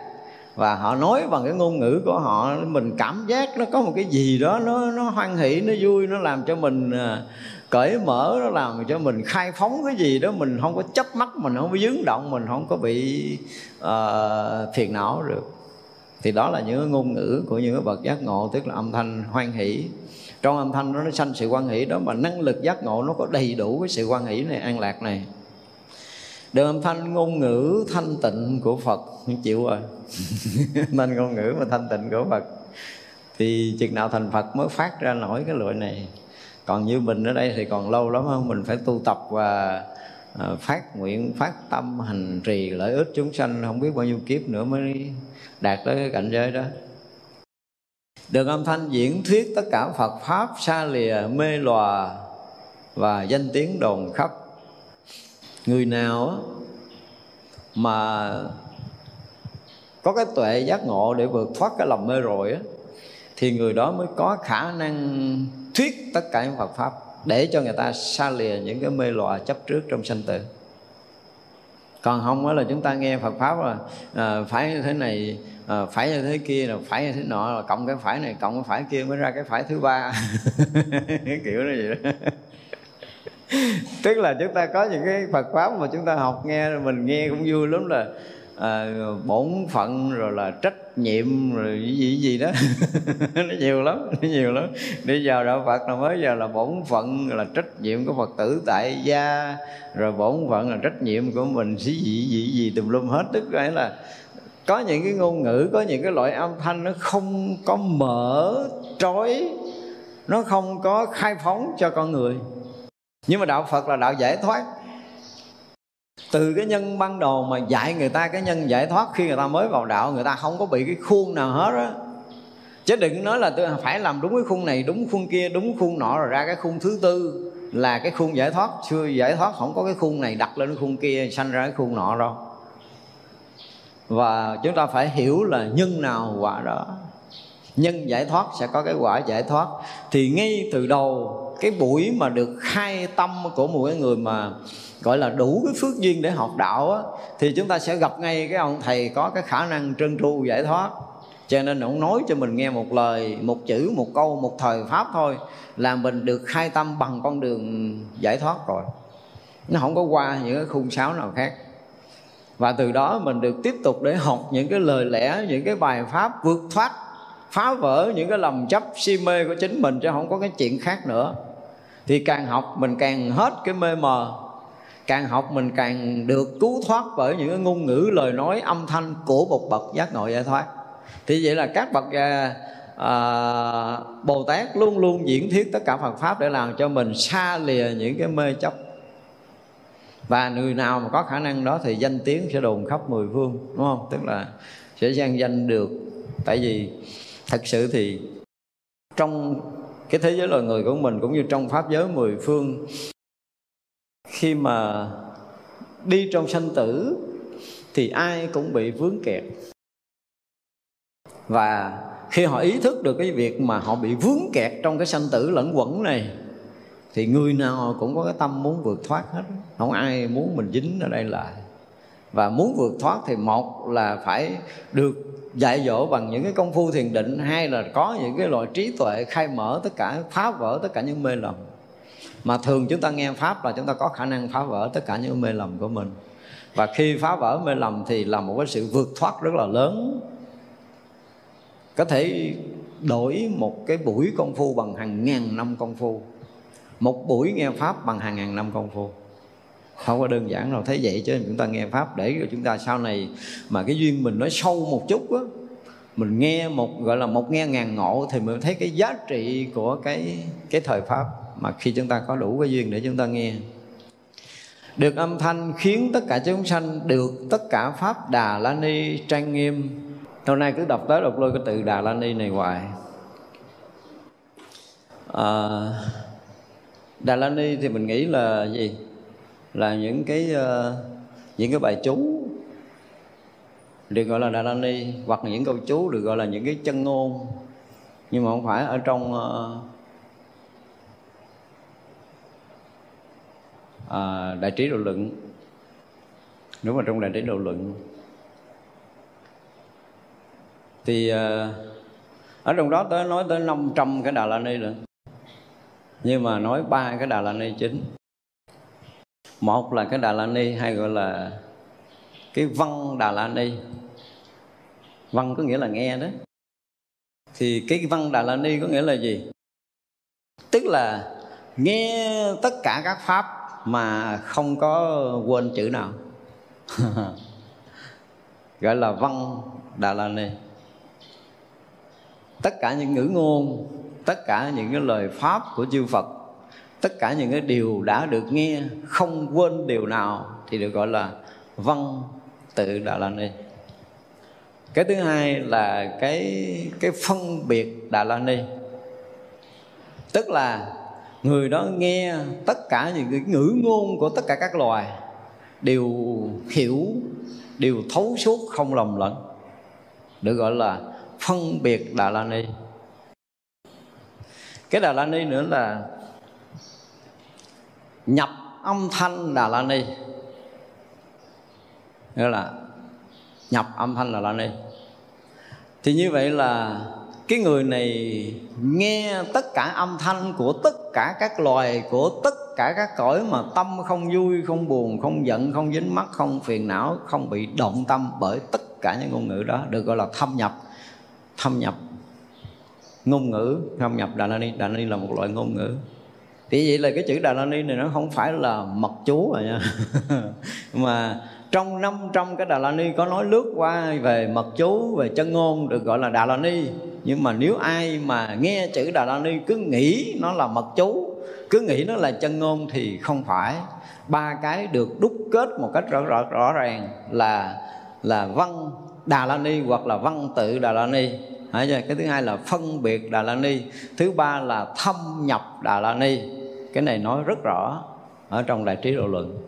và họ nói bằng cái ngôn ngữ của họ, mình cảm giác nó có một cái gì đó, nó hoan hỷ, nó vui, nó làm cho mình cởi mở, nó làm cho mình khai phóng cái gì đó, mình không có chấp mắc, mình không có vướng động, mình không có bị phiền não được. Thì đó là những ngôn ngữ của những bậc giác ngộ, tức là âm thanh hoan hỷ. Trong âm thanh đó nó sanh sự hoan hỷ đó, mà năng lực giác ngộ nó có đầy đủ cái sự hoan hỷ này, an lạc này. Được âm thanh ngôn ngữ thanh tịnh của Phật, chịu rồi. Nên ngôn ngữ mà thanh tịnh của Phật thì chừng nào thành Phật mới phát ra nổi cái loại này. Còn như mình ở đây thì còn lâu lắm không? Mình phải tu tập và phát nguyện, phát tâm, hành trì lợi ích chúng sanh, không biết bao nhiêu kiếp nữa mới đạt tới cái cảnh giới đó. Được âm thanh diễn thuyết tất cả Phật Pháp xa lìa mê lòa và danh tiếng đồn khắp. Người nào mà có cái tuệ giác ngộ để vượt thoát cái lòng mê rồi thì người đó mới có khả năng thuyết tất cả những Phật Pháp để cho người ta xa lìa những cái mê lòa chấp trước trong sanh tử. Còn không đó là chúng ta nghe Phật Pháp là phải như thế này, phải như thế kia, rồi phải như thế nọ, rồi cộng cái phải này, cộng cái phải kia mới ra cái phải thứ ba. Kiểu như vậy đó. Tức là chúng ta có những cái Phật Pháp mà chúng ta học nghe, mình nghe cũng vui lắm, là bổn phận, rồi là trách nhiệm, rồi gì đó. nó nhiều lắm. Đi vào đạo Phật là mới giờ là bổn phận, là trách nhiệm của Phật tử tại gia, rồi bổn phận là trách nhiệm của mình, xí gì tùm lum hết. Tức là có những cái ngôn ngữ, có những cái loại âm thanh nó không có mở trói, nó không có khai phóng cho con người. Nhưng mà đạo Phật là đạo giải thoát. Từ cái nhân ban đầu mà dạy người ta cái nhân giải thoát, khi người ta mới vào đạo người ta không có bị cái khuôn nào hết á. Chứ đừng nói là tôi phải làm đúng cái khuôn này, đúng khuôn kia, đúng khuôn nọ, rồi ra cái khuôn thứ tư là cái khuôn giải thoát. Xưa giải thoát không có cái khuôn này đặt lên cái khuôn kia, sanh ra cái khuôn nọ đâu. Và chúng ta phải hiểu là nhân nào quả đó, nhân giải thoát sẽ có cái quả giải thoát. Thì ngay từ đầu, cái buổi mà được khai tâm của một cái người mà gọi là đủ cái phước duyên để học đạo á, thì chúng ta sẽ gặp ngay cái ông thầy có cái khả năng trơn tru giải thoát. Cho nên ông nói cho mình nghe một lời, một chữ, một câu, một thời pháp thôi là mình được khai tâm bằng con đường giải thoát rồi. Nó không có qua những cái khung sáo nào khác. Và từ đó mình được tiếp tục để học những cái lời lẽ, những cái bài pháp vượt thoát, phá vỡ những cái lòng chấp si mê của chính mình, chứ không có cái chuyện khác nữa. Thì càng học mình càng hết cái mê mờ, càng học mình càng được cứu thoát bởi những cái ngôn ngữ, lời nói, âm thanh của một bậc giác ngộ giải thoát. Thì vậy là các bậc Bồ Tát luôn luôn diễn thuyết tất cả Phật Pháp để làm cho mình xa lìa những cái mê chấp. Và người nào mà có khả năng đó thì danh tiếng sẽ đồn khắp mười phương, đúng không? Tức là sẽ vang danh được Tại vì thật sự thì trong cái thế giới loài người của mình cũng như trong pháp giới mười phương, khi mà đi trong sanh tử thì ai cũng bị vướng kẹt. Và khi họ ý thức được cái việc mà họ bị vướng kẹt trong cái sanh tử lẫn quẩn này, thì người nào cũng có cái tâm muốn vượt thoát hết, không ai muốn mình dính ở đây lại. Và muốn vượt thoát thì một là phải được dạy dỗ bằng những cái công phu thiền định, hay là có những cái loại trí tuệ khai mở tất cả, phá vỡ tất cả những mê lầm. Mà thường chúng ta nghe pháp là chúng ta có khả năng phá vỡ tất cả những mê lầm của mình. Và khi phá vỡ mê lầm thì là một cái sự vượt thoát rất là lớn. Có thể đổi một cái buổi công phu bằng hàng ngàn năm công phu, một buổi nghe pháp bằng hàng ngàn năm công phu. Không có đơn giản đâu. Thế vậy chứ chúng ta nghe pháp để cho chúng ta sau này mà cái duyên mình nó sâu một chút á, mình nghe một, gọi là một nghe ngàn ngộ, thì mình thấy cái giá trị của cái thời pháp mà khi chúng ta có đủ cái duyên để chúng ta nghe. Được âm thanh khiến tất cả chúng sanh được tất cả pháp Đà La Ni trang nghiêm. Hôm nay cứ đọc tới đọc lui cái từ Đà La Ni này hoài. Đà La Ni thì mình nghĩ là gì? Là những cái bài chú được gọi là Đà La Ni, hoặc là những câu chú được gọi là những cái chân ngôn. Nhưng mà không phải ở trong Đại Trí Độ Luận. Đúng là trong Đại Trí Độ Luận thì ở trong đó tới nói tới 500 cái Đà La Ni nữa, nhưng mà nói 3 cái Đà La Ni chính. Một là cái Đà La Ni hay gọi là cái văn Đà La Ni. Văn có nghĩa là nghe đó. Thì cái văn Đà La Ni có nghĩa là gì? Tức là nghe tất cả các pháp mà không có quên chữ nào. Gọi là văn Đà La Ni. Tất cả những ngữ ngôn, tất cả những cái lời pháp của chư Phật, tất cả những cái điều đã được nghe, không quên điều nào, thì được gọi là văn tự Đà La Ni. Cái thứ hai là cái phân biệt Đà La Ni. Tức là người đó nghe tất cả những cái ngữ ngôn của tất cả các loài, đều hiểu, đều thấu suốt, không lầm lẫn, được gọi là phân biệt Đà La Ni. Cái Đà La Ni nữa là nhập âm thanh Đà La Ni. Nghĩa là nhập âm thanh Đà La Ni. Thì như vậy là cái người này nghe tất cả âm thanh của tất cả các loài, của tất cả các cõi mà tâm không vui, không buồn, không giận, không dính mắc, không phiền não, không bị động tâm bởi tất cả những ngôn ngữ đó, được gọi là thâm nhập. Thâm nhập ngôn ngữ, thâm nhập Đà La Ni. Đà La Ni là một loại ngôn ngữ. Thì vậy là cái chữ Đà La Ni này nó không phải là mật chú rồi nha. Mà trong 500 cái Đà La Ni có nói lướt qua về mật chú, về chân ngôn, được gọi là Đà La Ni. Nhưng mà nếu ai mà nghe chữ Đà La Ni cứ nghĩ nó là mật chú, cứ nghĩ nó là chân ngôn thì không phải. Ba cái được đúc kết một cách rõ ràng là văn Đà La Ni hoặc là văn tự Đà La Ni. Cái thứ hai là phân biệt Đà La Ni. Thứ ba là thâm nhập Đà La Ni. Cái này nói rất rõ ở trong Đại Trí Độ Luận.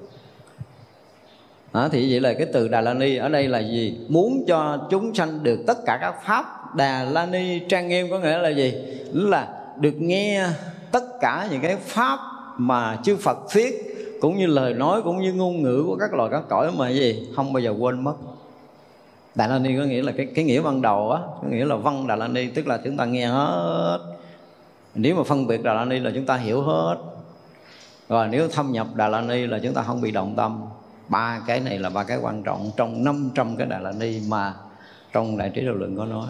Thì vậy là cái từ Đà La Ni ở đây là gì? Muốn cho chúng sanh được tất cả các pháp Đà La Ni trang nghiêm, có nghĩa là gì? Là được nghe tất cả những cái pháp mà chư Phật thuyết, cũng như lời nói, cũng như ngôn ngữ của các loài các cõi mà gì? Không bao giờ quên mất. Đà La Ni có nghĩa là cái nghĩa ban đầu á, có nghĩa là văn Đà La Ni, tức là chúng ta nghe hết. Nếu mà phân biệt Đà La Ni là chúng ta hiểu hết. Rồi nếu thâm nhập Đà La Ni là chúng ta không bị động tâm. Ba cái này là ba cái quan trọng trong 500 cái Đà La Ni mà trong Đại Trí Độ Luận có nói.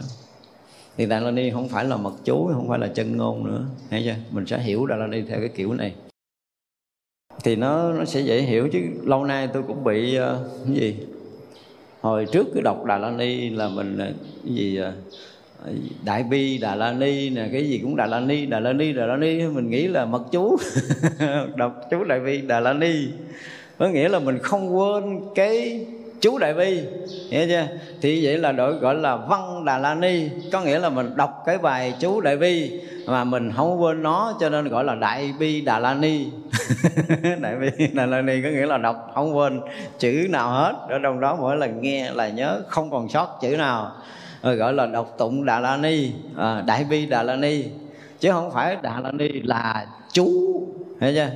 Thì Đà La Ni không phải là mật chú, không phải là chân ngôn nữa, thấy chưa? Mình sẽ hiểu Đà La Ni theo cái kiểu này thì nó sẽ dễ hiểu. Chứ lâu nay tôi cũng bị cái gì, hồi trước cứ đọc Đà La Ni là mình cái gì Đại Bi Đà La Ni nè, cái gì cũng Đà La Ni, Đà La Ni, Đà La Ni, mình nghĩ là mật chú. Đọc chú Đại Bi Đà La Ni có nghĩa là mình không quên cái chú Đại Bi, hiểu chưa? Thì vậy là đội gọi là Văn Đà La Ni, có nghĩa là mình đọc cái bài chú Đại Bi mà mình không quên nó, cho nên gọi là Đại Bi Đà La Ni. Đại Bi Đà La Ni có nghĩa là đọc không quên chữ nào hết, ở trong đó mỗi lần nghe là nhớ không còn sót chữ nào, rồi gọi là đọc tụng Đà La Ni, Đại Bi Đà La Ni, chứ không phải Đà La Ni là chú, hiểu chưa?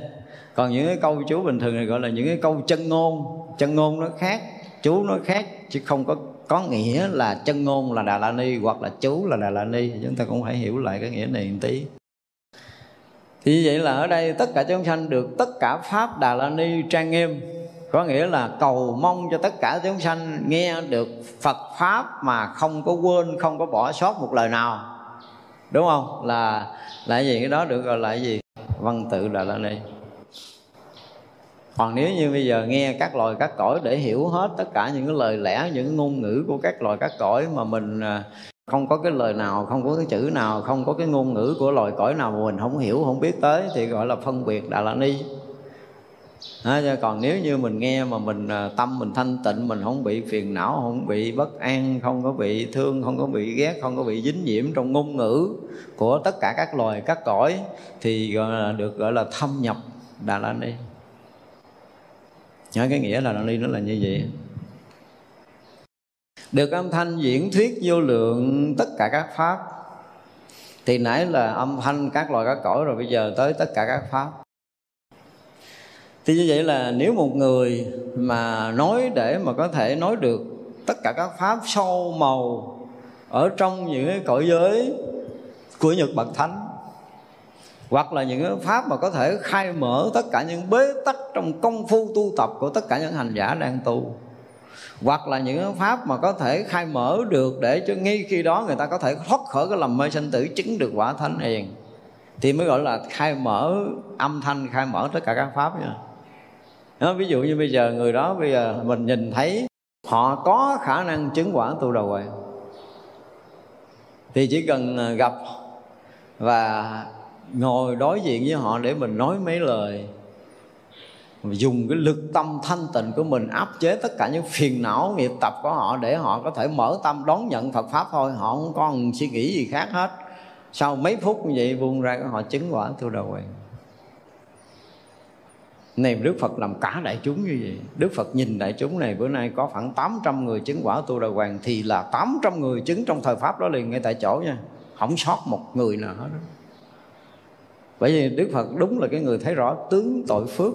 Còn những cái câu chú bình thường này gọi là những cái câu chân ngôn. Chân ngôn nó khác, chú nó khác, chứ không có nghĩa là chân ngôn là Đà La Ni hoặc là chú là Đà La Ni. Chúng ta cũng phải hiểu lại cái nghĩa này một tí. Thì vậy là ở đây tất cả chúng sanh được tất cả pháp Đà La Ni trang nghiêm, có nghĩa là cầu mong cho tất cả chúng sanh nghe được Phật pháp mà không có quên, không có bỏ sót một lời nào, đúng không? Là gì? Cái đó được gọi là gì? Văn tự Đà La Ni. Còn nếu như bây giờ nghe các loài các cõi để hiểu hết tất cả những cái lời lẽ, những ngôn ngữ của các loài các cõi mà mình không có cái lời nào, không có cái chữ nào, không có cái ngôn ngữ của loài cõi nào mà mình không hiểu, không biết tới thì gọi là phân biệt Đà La Ni. Còn nếu như mình nghe mà mình tâm mình thanh tịnh, mình không bị phiền não, không bị bất an, không có bị thương, không có bị ghét, không có bị dính nhiễm trong ngôn ngữ của tất cả các loài các cõi thì được gọi là thâm nhập Đà La Ni. Nhớ cái nghĩa là Đà La Ni nó là như vậy. Được âm thanh diễn thuyết vô lượng tất cả các pháp. Thì nãy là âm thanh các loài các cõi rồi, bây giờ tới tất cả các pháp. Thì như vậy là nếu một người mà nói để mà có thể nói được tất cả các pháp sâu màu ở trong những cái cõi giới của Nhật Bậc Thánh, hoặc là những pháp mà có thể khai mở tất cả những bế tắc trong công phu tu tập của tất cả những hành giả đang tu, hoặc là những pháp mà có thể khai mở được để cho ngay khi đó người ta có thể thoát khỏi cái lầm mê sanh tử, chứng được quả thánh hiền, thì mới gọi là khai mở âm thanh, khai mở tất cả các pháp nha. Đó, ví dụ như bây giờ người đó, bây giờ mình nhìn thấy họ có khả năng chứng quả tu đầu rồi, thì chỉ cần gặp và ngồi đối diện với họ để mình nói mấy lời, dùng cái lực tâm thanh tịnh của mình áp chế tất cả những phiền não nghiệp tập của họ để họ có thể mở tâm đón nhận Phật pháp thôi, họ không còn suy nghĩ gì khác hết. Sau mấy phút như vậy buông ra họ chứng quả tu đầu quay. Này Đức Phật làm cả đại chúng như vậy. Đức Phật nhìn đại chúng này, bữa nay có khoảng 800 người chứng quả tu đầu hoàng, thì là 800 người chứng trong thời pháp đó liền ngay tại chỗ nha, không sót một người nào hết. Bởi vì Đức Phật đúng là cái người thấy rõ tướng tội phước.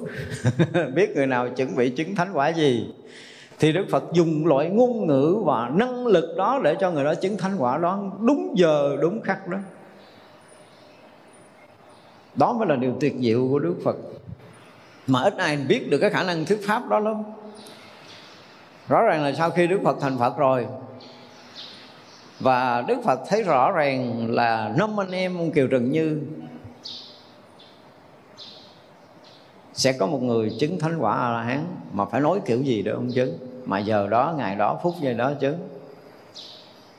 Biết người nào chuẩn bị chứng thánh quả gì thì Đức Phật dùng loại ngôn ngữ và năng lực đó để cho người đó chứng thánh quả đó đúng giờ đúng khắc đó. Đó mới là điều tuyệt diệu của Đức Phật, mà ít ai biết được cái khả năng thuyết pháp đó lắm. Rõ ràng là sau khi Đức Phật thành Phật rồi, và Đức Phật thấy rõ ràng là 5 anh em Kiều Trần Như sẽ có một người chứng thánh quả A-la-hán, mà phải nói kiểu gì để ông chứng, mà giờ đó, ngày đó, phút giây đó chứng,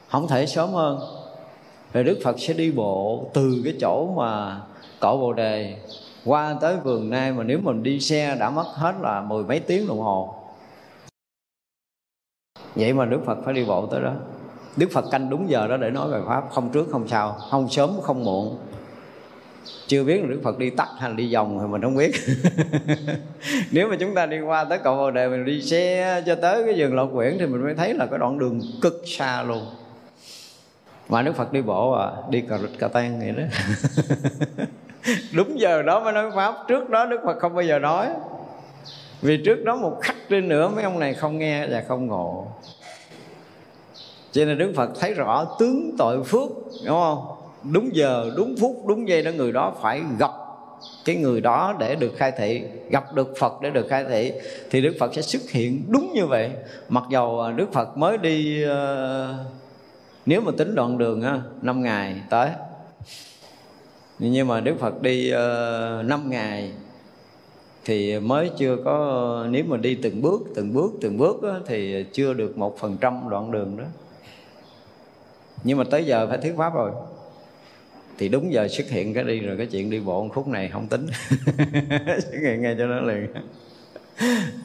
không thể sớm hơn. Rồi Đức Phật sẽ đi bộ từ cái chỗ mà cội Bồ Đề qua tới vườn Nai, mà nếu mình đi xe đã mất hết là 10 mấy tiếng đồng hồ. Vậy mà Đức Phật phải đi bộ tới đó. Đức Phật canh đúng giờ đó để nói về pháp, không trước không sau, không sớm không muộn. Chưa biết Đức Phật đi tắt hay đi vòng thì mình không biết. Nếu mà chúng ta đi qua tới cội Bồ Đề, mình đi xe cho tới cái vườn Lộ Quyển thì mình mới thấy là cái đoạn đường cực xa luôn. Mà Đức Phật đi bộ à, đi cà rịch cà tan vậy đó. Đúng giờ đó mới nói pháp, trước đó Đức Phật không bao giờ nói. Vì trước đó một khắc đi nữa mấy ông này không nghe và không ngộ. Cho nên Đức Phật thấy rõ tướng tội phước, đúng không? Đúng giờ, đúng phút, đúng giây đó, người đó phải gặp cái người đó để được khai thị, gặp được Phật để được khai thị, thì Đức Phật sẽ xuất hiện đúng như vậy. Mặc dầu Đức Phật mới đi, nếu mà tính đoạn đường 5 ngày tới, nhưng mà Đức Phật đi 5 ngày thì mới chưa có, nếu mà đi từng bước thì chưa được 1% đoạn đường đó. Nhưng mà tới giờ phải thuyết pháp rồi, thì đúng giờ xuất hiện cái đi, rồi cái chuyện đi bộ khúc này không tính. Xuất hiện ngay cho nó liền.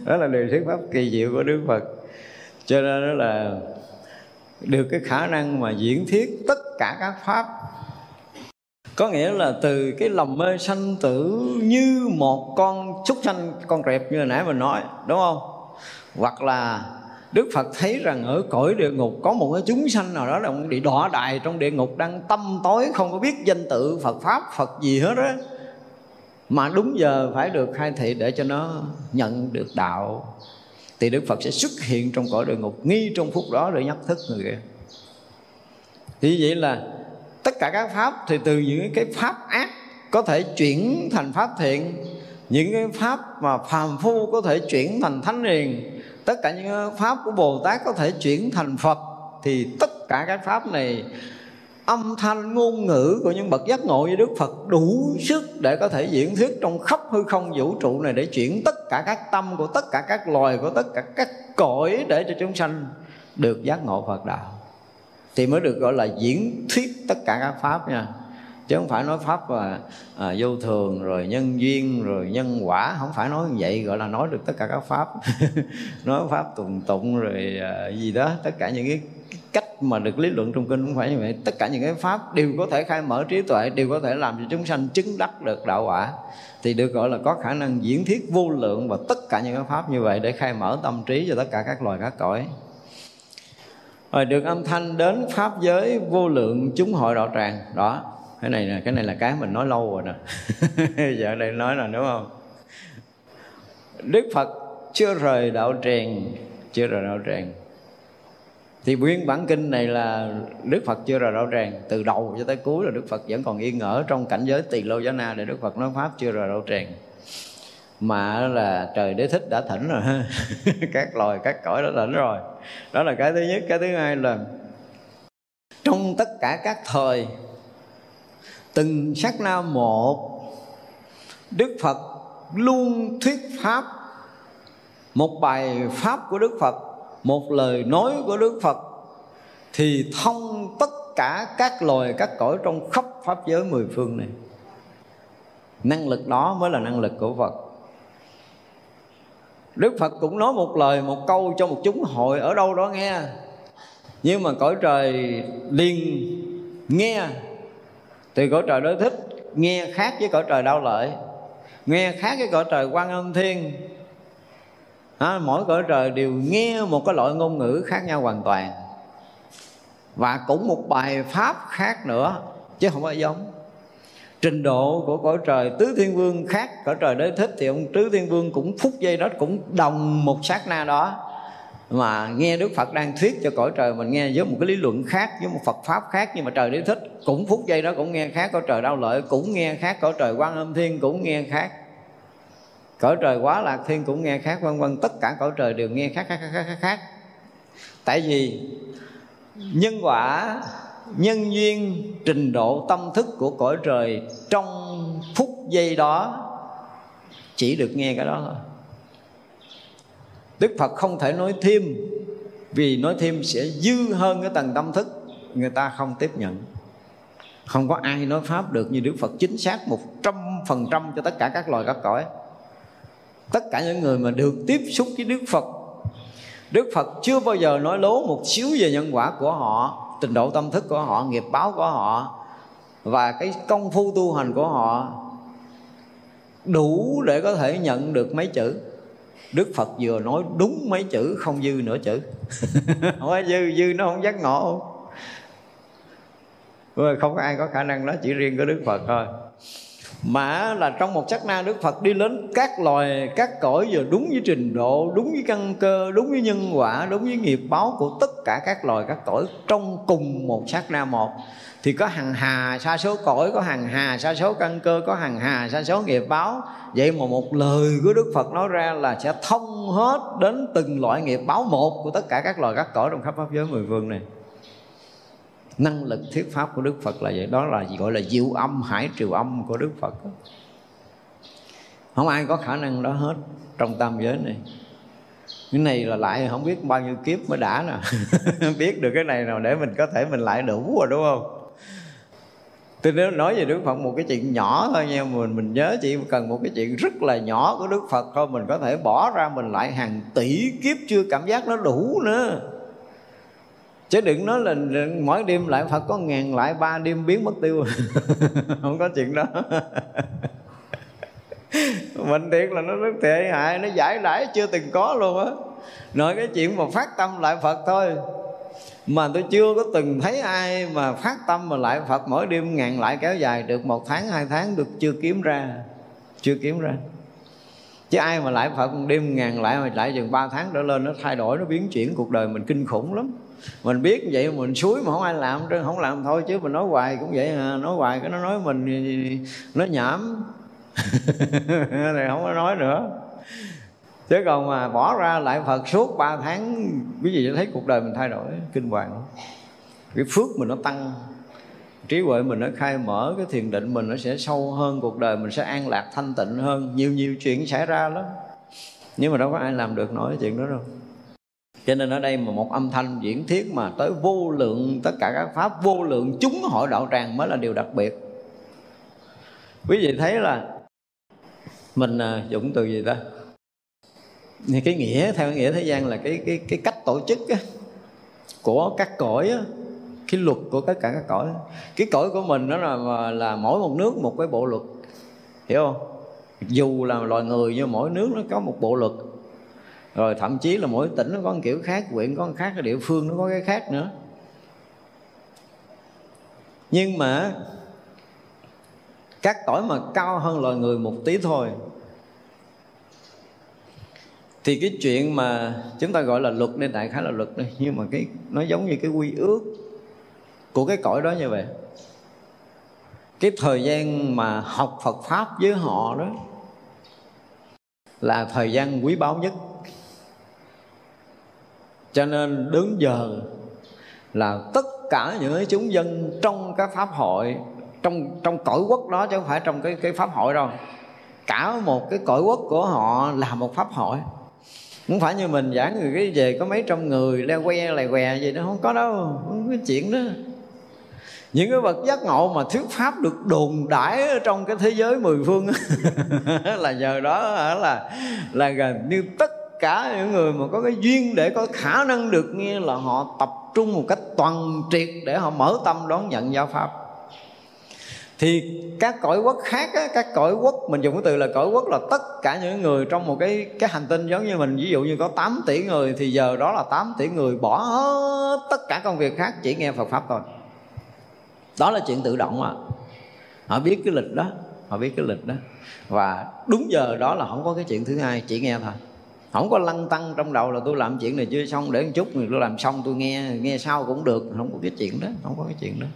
Đó là điều thuyết pháp kỳ diệu của Đức Phật. Cho nên đó là được cái khả năng mà diễn thiết tất cả các pháp. Có nghĩa là từ cái lòng mê sanh tử như một con súc sanh, con rệp như hồi nãy mình nói, đúng không? Hoặc là Đức Phật thấy rằng ở cõi địa ngục có một cái chúng sanh nào đó là bị đọa đày trong địa ngục, đang tâm tối không có biết danh tự Phật Pháp, Phật gì hết á, mà đúng giờ phải được khai thị để cho nó nhận được đạo, thì Đức Phật sẽ xuất hiện trong cõi địa ngục ngay trong phút đó để nhắc thức người kia. Thì vậy là tất cả các pháp thì từ những cái pháp ác có thể chuyển thành pháp thiện, những cái pháp mà phàm phu có thể chuyển thành thánh hiền, tất cả những pháp của Bồ Tát có thể chuyển thành Phật, thì tất cả các pháp này âm thanh ngôn ngữ của những bậc giác ngộ như Đức Phật đủ sức để có thể diễn thuyết trong khắp hư không vũ trụ này, để chuyển tất cả các tâm của tất cả các loài, của tất cả các cõi để cho chúng sanh được giác ngộ Phật đạo. Thì mới được gọi là diễn thuyết tất cả các pháp nha. Chứ không phải nói pháp là vô thường rồi nhân duyên rồi nhân quả, không phải nói như vậy gọi là nói được tất cả các pháp. Nói pháp tùng tụng rồi gì đó, tất cả những cái cách mà được lý luận trong kinh cũng phải như vậy. Tất cả những cái pháp đều có thể khai mở trí tuệ, đều có thể làm cho chúng sanh chứng đắc được đạo quả, thì được gọi là có khả năng diễn thuyết vô lượng và tất cả những cái pháp như vậy để khai mở tâm trí cho tất cả các loài các cõi. Rồi được âm thanh đến pháp giới vô lượng chúng hội đạo tràng đó. Cái này là cái mình nói lâu rồi nè. Giờ ở đây nói là, đúng không? Đức Phật chưa rời đạo tràng, chưa rời đạo tràng. Thì nguyên bản kinh này là Đức Phật chưa rời đạo tràng, từ đầu cho tới cuối là Đức Phật vẫn còn yên ở trong cảnh giới Tỳ Lô Giá Na để Đức Phật nói pháp, chưa rời đạo tràng. Mà là trời Đế Thích đã thỉnh rồi ha. Các loài các cõi đã thỉnh rồi. Đó là cái thứ nhất. Cái thứ hai là trong tất cả các thời, từng sát na một, Đức Phật luôn thuyết pháp. Một bài pháp của Đức Phật, một lời nói của Đức Phật thì thông tất cả các loài các cõi trong khắp pháp giới mười phương này. Năng lực đó mới là năng lực của Phật. Đức Phật cũng nói một lời một câu cho một chúng hội ở đâu đó nghe, nhưng mà cõi trời liền nghe. Từ cõi trời Đế Thích nghe khác với cõi trời Đao Lợi, nghe khác với cõi trời Quan Âm Thiên. Mỗi cõi trời đều nghe một cái loại ngôn ngữ khác nhau hoàn toàn, và cũng một bài pháp khác nữa, chứ không phải giống. Trình độ của cõi trời Tứ Thiên Vương khác cõi trời Đế Thích, thì ông Tứ Thiên Vương cũng phút giây đó, cũng đồng một sát na đó mà nghe Đức Phật đang thuyết cho cõi trời mình nghe với một cái lý luận khác, với một Phật Pháp khác. Nhưng mà trời Đế Thích cũng phút giây đó cũng nghe khác, cõi trời Đao Lợi cũng nghe khác, cõi trời Quan Âm Thiên cũng nghe khác, cõi trời Quá Lạc Thiên cũng nghe khác, vân vân. Tất cả cõi trời đều nghe khác. Tại vì nhân quả, nhân duyên, trình độ tâm thức của cõi trời trong phút giây đó chỉ được nghe cái đó thôi. Đức Phật không thể nói thêm, vì nói thêm sẽ dư hơn cái tầng tâm thức, người ta không tiếp nhận. Không có ai nói pháp được như Đức Phật chính xác 100% cho tất cả các loài các cõi. Tất cả những người mà được tiếp xúc với Đức Phật chưa bao giờ nói lố một xíu về nhân quả của họ, trình độ tâm thức của họ, nghiệp báo của họ và cái công phu tu hành của họ đủ để có thể nhận được mấy chữ. Đức Phật vừa nói đúng mấy chữ, không dư nửa chữ. Không phải dư nó không giác ngộ. Không có ai có khả năng đó, chỉ riêng của Đức Phật thôi. Mà là trong một sát na Đức Phật đi đến các loài, các cõi vừa đúng với trình độ, đúng với căn cơ, đúng với nhân quả, đúng với nghiệp báo của tất cả các loài, các cõi trong cùng một sát na một. Thì có hàng hà sa số cõi, có hàng hà sa số căn cơ, có hàng hà sa số nghiệp báo. Vậy mà một lời của Đức Phật nói ra là sẽ thông hết đến từng loại nghiệp báo một của tất cả các loài, các cõi trong khắp pháp giới mười phương này. Năng lực thuyết pháp của Đức Phật là vậy. Đó là gọi là diệu âm, hải triều âm của Đức Phật. Không ai có khả năng đó hết trong tam giới này. Cái này là lại không biết bao nhiêu kiếp mới đã nè. Biết được cái này nào để mình có thể mình lại đủ rồi, đúng không? Tôi nếu nói về Đức Phật một cái chuyện nhỏ thôi nha, mình nhớ chỉ cần một cái chuyện rất là nhỏ của Đức Phật thôi, mình có thể bỏ ra mình lại hàng tỷ kiếp chưa cảm giác nó đủ nữa. Chứ đừng nói là mỗi đêm lại Phật có ngàn lại, ba đêm biến mất tiêu. Không có chuyện đó. Mình thiệt là nó rất tệ hại, nó giải đãi chưa từng có luôn á. Nói cái chuyện mà phát tâm lại Phật thôi, mà tôi chưa có từng thấy ai mà phát tâm mà lại Phật mỗi đêm ngàn lại kéo dài được một tháng, hai tháng được, chưa kiếm ra. Chưa kiếm ra. Chứ ai mà lại Phật một đêm ngàn lại mà lại chừng 3 tháng trở lên, nó thay đổi, nó biến chuyển cuộc đời mình kinh khủng lắm. Mình biết vậy mình suối mà không ai làm, không làm thôi, chứ mình nói hoài cũng vậy à. Nói hoài cái nó nói mình nó nhảm. Rồi không có nói nữa. Chứ còn mà bỏ ra lại Phật suốt 3 tháng, quý vị thấy cuộc đời mình thay đổi kinh hoàng. Cái phước mình nó tăng, trí huệ mình nó khai mở, cái thiền định mình nó sẽ sâu hơn, cuộc đời mình sẽ an lạc thanh tịnh hơn. Nhiều chuyện xảy ra lắm, nhưng mà đâu có ai làm được nổi chuyện đó đâu. Cho nên ở đây mà một âm thanh diễn thiết mà tới vô lượng, tất cả các pháp vô lượng chúng hội đạo tràng mới là điều đặc biệt. Quý vị thấy là mình dụng từ gì ta? Cái nghĩa, theo nghĩa thế gian là cái cách tổ chức á, của các cõi á, cái luật của tất cả các cõi. Cái cõi của mình đó là mỗi một nước một cái bộ luật, hiểu không? Dù là loài người nhưng mỗi nước nó có một bộ luật. Rồi thậm chí là mỗi tỉnh nó có một kiểu khác, huyện có một khác, cái địa phương nó có cái khác nữa. Nhưng mà các cõi mà cao hơn loài người một tí thôi thì cái chuyện mà chúng ta gọi là luật nên đại khái là luật đây, nhưng mà cái nó giống như cái quy ước của cái cõi đó như vậy. Cái thời gian mà học Phật pháp với họ đó là thời gian quý báu nhất. Cho nên đến giờ là tất cả những chúng dân trong các pháp hội, trong cõi quốc đó, chứ không phải trong cái pháp hội đâu. Cả một cái cõi quốc của họ là một pháp hội. Không phải như mình giảng người cái về có mấy trăm người leo que lè què gì đó, không có đâu, không có chuyện đó. Những cái bậc giác ngộ mà thuyết pháp được đồn đãi ở trong cái thế giới mười phương là giờ đó là gần như tất cả những người mà có cái duyên để có khả năng được nghe là họ tập trung một cách toàn triệt để họ mở tâm đón nhận giáo pháp. Thì các cõi quốc khác á, các cõi quốc, mình dùng cái từ là cõi quốc là tất cả những người trong một cái hành tinh giống như mình. Ví dụ như có 8 tỷ người thì giờ đó là 8 tỷ người bỏ hết tất cả công việc khác chỉ nghe Phật pháp thôi. Đó là chuyện tự động mà. Họ biết cái lịch đó, họ biết cái lịch đó. Và đúng giờ đó là không có cái chuyện thứ hai, chỉ nghe thôi. Không có lăn tăng trong đầu là tôi làm chuyện này chưa xong, để một chút tôi làm xong tôi nghe sau cũng được. Không có cái chuyện đó, không có cái chuyện đó.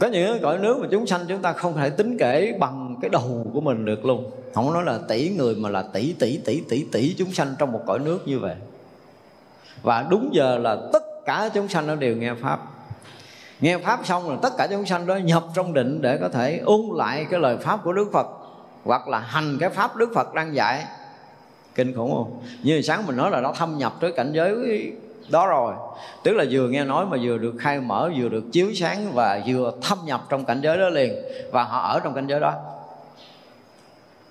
Có những cõi nước mà chúng sanh chúng ta không thể tính kể bằng cái đầu của mình được luôn. Không nói là tỷ người mà là tỷ chúng sanh trong một cõi nước như vậy. Và đúng giờ là tất cả chúng sanh nó đều nghe Pháp. Nghe Pháp xong là tất cả chúng sanh đó nhập trong định để có thể ôn lại cái lời Pháp của Đức Phật, hoặc là hành cái Pháp Đức Phật đang dạy. Kinh khủng không? Như sáng mình nói là nó thâm nhập tới cảnh giới đó rồi, tức là vừa nghe nói mà vừa được khai mở, vừa được chiếu sáng và vừa thâm nhập trong cảnh giới đó liền. Và họ ở trong cảnh giới đó.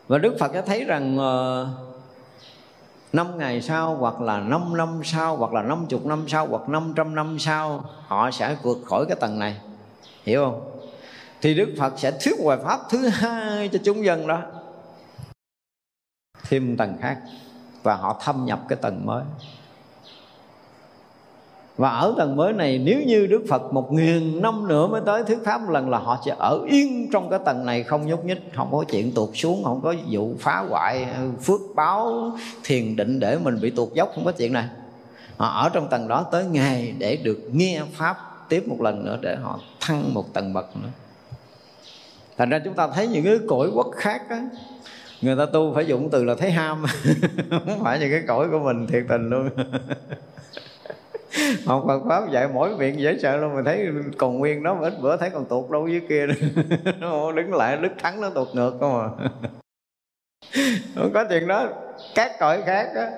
Và Đức Phật đã thấy rằng 5 ngày sau, hoặc là 5 năm sau, hoặc là 50 năm sau, hoặc 500 năm sau, họ sẽ vượt khỏi cái tầng này, hiểu không? Thì Đức Phật sẽ thuyết hoài pháp thứ hai cho chúng dân đó, thêm tầng khác, và họ thâm nhập cái tầng mới. Và ở tầng mới này, nếu như Đức Phật 1.000 năm nữa mới tới thuyết pháp một lần, là họ sẽ ở yên trong cái tầng này, không nhúc nhích, không có chuyện tuột xuống, không có vụ phá hoại phước báo thiền định để mình bị tuột dốc, không có chuyện này. Họ ở trong tầng đó tới ngày để được nghe pháp tiếp một lần nữa, để họ thăng một tầng bậc nữa. Thành ra chúng ta thấy những cái cõi quốc khác đó, người ta tu phải dùng từ là thấy ham. Không phải như cái cõi của mình, thiệt tình luôn. Học Phật pháp dạy mỗi miệng dễ sợ luôn. Mình thấy còn nguyên đó, ít bữa thấy còn tuột đâu dưới kia. Nó đứng lại, Đức Thắng nó tuột ngược không à. Không có chuyện đó. Các cõi khác á,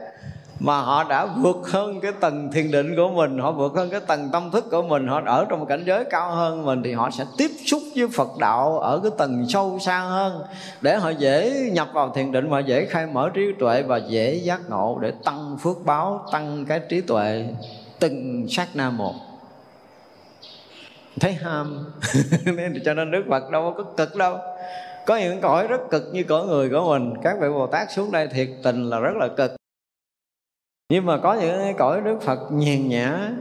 mà họ đã vượt hơn cái tầng thiền định của mình, họ vượt hơn cái tầng tâm thức của mình, họ ở trong một cảnh giới cao hơn mình, thì họ sẽ tiếp xúc với Phật đạo ở cái tầng sâu xa hơn để họ dễ nhập vào thiền định, mà dễ khai mở trí tuệ và dễ giác ngộ, để tăng phước báo, tăng cái trí tuệ từng sát na một. Thấy ham nên cho nên Đức Phật đâu có cực đâu. Có những cõi rất cực như cõi người của mình, các vị Bồ Tát xuống đây thiệt tình là rất là cực. Nhưng mà có những cõi Đức Phật nhàn nhã.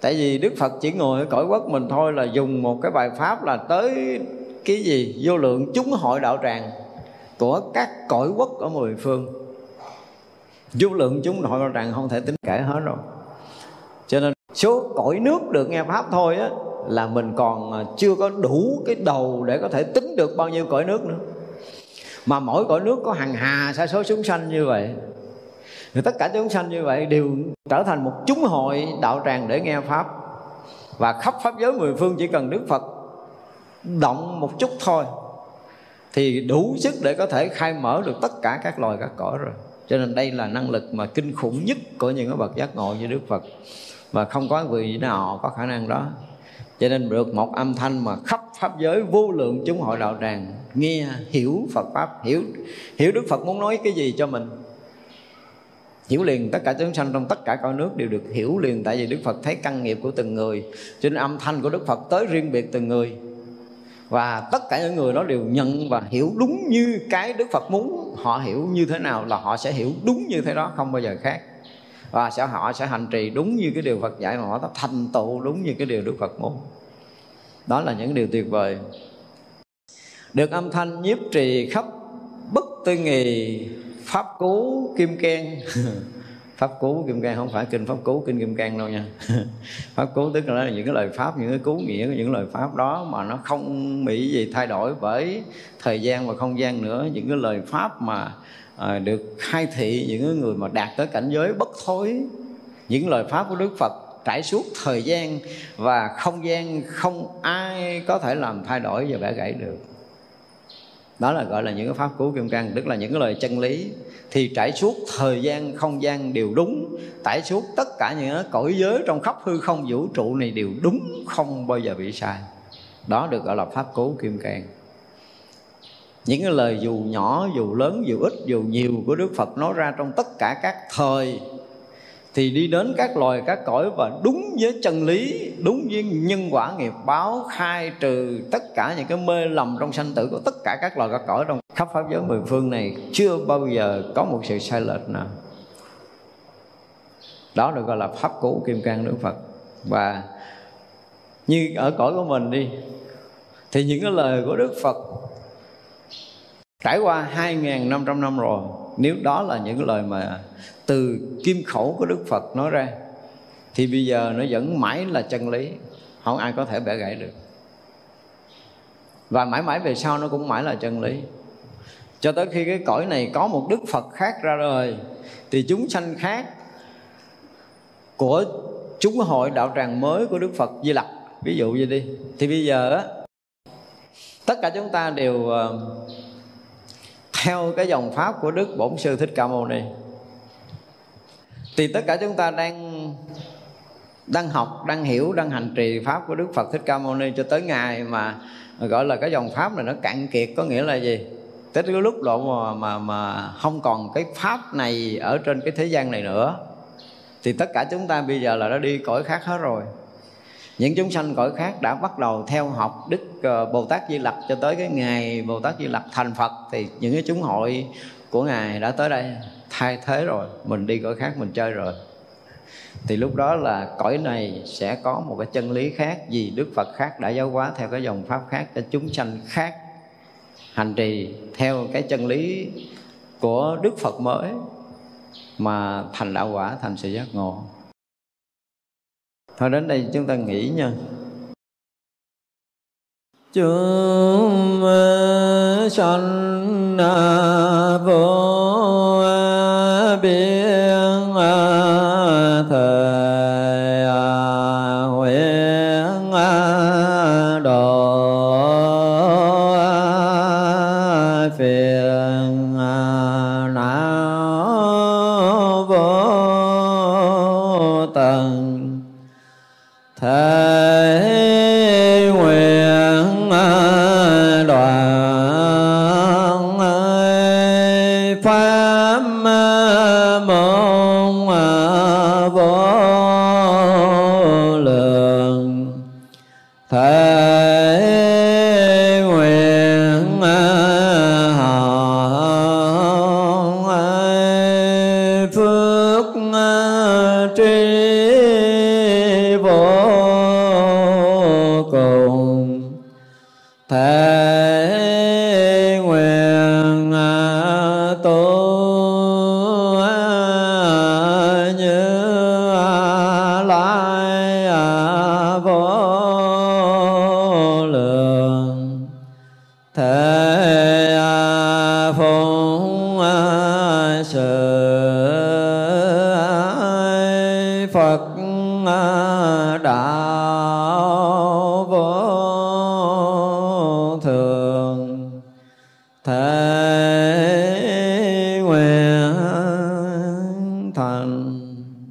Tại vì Đức Phật chỉ ngồi ở cõi quốc mình thôi là dùng một cái bài pháp là tới cái gì vô lượng chúng hội đạo tràng của các cõi quốc ở mười phương. Vô lượng chúng hội đạo tràng không thể tính kể hết đâu. Cho nên số cõi nước được nghe pháp thôi á, là mình còn chưa có đủ cái đầu để có thể tính được bao nhiêu cõi nước nữa. Mà mỗi cõi nước có hàng hà sa số chúng sanh như vậy, thì tất cả chúng sanh như vậy đều trở thành một chúng hội đạo tràng để nghe pháp. Và khắp pháp giới mười phương chỉ cần Đức Phật động một chút thôi thì đủ sức để có thể khai mở được tất cả các loài các cõi rồi. Cho nên đây là năng lực mà kinh khủng nhất của những cái bậc giác ngộ như Đức Phật, và không có người nào có khả năng đó. Cho nên được một âm thanh mà khắp pháp giới vô lượng chúng hội đạo tràng nghe hiểu Phật pháp, hiểu Đức Phật muốn nói cái gì cho mình, hiểu liền. Tất cả chúng sanh trong tất cả cõi nước đều được hiểu liền, tại vì Đức Phật thấy căn nghiệp của từng người, cho nên âm thanh của Đức Phật tới riêng biệt từng người, và tất cả những người đó đều nhận và hiểu đúng như cái Đức Phật muốn. Họ hiểu như thế nào là họ sẽ hiểu đúng như thế đó, không bao giờ khác. Và họ sẽ hành trì đúng như cái điều Phật dạy, mà họ thành tựu đúng như cái điều Đức Phật muốn. Đó là những điều tuyệt vời. Được âm thanh nhiếp trì khắp bất tư nghì pháp cú kim cang. Pháp cú kim cang không phải kinh pháp cú, kinh kim cang đâu nha. Pháp cú tức là những cái lời pháp, những cái cứu nghĩa của những lời pháp đó mà nó không bị gì thay đổi bởi thời gian và không gian nữa. Những cái lời pháp mà được khai thị những người mà đạt tới cảnh giới bất thối. Những lời pháp của Đức Phật trải suốt thời gian và không gian, không ai có thể làm thay đổi và bẻ gãy được. Đó là gọi là những cái pháp cứu kim cang, tức là những cái lời chân lý thì trải suốt thời gian, không gian đều đúng, trải suốt tất cả những cõi giới trong khắp hư không vũ trụ này đều đúng, không bao giờ bị sai. Đó được gọi là pháp cứu kim cang. Những cái lời dù nhỏ, dù lớn, dù ít, dù nhiều của Đức Phật nói ra trong tất cả các thời thì đi đến các loài, các cõi, và đúng với chân lý, đúng với nhân quả nghiệp báo, khai trừ tất cả những cái mê lầm trong sanh tử của tất cả các loài, các cõi trong khắp pháp giới mười phương này. Chưa bao giờ có một sự sai lệch nào. Đó được gọi là pháp cú kim cang Đức Phật. Và như ở cõi của mình đi, thì những cái lời của Đức Phật trải qua 2.500 năm rồi. Nếu đó là những lời mà từ kim khẩu của Đức Phật nói ra thì bây giờ nó vẫn mãi là chân lý, không ai có thể bẻ gãy được. Và mãi mãi về sau nó cũng mãi là chân lý. Cho tới khi cái cõi này có một Đức Phật khác ra đời thì chúng sanh khác của chúng hội đạo tràng mới của Đức Phật Di Lặc, ví dụ như đi, thì bây giờ đó, tất cả chúng ta đều theo cái dòng pháp của Đức Bổn Sư Thích Ca Mâu Ni. Thì tất cả chúng ta đang học, đang hiểu, đang hành trì pháp của Đức Phật Thích Ca Mâu Ni cho tới ngày mà gọi là cái dòng pháp này nó cạn kiệt. Có nghĩa là gì? Tới cái lúc độ mà không còn cái pháp này ở trên cái thế gian này nữa thì tất cả chúng ta bây giờ là đã đi cõi khác hết rồi. Những chúng sanh cõi khác đã bắt đầu theo học Đức Bồ Tát Di Lặc cho tới cái ngày Bồ Tát Di Lặc thành Phật thì những cái chúng hội của Ngài đã tới đây thay thế rồi. Mình đi cõi khác mình chơi rồi. Thì lúc đó là cõi này sẽ có một cái chân lý khác, vì Đức Phật khác đã giáo hóa theo cái dòng pháp khác cho chúng sanh khác hành trì theo cái chân lý của Đức Phật mới mà thành đạo quả, thành sự giác ngộ. Thôi đến đây chúng ta nghỉ nha. Chúng sanh vô biên thời nguyện độ phiền não vô pháp môn vô lượng thể nguyện họ phước tri vô cùng thể nguyện tu như lai vô lượng thể phụng sự